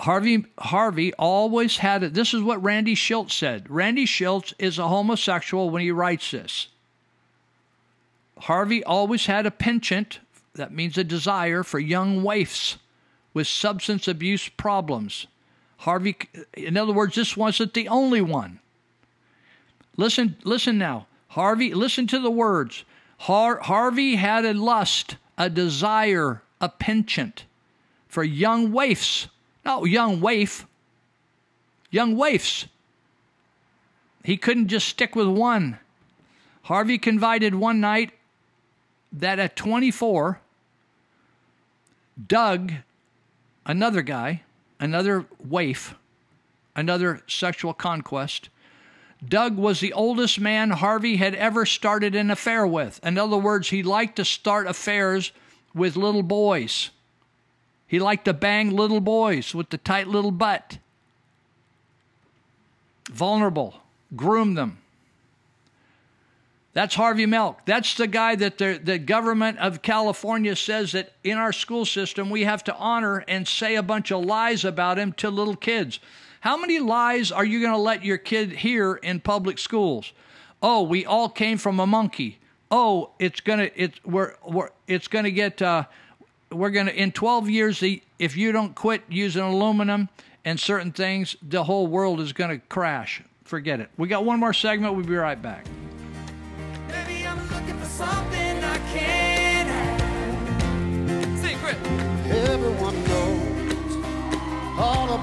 Harvey always had it. This is what Randy Schiltz said. Randy Schiltz is a homosexual when he writes this. Harvey always had a penchant, that means a desire, for young waifs with substance abuse problems. Harvey, in other words, this wasn't the only one. Listen now. Harvey, listen to the words. Harvey had a lust, a desire, a penchant for young waifs. No, young waif. Young waifs. He couldn't just stick with one. Harvey confided one night that at 24, Doug, another guy, another waif, another sexual conquest. Doug was the oldest man Harvey had ever started an affair with. In other words, he liked to start affairs with little boys. He liked to bang little boys with the tight little butt. Vulnerable. Groom them. That's Harvey Milk. That's the guy that the government of California says that in our school system we have to honor and say a bunch of lies about him to little kids. How many lies are you going to let your kid hear in public schools? Oh, we all came from a monkey. Oh, we're gonna in 12 years if you don't quit using aluminum and certain things, the whole world is gonna crash. Forget it. We got one more segment. We'll be right back. Something I can't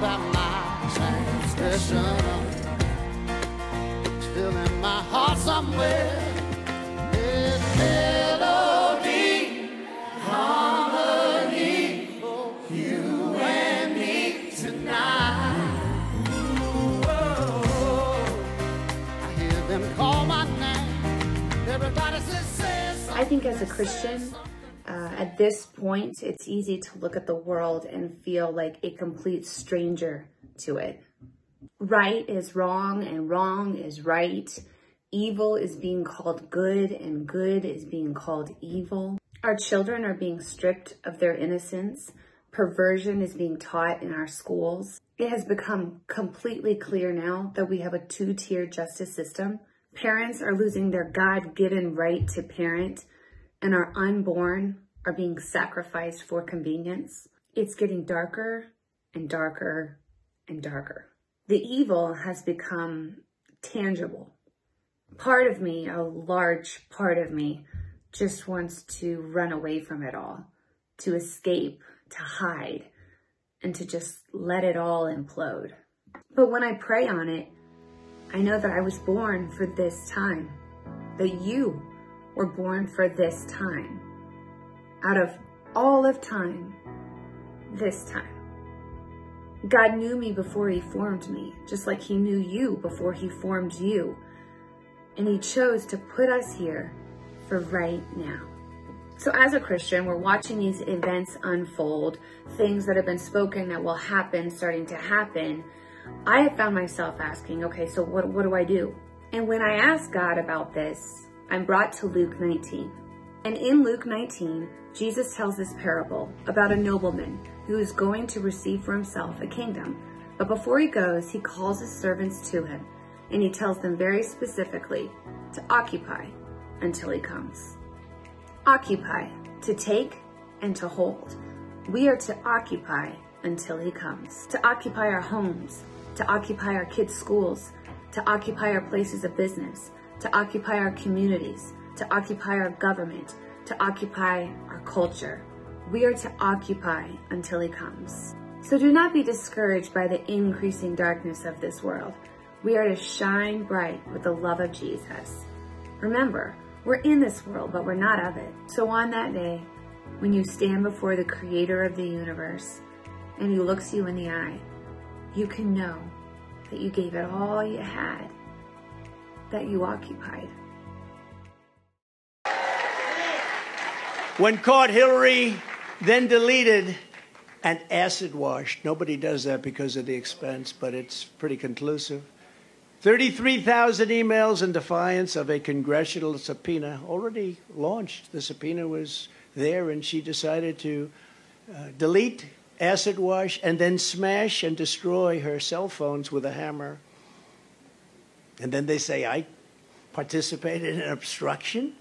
by my transgression. It's still in my heart somewhere. It's melody, harmony for you and me tonight. I hear them call my name. Everybody says, I think as a Christian, at this point, it's easy to look at the world and feel like a complete stranger to it. Right is wrong and wrong is right. Evil is being called good and good is being called evil. Our children are being stripped of their innocence. Perversion is being taught in our schools. It has become completely clear now that we have a two-tier justice system. Parents are losing their God-given right to parent, and our unborn are being sacrificed for convenience. It's getting darker and darker and darker. The evil has become tangible. Part of me, a large part of me, just wants to run away from it all, to escape, to hide, and to just let it all implode. But when I pray on it, I know that I was born for this time, that you were born for this time. Out of all of time, this time. God knew me before he formed me, just like he knew you before he formed you. And he chose to put us here for right now. So as a Christian, we're watching these events unfold, things that have been spoken that will happen starting to happen. I have found myself asking, okay, so what do I do? And when I ask God about this, I'm brought to Luke 19. And in Luke 19, Jesus tells this parable about a nobleman who is going to receive for himself a kingdom. But before he goes, he calls his servants to him, and he tells them very specifically to occupy until he comes. Occupy, to take and to hold. We are to occupy until he comes. To occupy our homes, to occupy our kids' schools, to occupy our places of business, to occupy our communities, to occupy our government, to occupy our culture. We are to occupy until he comes. So do not be discouraged by the increasing darkness of this world. We are to shine bright with the love of Jesus. Remember, we're in this world, but we're not of it. So on that day, when you stand before the creator of the universe and he looks you in the eye, you can know that you gave it all you had, that you occupied. When caught, Hillary then deleted and acid washed. Nobody does that because of the expense, but it's pretty conclusive. 33,000 emails in defiance of a congressional subpoena already launched. The subpoena was there, and she decided to delete, acid wash, and then smash and destroy her cell phones with a hammer. And then they say, I participated in obstruction?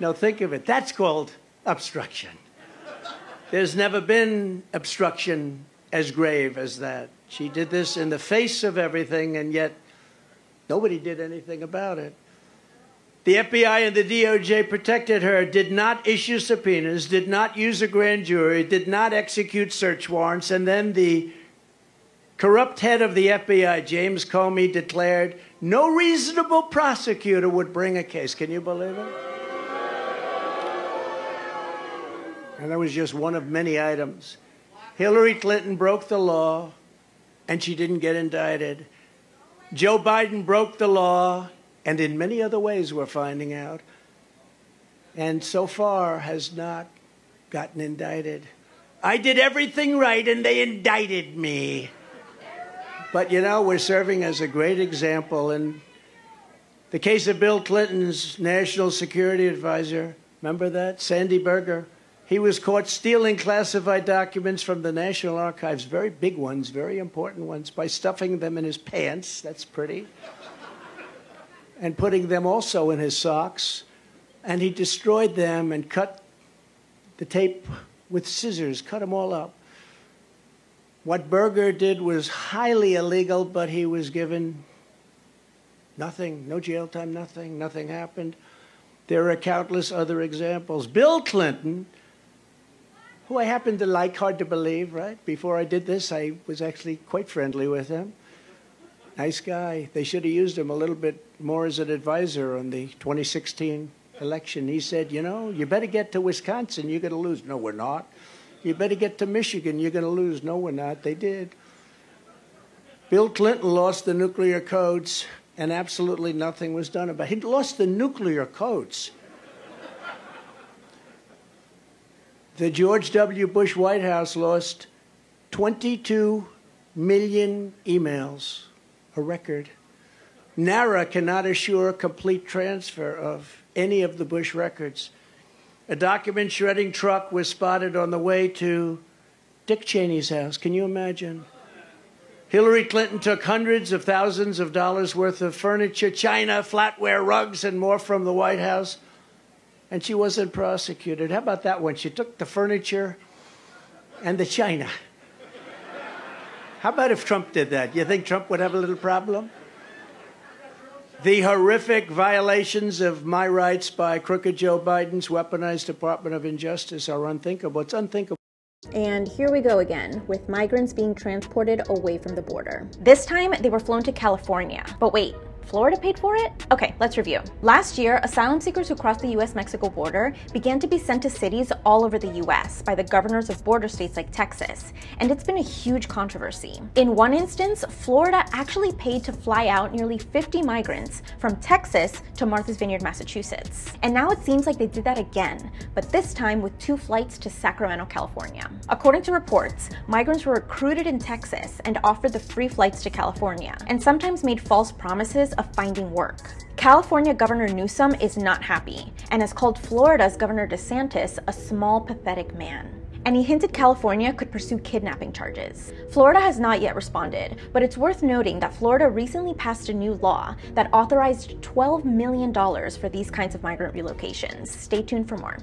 Now think of it. That's called obstruction. There's never been obstruction as grave as that. She did this in the face of everything, and yet nobody did anything about it. The FBI and the DOJ protected her, did not issue subpoenas, did not use a grand jury, did not execute search warrants, and then the corrupt head of the FBI, James Comey, declared no reasonable prosecutor would bring a case. Can you believe it? And that was just one of many items. Hillary Clinton broke the law, and she didn't get indicted. Joe Biden broke the law, and in many other ways we're finding out, and so far has not gotten indicted. I did everything right, and they indicted me. But, you know, we're serving as a great example. In the case of Bill Clinton's national security advisor, remember that? Sandy Berger. He was caught stealing classified documents from the National Archives, very big ones, very important ones, by stuffing them in his pants. That's pretty. And putting them also in his socks. And he destroyed them and cut the tape with scissors, cut them all up. What Berger did was highly illegal, but he was given nothing, no jail time, nothing, nothing happened. There are countless other examples. Bill Clinton, who I happen to like, hard to believe, right? Before I did this, I was actually quite friendly with him. Nice guy. They should have used him a little bit more as an advisor on the 2016 election. He said, you know, you better get to Wisconsin, you're going to lose. No, we're not. You better get to Michigan, you're going to lose. No, we're not. They did. Bill Clinton lost the nuclear codes, and absolutely nothing was done about it. He lost the nuclear codes. The George W. Bush White House lost 22 million emails, a record. NARA cannot assure complete transfer of any of the Bush records. A document shredding truck was spotted on the way to Dick Cheney's house. Can you imagine? Hillary Clinton took hundreds of thousands of dollars worth of furniture, china, flatware, rugs, and more from the White House, and she wasn't prosecuted. How about that one? She took the furniture and the china. How about if Trump did that? You think Trump would have a little problem? The horrific violations of my rights by crooked Joe Biden's weaponized Department of Justice are unthinkable. It's unthinkable. And here we go again, with migrants being transported away from the border. This time, they were flown to California. But wait, Florida paid for it? Okay, let's review. Last year, asylum seekers who crossed the U.S.-Mexico border began to be sent to cities all over the U.S. by the governors of border states like Texas, and it's been a huge controversy. In one instance, Florida actually paid to fly out nearly 50 migrants from Texas to Martha's Vineyard, Massachusetts. And now it seems like they did that again, but this time with 2 flights to Sacramento, California. According to reports, migrants were recruited in Texas and offered the free flights to California, and sometimes made false promises of finding work. California Governor Newsom is not happy and has called Florida's Governor DeSantis a small, pathetic man. And he hinted California could pursue kidnapping charges. Florida has not yet responded, but it's worth noting that Florida recently passed a new law that authorized $12 million for these kinds of migrant relocations. Stay tuned for more.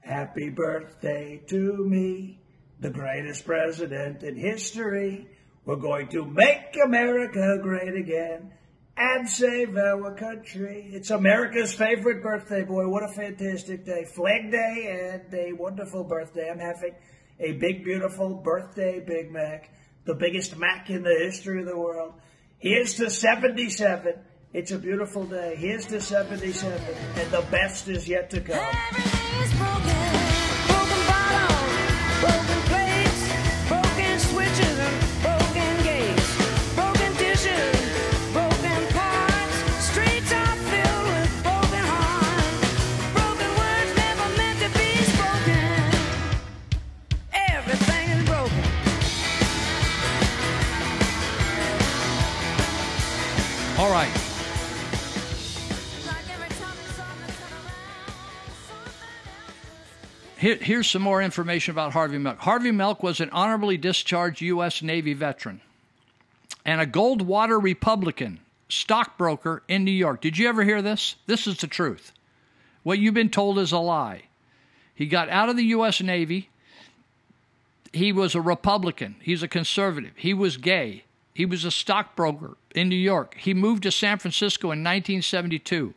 Happy birthday to me, the greatest president in history. We're going to make America great again and save our country. It's America's favorite birthday, boy. What a fantastic day. Flag Day and a wonderful birthday. I'm having a big, beautiful birthday Big Mac, the biggest Mac in the history of the world. Here's to 77. It's a beautiful day. Here's to 77. And the best is yet to come. Everything is broken. Broken bottle. Broken plates. Broken switches. And broken gates. Broken dishes. All right. Here's some more information about Harvey Milk. Harvey Milk was an honorably discharged U.S. Navy veteran and a Goldwater Republican stockbroker in New York. Did you ever hear this? This is the truth. What you've been told is a lie. He got out of the U.S. Navy. He was a Republican. He's a conservative. He was gay. He was a stockbroker in New York. He moved to San Francisco in 1972.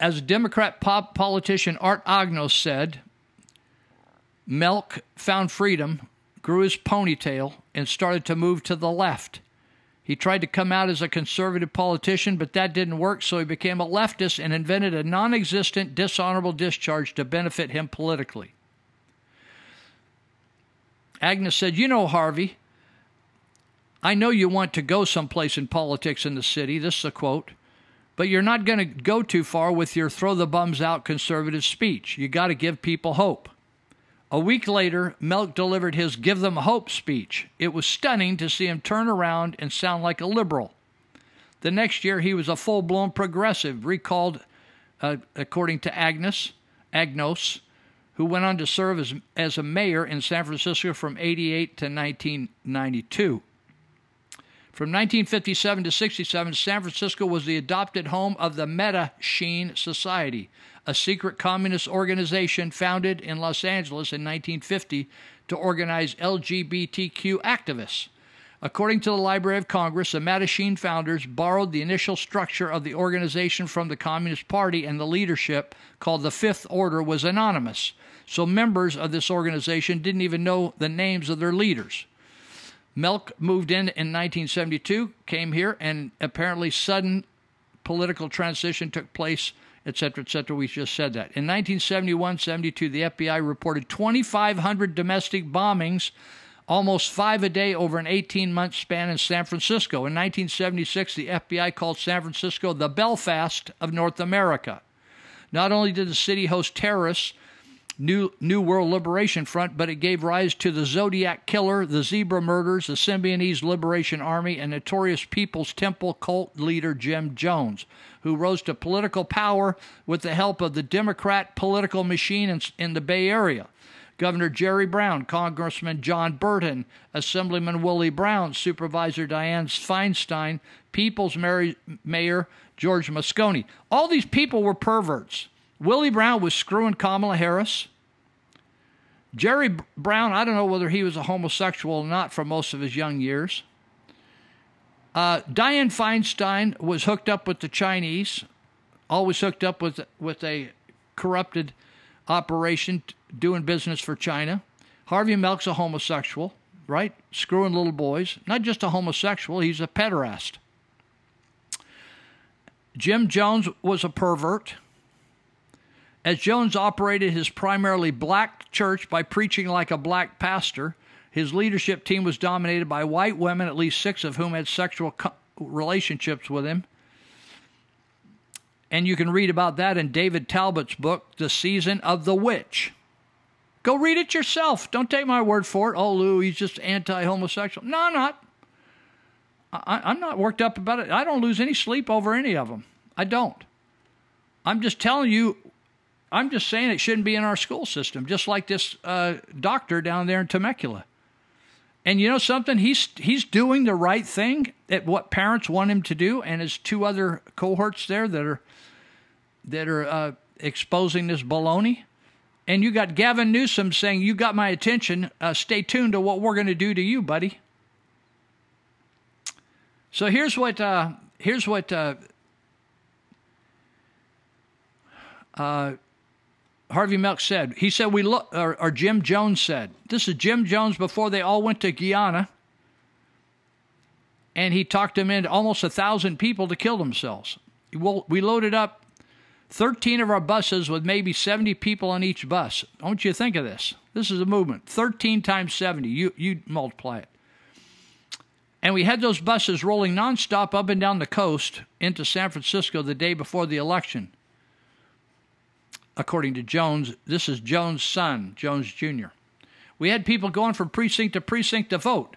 As Democrat politician Art Agnos said, Milk found freedom, grew his ponytail, and started to move to the left. He tried to come out as a conservative politician, but that didn't work, so he became a leftist and invented a non-existent dishonorable discharge to benefit him politically. Agnos said, you know, Harvey, I know you want to go someplace in politics in the city, this is a quote, but you're not going to go too far with your throw the bums out conservative speech. You got to give people hope. A week later, Milk delivered his Give Them Hope speech. It was stunning to see him turn around and sound like a liberal. The next year, he was a full-blown progressive, recalled, according to Agnos, who went on to serve as a mayor in San Francisco from 88 to 1992. From 1957 to 67, San Francisco was the adopted home of the Meta Sheen Society, a secret communist organization founded in Los Angeles in 1950 to organize LGBTQ activists. According to the Library of Congress, the Mattachine founders borrowed the initial structure of the organization from the Communist Party, and the leadership, called the Fifth Order, was anonymous. So members of this organization didn't even know the names of their leaders. Milk moved in 1972, came here, and apparently sudden political transition took place, etc., etc. We just said that. In 1971-72, the FBI reported 2,500 domestic bombings, almost 5 a day over an 18-month span in San Francisco. In 1976, the FBI called San Francisco the Belfast of North America. Not only did the city host terrorists, New World Liberation Front, but it gave rise to the Zodiac Killer, the Zebra Murders, the Symbionese Liberation Army, and notorious People's Temple cult leader Jim Jones, who rose to political power with the help of the Democrat political machine in the Bay Area. Governor Jerry Brown, Congressman John Burton, Assemblyman Willie Brown, Supervisor Dianne Feinstein, People's Mayor George Moscone. All these people were perverts. Willie Brown was screwing Kamala Harris. Jerry Brown, I don't know whether he was a homosexual or not for most of his young years. Dianne Feinstein was hooked up with the Chinese, always hooked up with a corrupted operation doing business for China. Harvey Milk's a homosexual, right? Screwing little boys. Not just a homosexual, he's a pederast. Jim Jones was a pervert. As Jones operated his primarily black church by preaching like a black pastor, his leadership team was dominated by white women, at least 6 of whom had sexual relationships with him. And you can read about that in David Talbot's book, The Season of the Witch. Go read it yourself. Don't take my word for it. Oh, Lou, he's just anti-homosexual. No, I'm not. I'm not worked up about it. I don't lose any sleep over any of them. I don't. I'm just telling you, I'm just saying it shouldn't be in our school system, just like this doctor down there in Temecula. And you know something? He's doing the right thing at what parents want him to do, and his 2 other cohorts there that are exposing this baloney. And you got Gavin Newsom saying, "You got my attention. Stay tuned to what we're going to do to you, buddy." So here's what Harvey Milk said. He said, Jim Jones said, this is Jim Jones before they all went to Guyana, and he talked them into almost 1,000 people to kill themselves. We loaded up 13 of our buses with maybe 70 people on each bus. Don't you think of this? This is a movement. 13 times 70. You multiply it. And we had those buses rolling nonstop up and down the coast into San Francisco the day before the election. According to Jones, this is Jones' son, Jones Jr. We had people going from precinct to precinct to vote.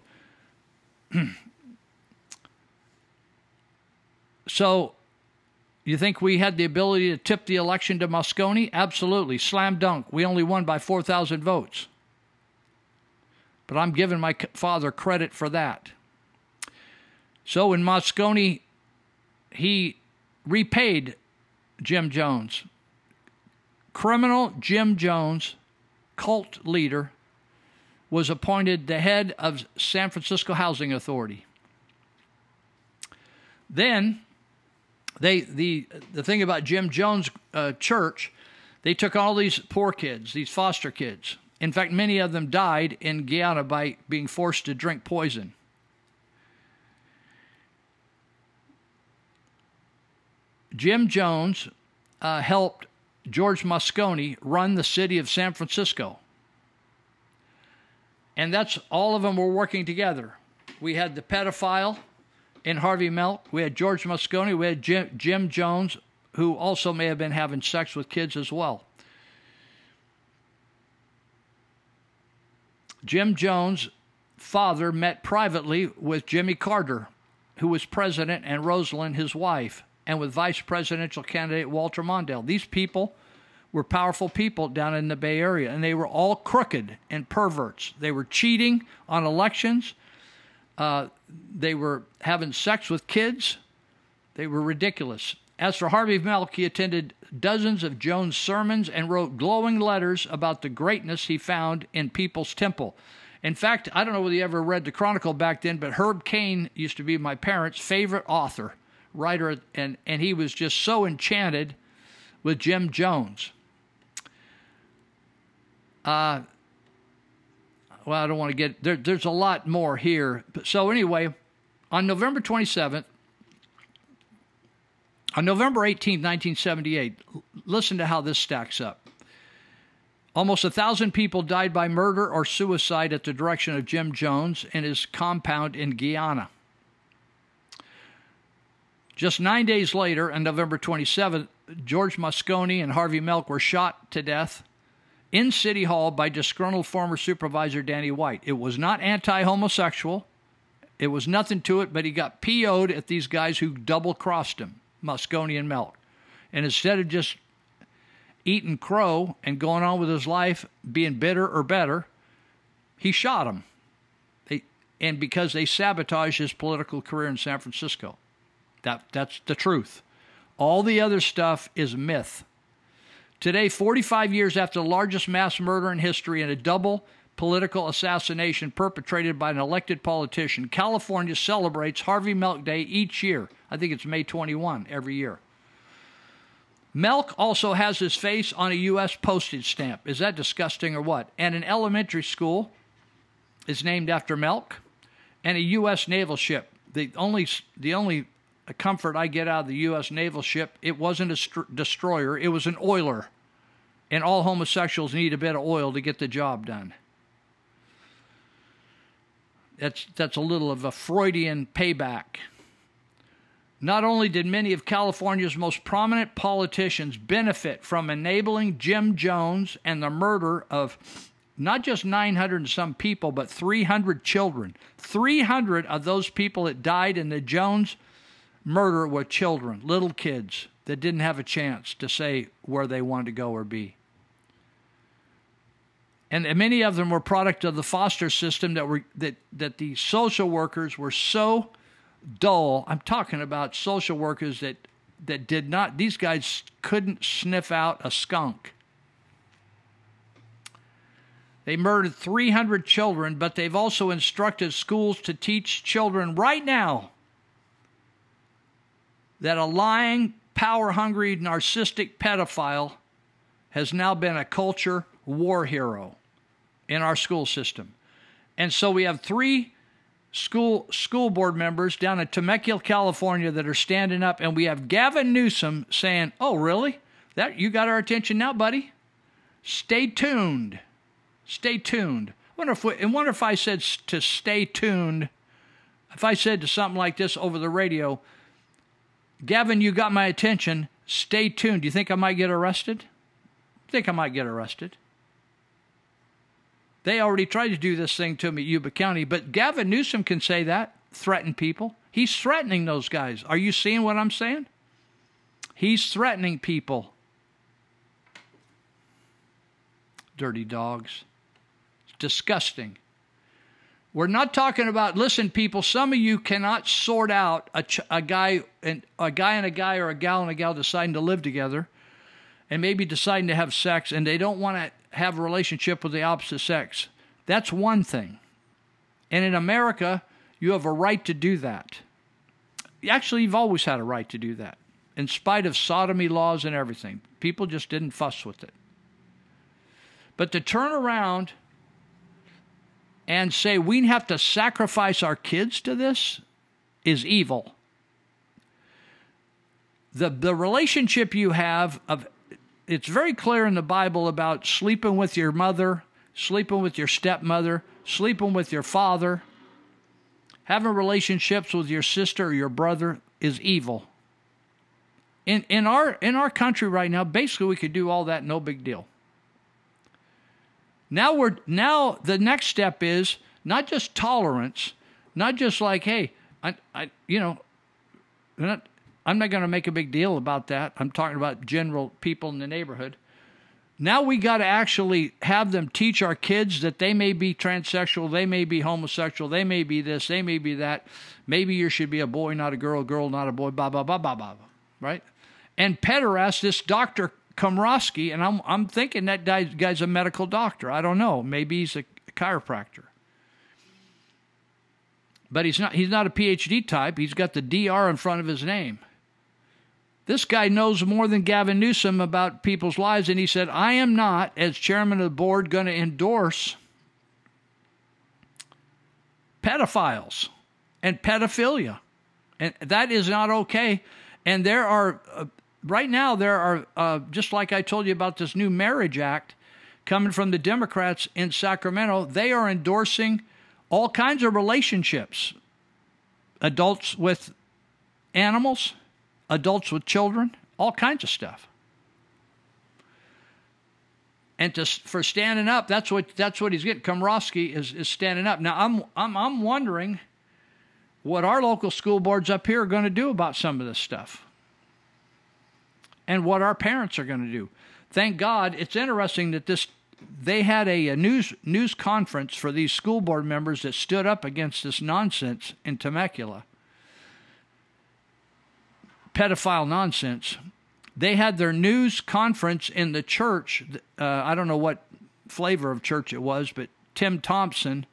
So you think we had the ability to tip the election to Moscone? Absolutely. Slam dunk. We only won by 4,000 votes. But I'm giving my father credit for that. So in Moscone, he repaid Jim Jones. Criminal Jim Jones, cult leader, was appointed the head of San Francisco Housing Authority. Then, the thing about Jim Jones' church, they took all these poor kids, these foster kids. In fact, many of them died in Guyana by being forced to drink poison. Jim Jones helped George Moscone run the city of San Francisco. And that's all of them were working together. We had the pedophile in Harvey Milk. We had George Moscone. We had Jim Jones, who also may have been having sex with kids as well. Jim Jones' father met privately with Jimmy Carter, who was president, and Rosalind, his wife, and with vice presidential candidate Walter Mondale. These people were powerful people down in the Bay Area, and they were all crooked and perverts. They were cheating on elections. They were having sex with kids. They were ridiculous. As for Harvey Milk, he attended dozens of Jones' sermons and wrote glowing letters about the greatness he found in People's Temple. In fact, I don't know whether you ever read the Chronicle back then, but Herb Cain used to be my parents' favorite author, writer, and he was just so enchanted with Jim Jones. Well, I don't want to get there. There's a lot more here. So anyway, on November 27th, on November 18th, 1978, listen to how this stacks up. Almost 1,000 people died by murder or suicide at the direction of Jim Jones and his compound in Guyana. Just 9 days later, on November 27th, George Moscone and Harvey Milk were shot to death in City Hall by disgruntled former supervisor Danny White. It was not anti-homosexual. It was nothing to it, but he got PO'd at these guys who double-crossed him, Moscone and Milk. And instead of just eating crow and going on with his life, being bitter or better, he shot him. And because they sabotaged his political career in San Francisco. That's the truth. All the other stuff is myth. Today, 45 years after the largest mass murder in history and a double political assassination perpetrated by an elected politician, California celebrates Harvey Milk Day each year. I think it's May 21 every year. Milk also has his face on a U.S. postage stamp. Is that disgusting or what? And an elementary school is named after Milk, and a U.S. naval ship. The only comfort I get out of the U.S. naval ship, it wasn't a destroyer, it was an oiler. And all homosexuals need a bit of oil to get the job done. That's a little of a Freudian payback. Not only did many of California's most prominent politicians benefit from enabling Jim Jones and the murder of not just 900 and some people, but 300 children. 300 of those people that died in the Jones murder were children, little kids that didn't have a chance to say where they wanted to go or be. And many of them were product of the foster system that the social workers were so dull. I'm talking about social workers that did not, these guys couldn't sniff out a skunk. They murdered 300 children, but they've also instructed schools to teach children right now that a lying, power-hungry, narcissistic pedophile has now been a culture war hero in our school system. And so we have three school board members down in Temecula, California that are standing up, and we have Gavin Newsom saying, "Oh, really? That you got our attention now, buddy? Stay tuned. Stay tuned." I wonder if I said to stay tuned, if I said to something like this over the radio, "Gavin, you got my attention. Stay tuned." Do you think I might get arrested? I think I might get arrested. They already tried to do this thing to me at Yuba County, but Gavin Newsom can say that, threaten people. He's threatening those guys. Are you seeing what I'm saying? He's threatening people. Dirty dogs. It's disgusting. We're not talking about, listen, people, some of you cannot sort out a guy or a gal and a gal deciding to live together and maybe deciding to have sex, and they don't want to have a relationship with the opposite sex. That's one thing. And in America, you have a right to do that. Actually, you've always had a right to do that, in spite of sodomy laws and everything. People just didn't fuss with it. But to turn around and say we have to sacrifice our kids to this is evil. The relationship you have, it's very clear in the Bible about sleeping with your mother, sleeping with your stepmother, sleeping with your father. Having relationships with your sister or your brother is evil. In our country right now, basically we could do all that, no big deal. Now the next step is not just tolerance, not just like, hey, I'm not going to make a big deal about that. I'm talking about general people in the neighborhood. Now we got to actually have them teach our kids that they may be transsexual, they may be homosexual, they may be this, they may be that. Maybe you should be a boy, not a girl, girl, not a boy, blah, blah, blah, blah, blah, blah, right? And pederast, this Dr. Komrosky, and I'm thinking that guy's a medical doctor. I don't know. Maybe he's a chiropractor. but he's not a PhD type. He's got the DR in front of his name. This guy knows more than Gavin Newsom about people's lives, and he said, I am not, as chairman of the board, going to endorse pedophiles and pedophilia. And that is not okay. And there are, right now, just like I told you about this new marriage act coming from the Democrats in Sacramento, they are endorsing all kinds of relationships. Adults with animals, adults with children, all kinds of stuff. And for standing up, that's what he's getting. Komrovsky is standing up. Now I'm wondering what our local school boards up here are going to do about some of this stuff, and what our parents are going to do. Thank God, it's interesting that they had a news conference for these school board members that stood up against this nonsense in Temecula. Pedophile nonsense. They had their news conference in the church. I don't know what flavor of church it was, but Tim Thompson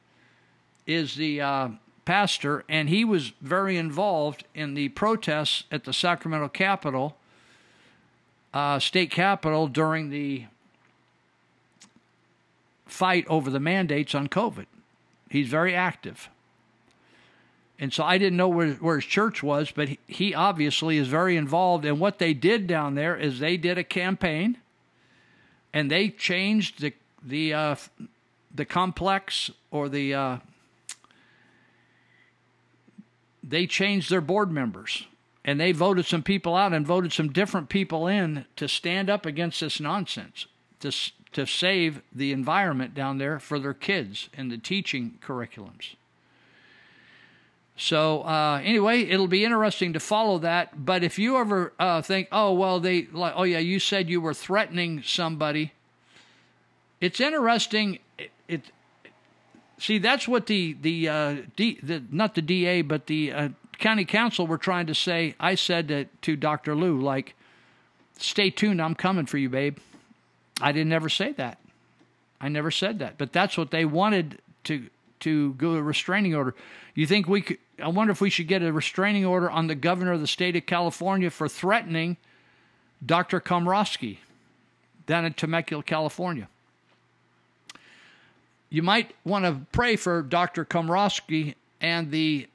is the pastor, and he was very involved in the protests at the Sacramento Capitol, state capitol, during the fight over the mandates on COVID. He's very active. And so I didn't know where his church was, but he obviously is very involved. And what they did down there is they did a campaign, and they changed the complex, or they changed their board members, and they voted some people out and voted some different people in to stand up against this nonsense, to save the environment down there for their kids and the teaching curriculums. So anyway, it'll be interesting to follow that. But if you ever think, you said you were threatening somebody, it's interesting. See, that's what the county council were trying to say. I said to Dr. Lou, like, stay tuned, I'm coming for you, babe. I didn't ever say that. I never said that. But that's what they wanted to go a restraining order. You think we could? I wonder if we should get a restraining order on the governor of the state of California for threatening Dr. Komrovsky down in Temecula, California. You might want to pray for Dr. Komrovsky and the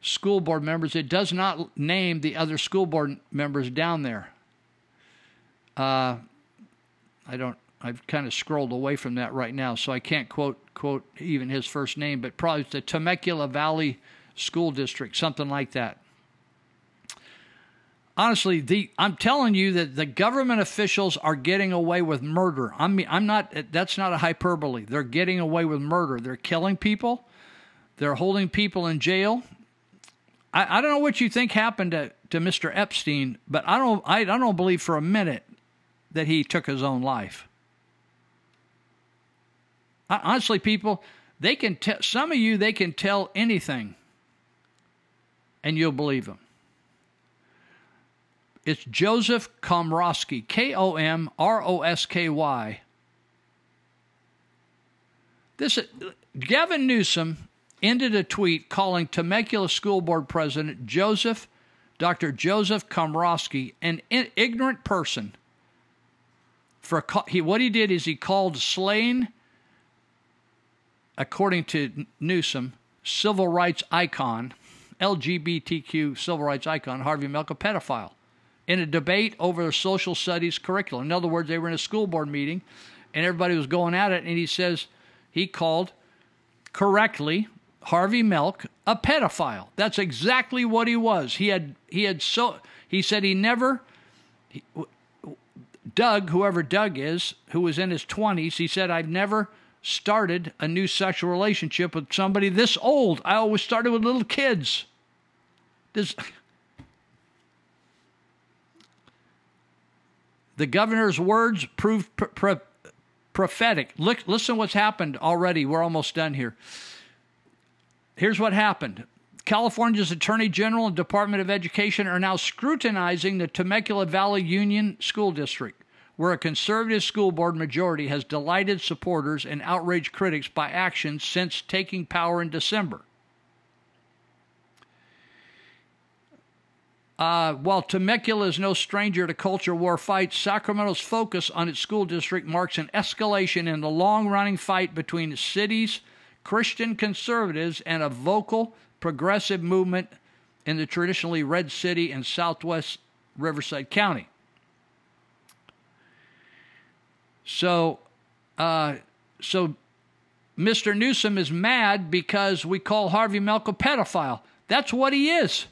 school board members. It does not name the other school board members down there. I've kind of scrolled away from that right now, so I can't quote even his first name, but probably it's the Temecula Valley School District, something like that. Honestly, I'm telling you that the government officials are getting away with murder. I mean, that's not a hyperbole. They're getting away with murder. They're killing people. They're holding people in jail. I don't know what you think happened to Mr. Epstein, but I don't believe for a minute that he took his own life. Honestly, people, they can tell anything, and you'll believe them. It's Joseph Komrovsky, Komrovsky. Gavin Newsom ended a tweet calling Temecula School Board President Dr. Joseph Komrovsky an ignorant person. What he did is he called slain, according to Newsom, civil rights icon, LGBTQ civil rights icon, Harvey Milk, a pedophile, in a debate over a social studies curriculum. In other words, they were in a school board meeting, and everybody was going at it, and he called, correctly, Harvey Milk a pedophile. That's exactly what he was. He said he never... Doug, whoever Doug is, who was in his 20s, he said, I've never started a new sexual relationship with somebody this old. I always started with little kids. The governor's words proved prophetic. Look, listen what's happened already. We're almost done here. Here's what happened. California's Attorney General and Department of Education are now scrutinizing the Temecula Valley Union School District where a conservative school board majority has delighted supporters and outraged critics by actions since taking power in December. While Temecula is no stranger to culture war fights, Sacramento's focus on its school district marks an escalation in the long-running fight between the city's Christian conservatives and a vocal progressive movement in the traditionally red city in southwest Riverside County. So Mr. Newsom is mad because we call Harvey Milk a pedophile. That's what he is.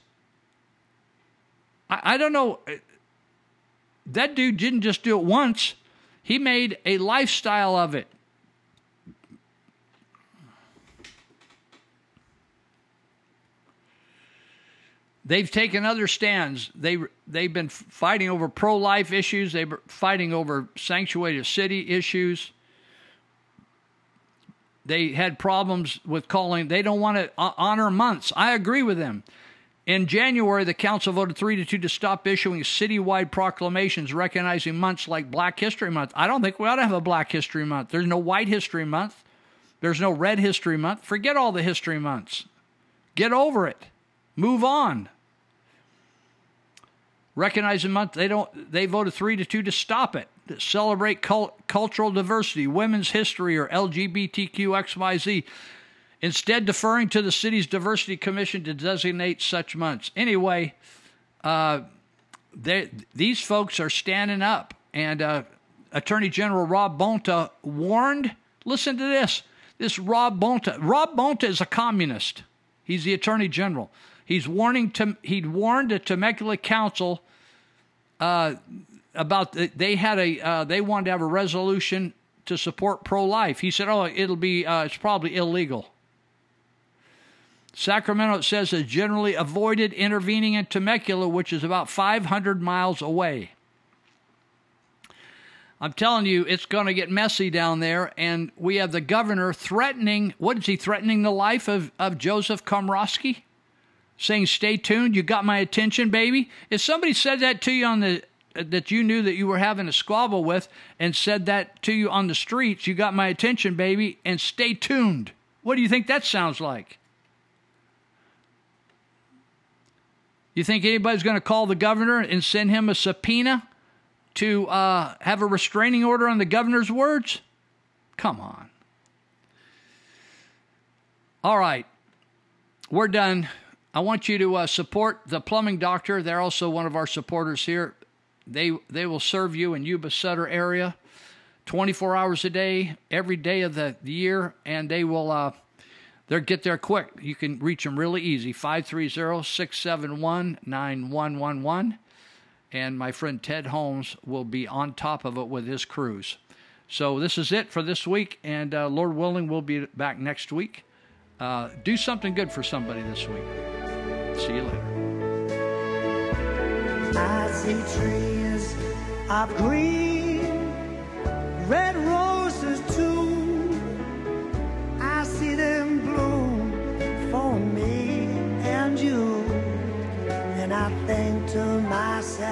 I don't know. That dude didn't just do it once. He made a lifestyle of it. They've taken other stands. They've been fighting over pro-life issues. They've been fighting over sanctuary city issues. They had problems with calling. They don't want to honor months. I agree with them. In January, the council voted 3-2 to stop issuing citywide proclamations recognizing months like Black History Month. I don't think we ought to have a Black History Month. There's no White History Month. There's no Red History Month. Forget all the history months. Get over it. Move on. Recognize the month. They voted 3-2 to stop it. To celebrate cultural diversity, women's history, or LGBTQXYZ. Instead, deferring to the city's diversity commission to designate such months. Anyway, these folks are standing up, and Attorney General Rob Bonta warned. Listen to this. This Rob Bonta. Rob Bonta is a communist. He's the Attorney General. He warned the Temecula Council about they wanted to have a resolution to support pro-life. He said, "Oh, it's probably illegal." Sacramento, it says, has generally avoided intervening in Temecula, which is about 500 miles away. I'm telling you, it's going to get messy down there, and we have the governor threatening, what is he, threatening the life of Joseph Komrosky? Saying, stay tuned, you got my attention, baby? If somebody said that to you that you knew that you were having a squabble with and said that to you on the streets, you got my attention, baby, and stay tuned. What do you think that sounds like? You think anybody's going to call the governor and send him a subpoena to have a restraining order on the governor's words? Come on. All right. We're done. I want you to support the plumbing doctor. They're also one of our supporters here. They will serve you in Yuba Sutter area 24 hours a day, every day of the year, and they will... They'll get there quick. You can reach them really easy, 530-671-9111. And my friend Ted Holmes will be on top of it with his crews. So this is it for this week, and Lord willing, we'll be back next week. Do something good for somebody this week. See you later. I see trees of green, red roses too. I see them bloom for me and you, and I think to myself,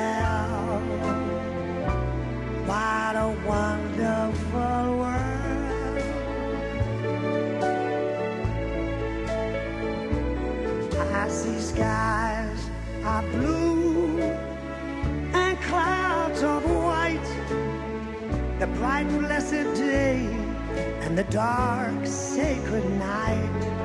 what a wonderful world. I see skies are blue and clouds of white, the bright and blessed day and the dark, sacred night.